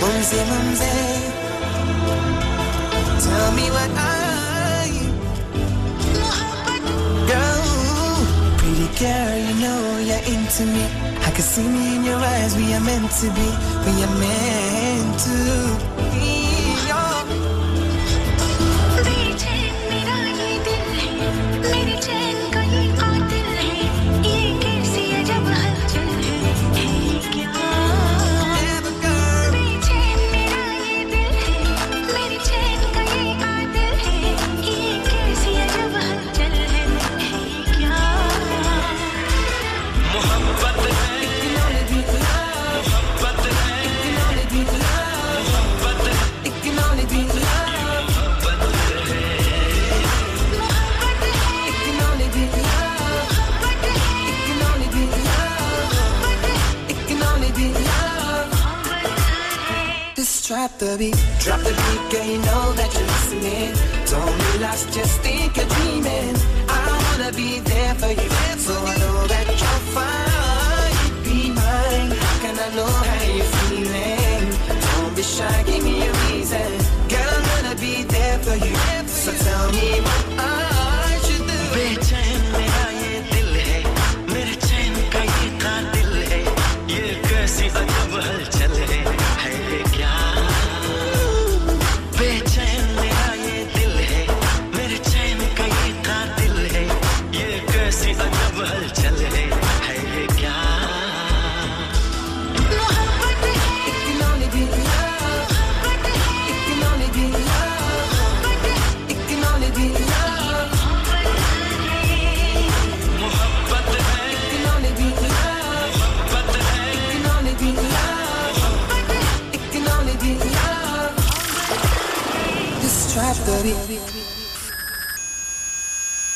Mumsy, mumsy, tell me what are you? Girl, pretty girl, you know you're into me. I can see me in your eyes, we are meant to be, we are meant to be. Drop the beat, girl, you know that you're listening. Don't be lost, just think you're dreaming. I wanna be there for you, so I know that you're fine. Be mine, how can I know how you're feeling? Don't be shy, give me a reason. Girl, I'm gonna be there for you, so tell me what I should do. Bechain mera ye dil hai, mere chain ka ye qatil hai. Ye kaisi ajab halchal hai, hai kya?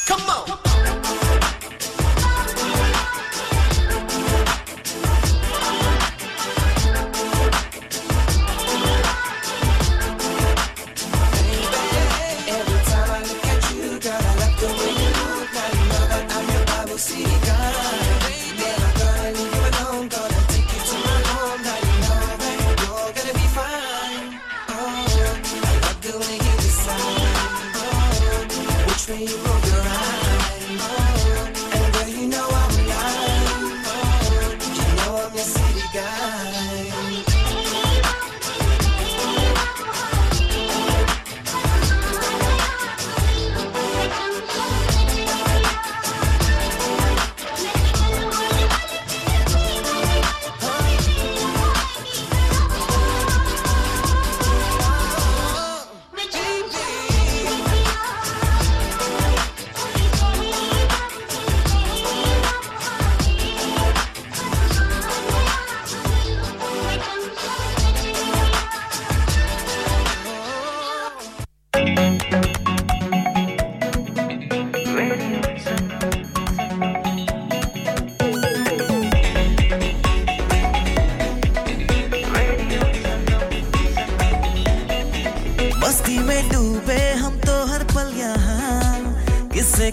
Come on!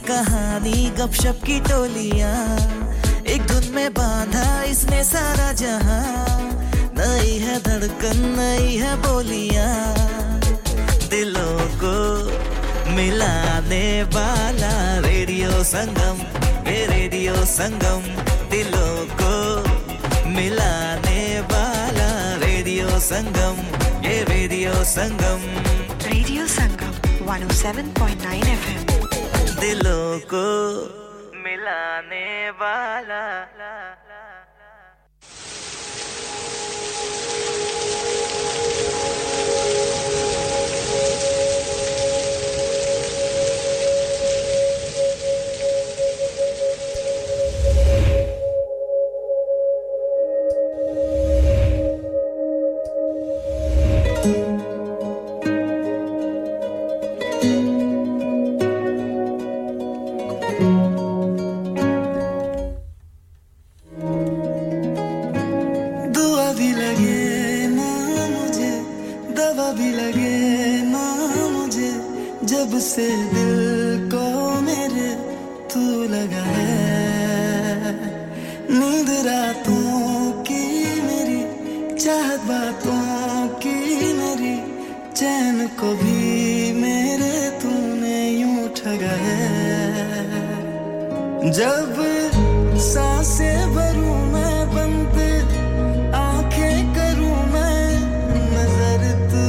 कहानी गपशप की टोलियां एक धुन में बांधा इसने सारा जहां नई है धड़कन नई है बोलियां दिलों को मिलाने वाला रेडियो संगम दिलों को मिलाने वाला रेडियो संगम 107.9 FM दिलों को मिलाने वाला से दिल को मेरे तू लगा है नींद रातों की मेरी चाहत बातों की मेरी चैन को भी मेरे तूने यूं ठगा है जब सांसें भरूं मैं बंद आंखें करूं मैं नजर तू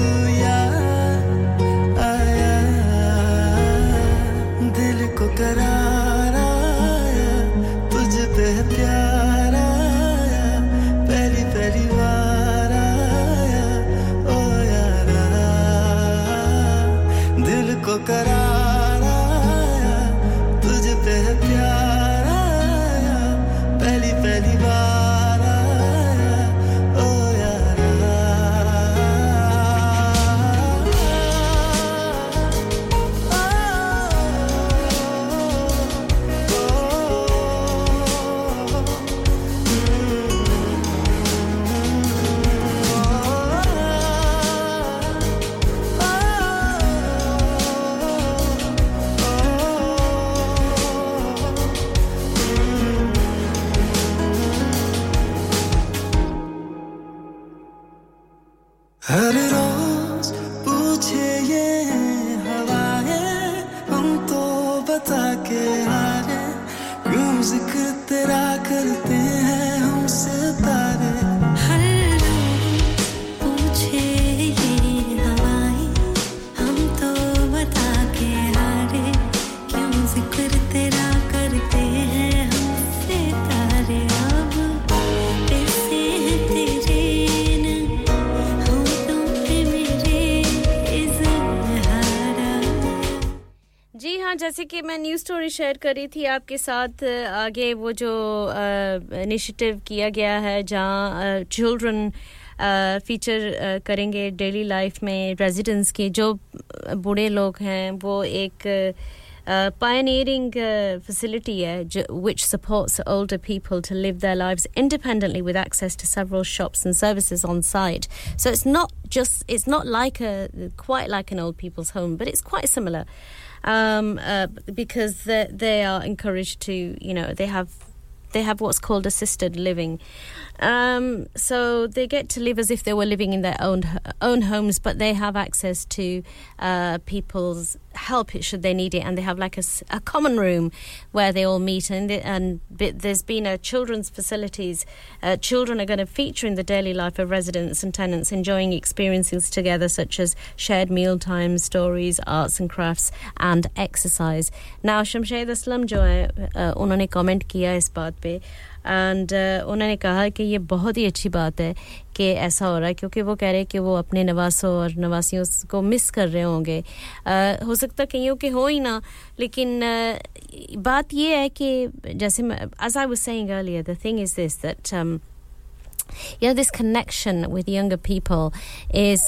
करारा आया तुझे ते प्यारा आया पहली पहली बार आया ओ यारा दिल को करारा आया तुझे ते प्यारा आया पहली पहली बार आया ओ यारा हर रोज पूछे ये हवाएं हम तो बता के हारे गुम जिक्र तेरा करते हैं हम सितारे हर रोज पूछे ये हवाएं हम तो बता के हारे क्यों जिक्र तेरा करते हैं हम सितारे अब जी हां जैसे कि मैं न्यूज़ स्टोरी शेयर करी थी आपके साथ आगे वो जो इनिशिएटिव किया गया है जहां चिल्ड्रन फीचर करेंगे डेली लाइफ में रेजिडेंट्स के जो बूढ़े लोग हैं वो एक pioneering facility which supports older people to live their lives independently with access to several shops and services on site so it's not quite like an old people's home but it's quite similar because they are encouraged to you know they have what's called assisted living so they get to live as if they were living in their own homes but they have access to people's help should they need it and they have like a common room where they all meet there's been a children's facilities children are going to feature in the daily life of residents and tenants enjoying experiences together such as shared meal times stories arts and crafts and exercise now Shamshed Aslam jo hai unhone comment kiya is baat pe and उन्होंने कहा कि ये बहुत ही अच्छी बात है कि ऐसा हो रहा है क्योंकि वो कह रहे हैं कि वो अपने नवासों और नवासियों को मिस कर रहे होंगे हो सकता कहीं के हो ही ना लेकिन बात ये है कि जैसे as I was saying earlier the thing is this that you know this connection with younger people is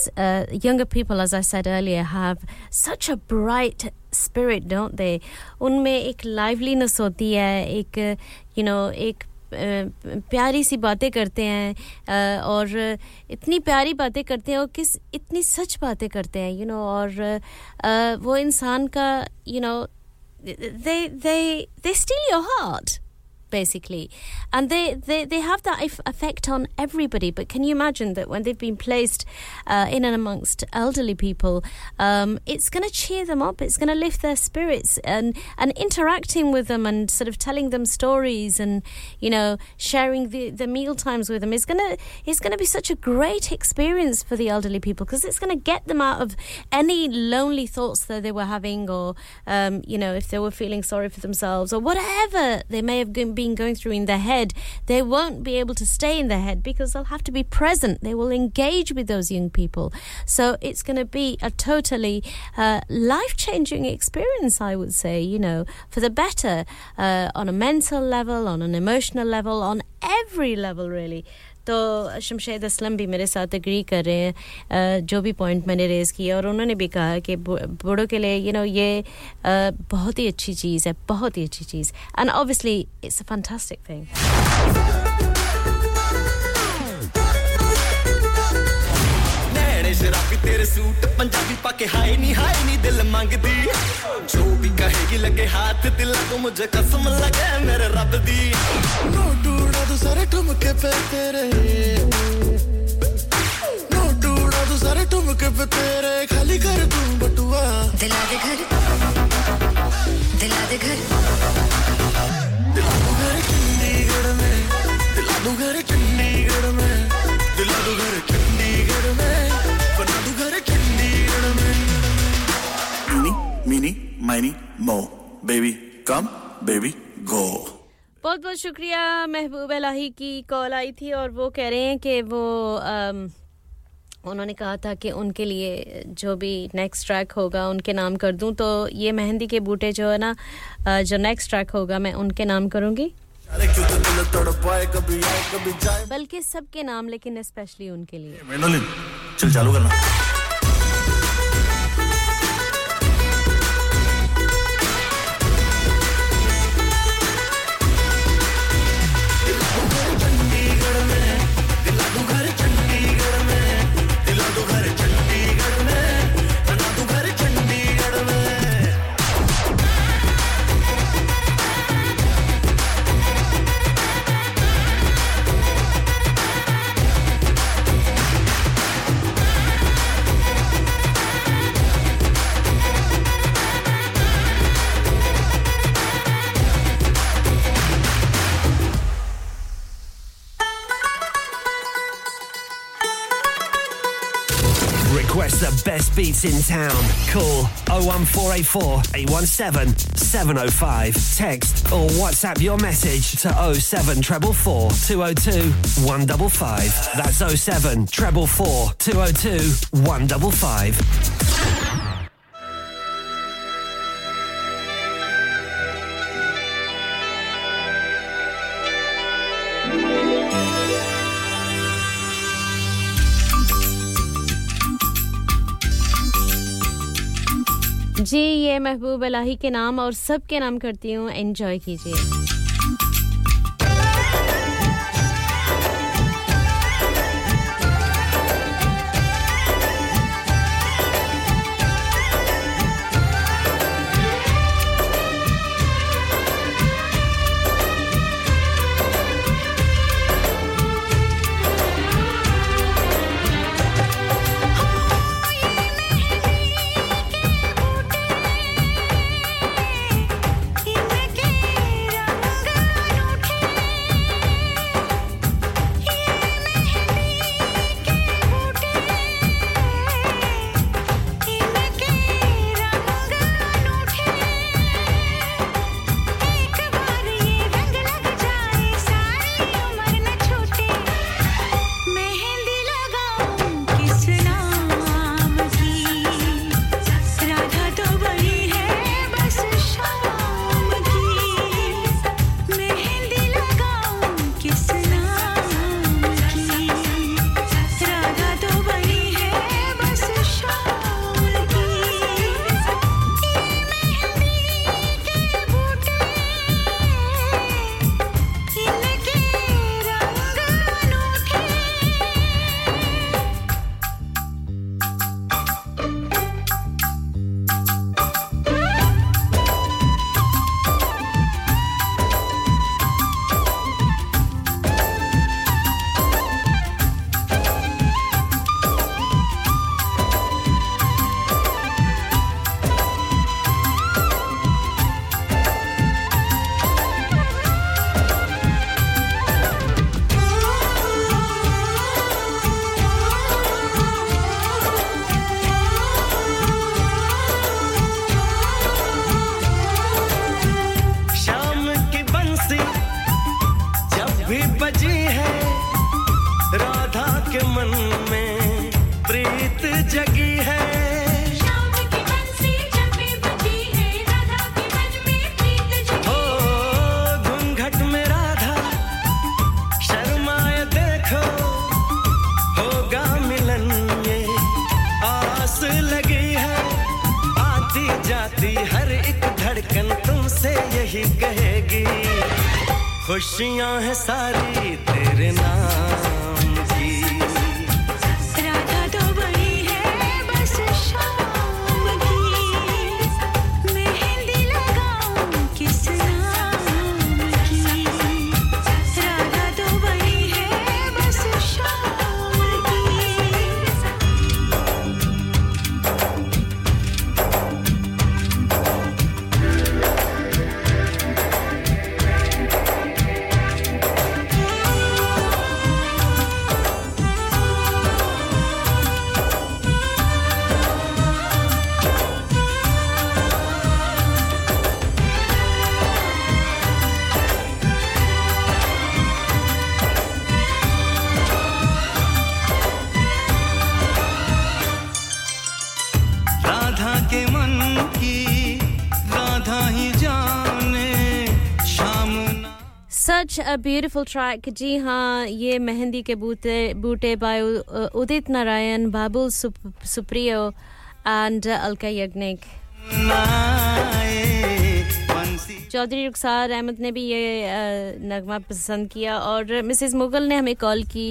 younger people as I said earlier have such a bright spirit don't they unme ek liveliness hoti hai ek you know ek प्यारी सी बातें करते हैं और इतनी प्यारी बातें करते हैं और किस इतनी सच बातें करते हैं यू नो और वो इंसान का you know they steal your heart, basically. And they have that effect on everybody. But can you imagine that when they've been placed in and amongst elderly people, it's going to cheer them up, it's going to lift their spirits, and interacting with them and sort of telling them stories and, you know, sharing the meal times with them is going to be such a great experience for the elderly people, because it's going to get them out of any lonely thoughts that they were having, or, you know, if they were feeling sorry for themselves or whatever they may have been going through in their head. They won't be able to stay in their head because they'll have to be present. They will engage with those young people. So it's going to be a totally life-changing experience, I would say, you know, for the better, on a mental level, on an emotional level, on every level, really. तो शमशेद असलम भी मेरे साथ agree कर रहे हैं जो भी point मैंने रेज किया, और उन्होंने भी कहा कि बड़ों के लिए you know ये बहुत ही अच्छी चीज है, बहुत ही अच्छी चीज, and obviously it's a fantastic thing. नैने शराबी तेरे सूट पंजाबी पाके हाय नी दिल मांगदी जो भी कहेगी लगे हाथ दिल को मुझे कसम लगे मेरे रब दी नो टूड़ा तू सारे ठुमके पे तेरे नो टूड़ा तू सारे ठुमके पे तेरे खाली कर दूं बटुआ दिला दे घर चंडीगढ़ में दिला दूं घर चंडीगढ़ में दिला दूं घर चंडीगढ़ में बना दूं घर चंडीगढ़ में नी mini mini mo baby come baby go. बहुत-बहुत शुक्रिया महबूब इलाही की कॉल आई थी और वो कह रहे हैं कि वो उन्होंने कहा था कि उनके लिए जो भी नेक्स्ट ट्रैक होगा उनके नाम कर दूं, तो ये मेहंदी के बूटे जो है ना, जो नेक्स्ट ट्रैक होगा मैं उनके नाम करूंगी, बल्कि सबके नाम, लेकिन स्पेशली उनके लिए. चल चालू करना. Best beats in town. Call 01484 817 705. Text or WhatsApp your message to 07444 202 155. That's 07444 202 155. जी ये महबूब इलाही के नाम और सब के नाम करती हूँ, एंजॉय कीजिए. कहेगी खुशियां हैं सारी तेरे नाम a beautiful track ji ha ye mehndi ke boote by Udit Narayan Babul Supriyo and Alka Yagnik Chaudhary Rukhsar Ahmed ne bhi ye nagma pasand kiya aur Mrs Mughal ne hame call ki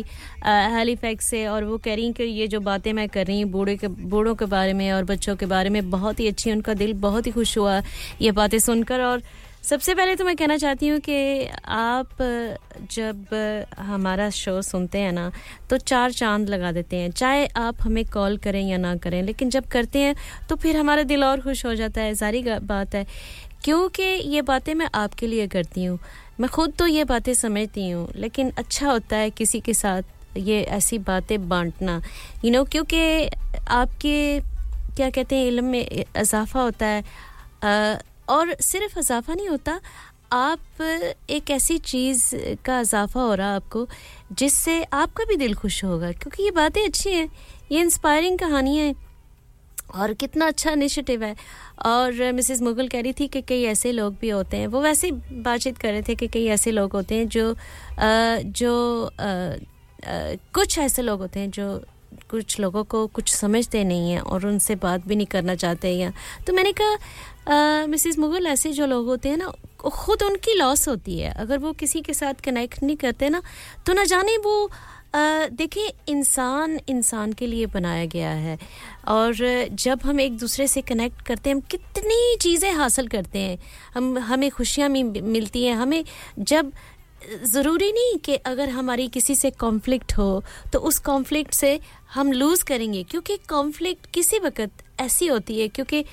Halifax se aur wo keh rahi ki ye jo baatein main kar rahi hu boodon ke bare mein aur bachchon ke bare mein bahut hi achhi unka dil bahut hi khush hua ye baatein sunkar aur सबसे पहले तो मैं कहना चाहती हूं कि आप जब हमारा शो सुनते हैं ना तो चार चांद लगा देते हैं चाहे आप हमें कॉल करें या ना करें लेकिन जब करते हैं तो फिर हमारा दिल और खुश हो जाता है सारी बात है क्योंकि ये बातें मैं आपके लिए करती हूं मैं खुद तो ये बातें समझती हूं लेकिन अच्छा होता है किसी के साथ ये ऐसी बातें बांटना यू नो क्योंकि आपके क्या कहते हैं इल्म में इजाफा होता है और सिर्फ इजाफा नहीं होता आप एक ऐसी चीज का इजाफा हो रहा आपको जिससे आपका भी दिल खुश होगा क्योंकि ये बातें अच्छी हैं ये इंस्पायरिंग कहानियां हैं और कितना अच्छा इनिशिएटिव है और मिसेस मुगल कह रही थी कि कई ऐसे लोग भी होते हैं वो वैसे बातचीत कर रहे थे कि कई ऐसे लोग होते हैं कुछ ऐसे लोग होते हैं जो कुछ लोगों को कुछ समझते नहीं हैं और उनसे बात भी नहीं करना चाहते हैं तो मैंने कहा मिसेस मुगल ऐसे जो लोग होते हैं ना खुद उनकी लॉस होती है अगर वो किसी के साथ कनेक्ट नहीं करते ना तो ना जाने वो देखिए इंसान इंसान के लिए बनाया गया है और जब हम एक दूसरे से कनेक्ट करते हैं हम कितनी चीजें हासिल करते हैं हम हमें खुशियां मिलती हैं हमें जब जरूरी नहीं कि अगर हमारी किसी से कॉन्फ्लिक्ट हो तो उस कॉन्फ्लिक्ट से हम लूज करेंगे क्योंकि कॉन्फ्लिक्ट किसी वक्त ऐसी होती है क्योंकि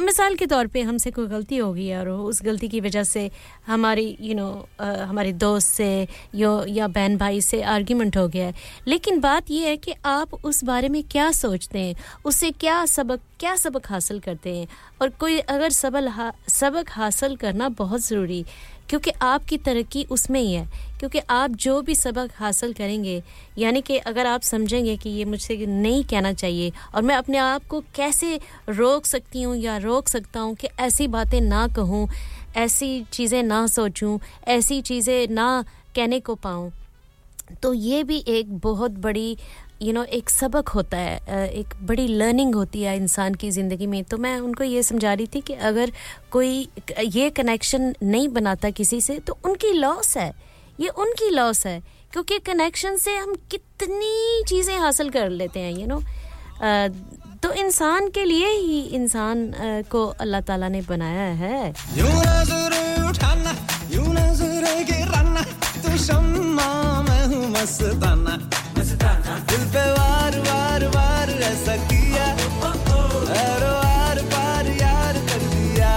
मिसाल के तौर पे हमसे कोई गलती हो गई और उस गलती की वजह से हमारी हमारे दोस्त से या बहन भाई से आर्गुमेंट हो गया है लेकिन बात ये है कि आप उस बारे में क्या सोचते हैं उससे क्या सबक हासिल करते हैं और कोई अगर सबक हासिल करना बहुत जरूरी क्योंकि आपकी तरक्की उसमें ही है क्योंकि आप जो भी सबक हासिल करेंगे यानी कि अगर आप समझेंगे कि ये मुझसे नहीं कहना चाहिए और मैं अपने आप को कैसे रोक सकती हूं या रोक सकता हूं कि ऐसी बातें ना कहूं ऐसी चीजें ना सोचूं ऐसी चीजें ना कहने को पाऊं तो ये भी एक बहुत बड़ी एक सबक होता है एक बड़ी लर्निंग होती है इंसान की जिंदगी में तो मैं उनको ये समझा रही थी कि अगर कोई ये कनेक्शन नहीं बनाता किसी से तो उनकी लॉस है ये उनकी लॉस है क्योंकि कनेक्शन से हम कितनी चीजें हासिल कर लेते हैं तो इंसान के लिए ही इंसान को अल्लाह ताला ने बनाया है यूं नजरें उठाना यूं नजरें गिराना तू शम्मा मैं हूं मस्ताना दिल पे वार वार वार ऐसा किया हर वार पार यार कर दिया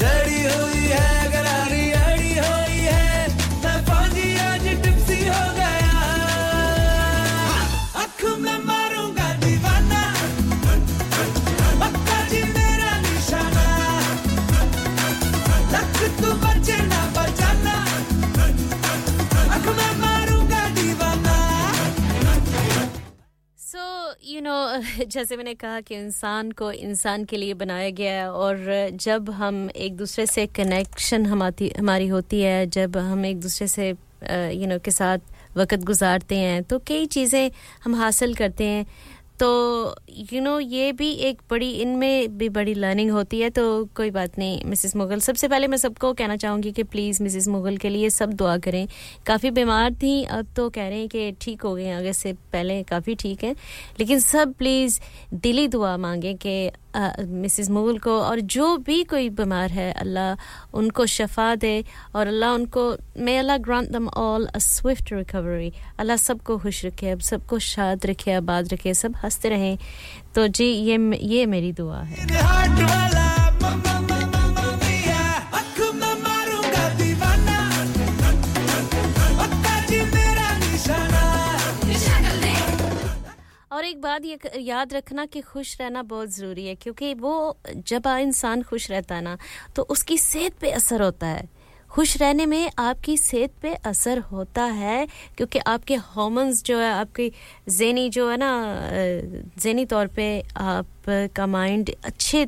जड़ी हुई है गरारी अड़ी हुई है मैं पाजी आज टिप्सी हो गया आँख में मारूंगा दीवाना पक्का जी मेरा निशाना लख तू बचना बचाना आँख में So, जैसे मैंने कहा कि इंसान को इंसान के लिए बनाया गया है और जब हम एक दूसरे से कनेक्शन हमारी होती है जब हम एक दूसरे से के साथ वक्त गुजारते हैं तो कई चीजें हम हासिल करते हैं तो यू नो ये भी एक बड़ी इनमें भी बड़ी लर्निंग होती है। तो कोई बात नहीं मिसेस मुगल, सबसे पहले मैं सबको कहना चाहूँगी कि प्लीज़ मिसेस मुगल के लिए सब दुआ करें। काफ़ी बीमार थी, अब तो कह रहे हैं कि ठीक हो गए, आगे से पहले काफ़ी ठीक हैं, लेकिन सब प्लीज़ दिली दुआ मांगें कि मिसेस मुगल को और जो भी कोई बीमार है अल्लाह उनको शफा दे और अल्लाह उनको may Allah grant them all a swift recovery. Allah सबको खुश रखे, अब सबको शाद रखे, आबाद रखे, सब हंसते रहें। तो जी ये मेरी दुआ है। और एक बात ये याद रखना कि खुश रहना बहुत ज़रूरी है, क्योंकि वो जब इंसान खुश रहता है ना तो उसकी सेहत पे असर होता है। खुश रहने में आपकी सेहत पे असर होता है, क्योंकि आपके हार्मोन्स जो है, आपकी ज़हनी जो है ना, ज़हनी तौर पे आपका माइंड अच्छे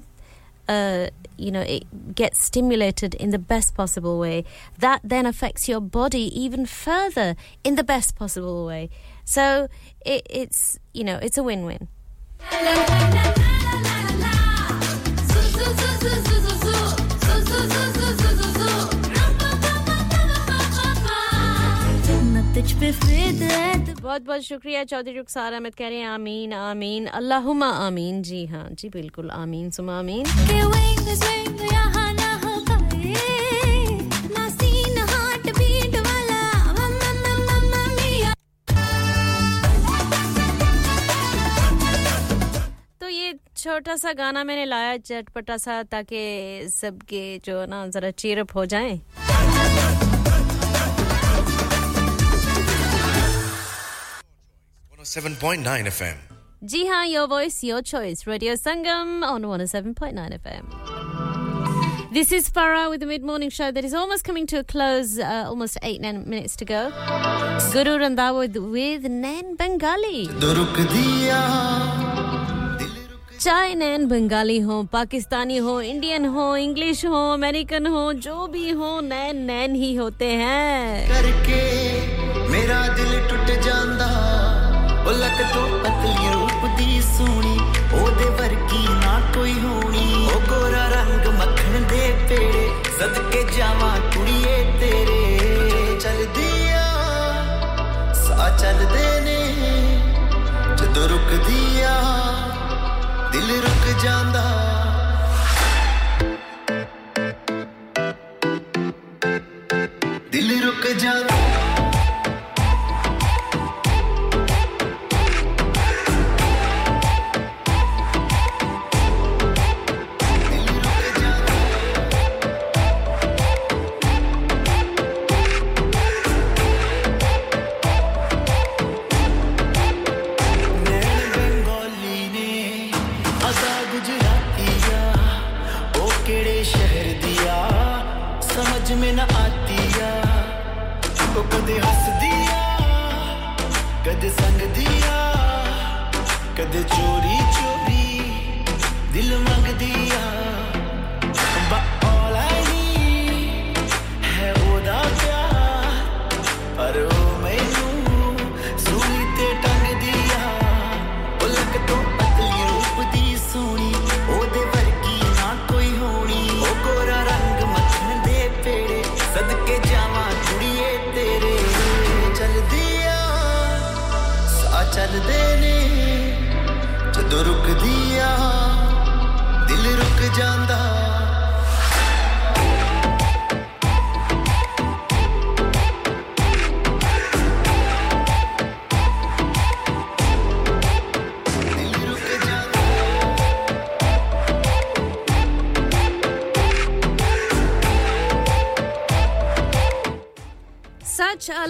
you know, it gets stimulated in the best possible way. That then affects your body even further in the best possible way. So it's, you know, it's a win-win. बहुत-बहुत शुक्रिया चौधरी रुखसार अहमद कह रहे हैं आमीन आमीन अल्लाहुम्मा आमीन। जी हां जी बिल्कुल आमीन सुमा आमीन। तो ये छोटा सा गाना मैंने लाया चटपटा सा ताकि सबके जो ना जरा चीयर अप हो जाएं। Seven point nine FM. जी हाँ, your voice, your choice. Radio Sangam on 107.9 FM. This is Farah with the mid-morning show that is almost coming to a close. Almost 8-9 minutes to go. Guru Randhawa with Nain Bengali. चाहे नैन बंगाली हो, पाकिस्तानी हो, Indian हो, English हो, American हो, जो भी हो, नैन नैन ही होते हैं। करके मेरा दिल टूट जांदा लक तो पतली रूप दी सोनी ओदे वरकी ना कोई होनी ओ गोरा रंग मक्खन दे पेड़े सदके जावा कुड़िए तेरे चल दिया सा चल देने जदों रुक दिया दिल रुक जांदा दिल रुक जांदा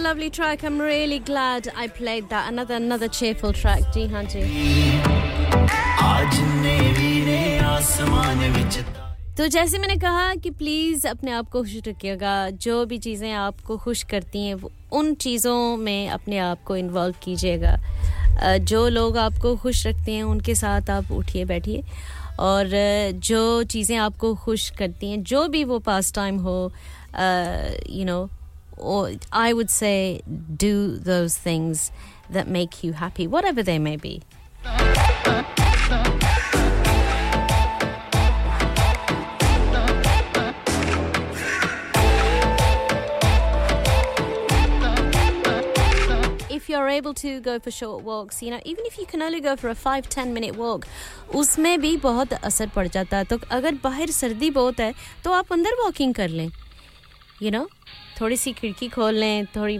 lovely track. I'm really glad I played that. Another cheerful track. Ji haan ji. तो जैसे मैंने कहा कि प्लीज अपने आप को खुश रखिएगा, जो भी चीजें आपको खुश करती हैं उन चीजों में अपने आप को इन्वॉल्व कीजिएगा। जो लोग आपको खुश रखते हैं उनके साथ आप उठिए बैठिए, और जो चीजें आपको खुश करती हैं, जो भी वो पास टाइम हो, you know, or I would say do those things that make you happy, whatever they may be. you're able to go for short walks, you know, even if you can only go for a 5-10 minute walk, उसमें भी बहुत असर पड़ जाता है. तो अगर बाहर सर्दी बहुत है तो आप अंदर वॉकिंग कर लें, you know, थोड़ी सी खिड़की खोल लें, थोड़ी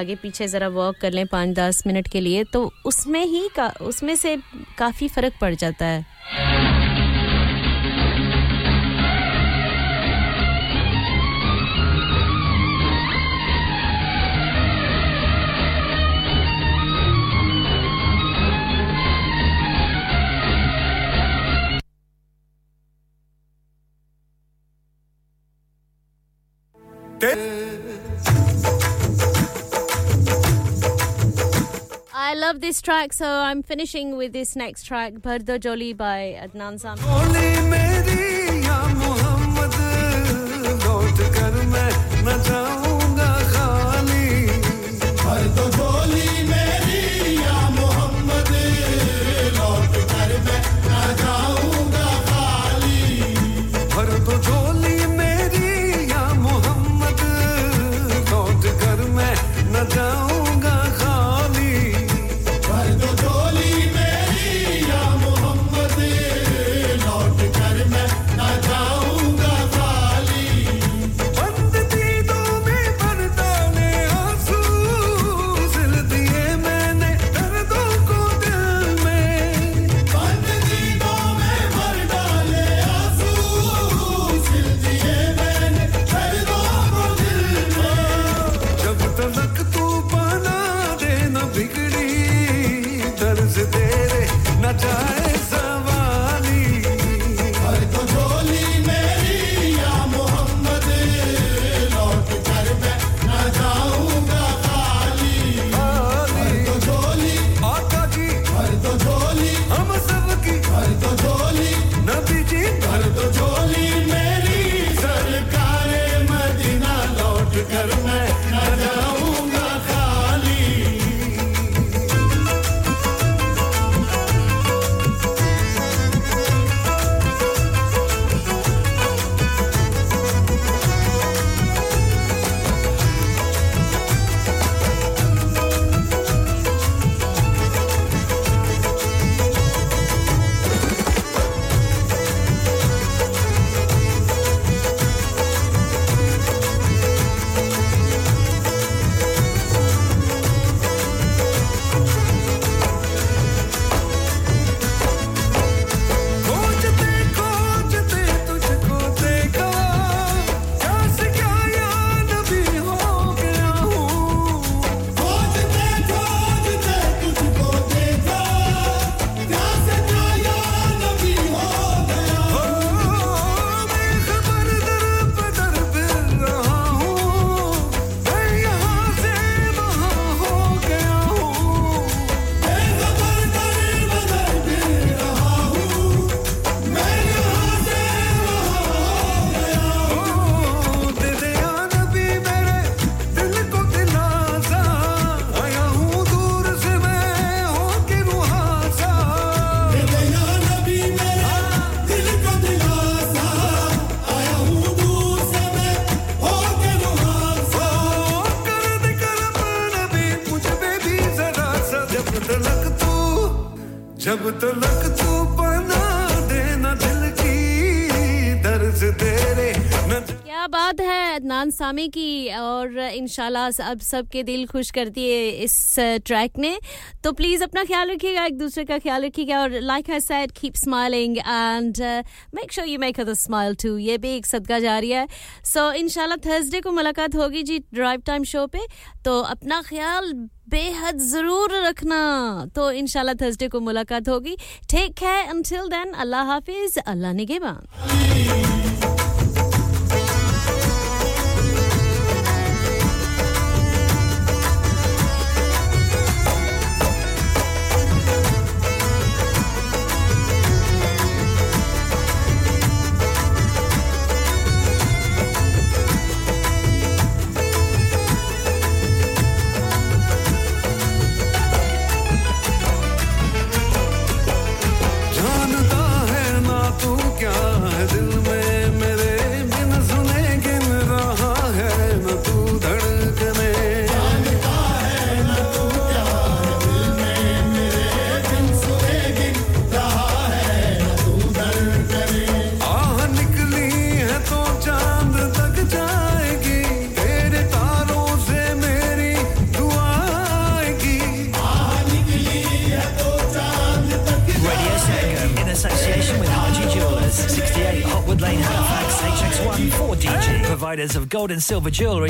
आगे पीछे जरा वॉक कर लें 5-10 मिनट के लिए, तो उसमें ही उसमें से काफी फर्क पड़ जाता है. I love this track, so I'm finishing with this next track, Bardo Joli by Adnan Sami. सामी की और इंशाल्लाह अब सबके दिल खुश कर दिए इस ट्रैक ने. तो प्लीज अपना ख्याल रखिएगा, एक दूसरे का ख्याल रखिएगा और like I said keep smiling and make sure you make other smile too. ये भी एक सदका जारी है. सो इंशाल्लाह थर्सडे को मुलाकात होगी जी ड्राइव टाइम शो पे. तो अपना ख्याल बेहद जरूर रखना. तो इंशाल्लाह थर्सडे को मुलाकात होगी. Take care until then. अल्लाह हाफिज. अल्लाह निगहबान. दिल में providers of gold and silver jewellery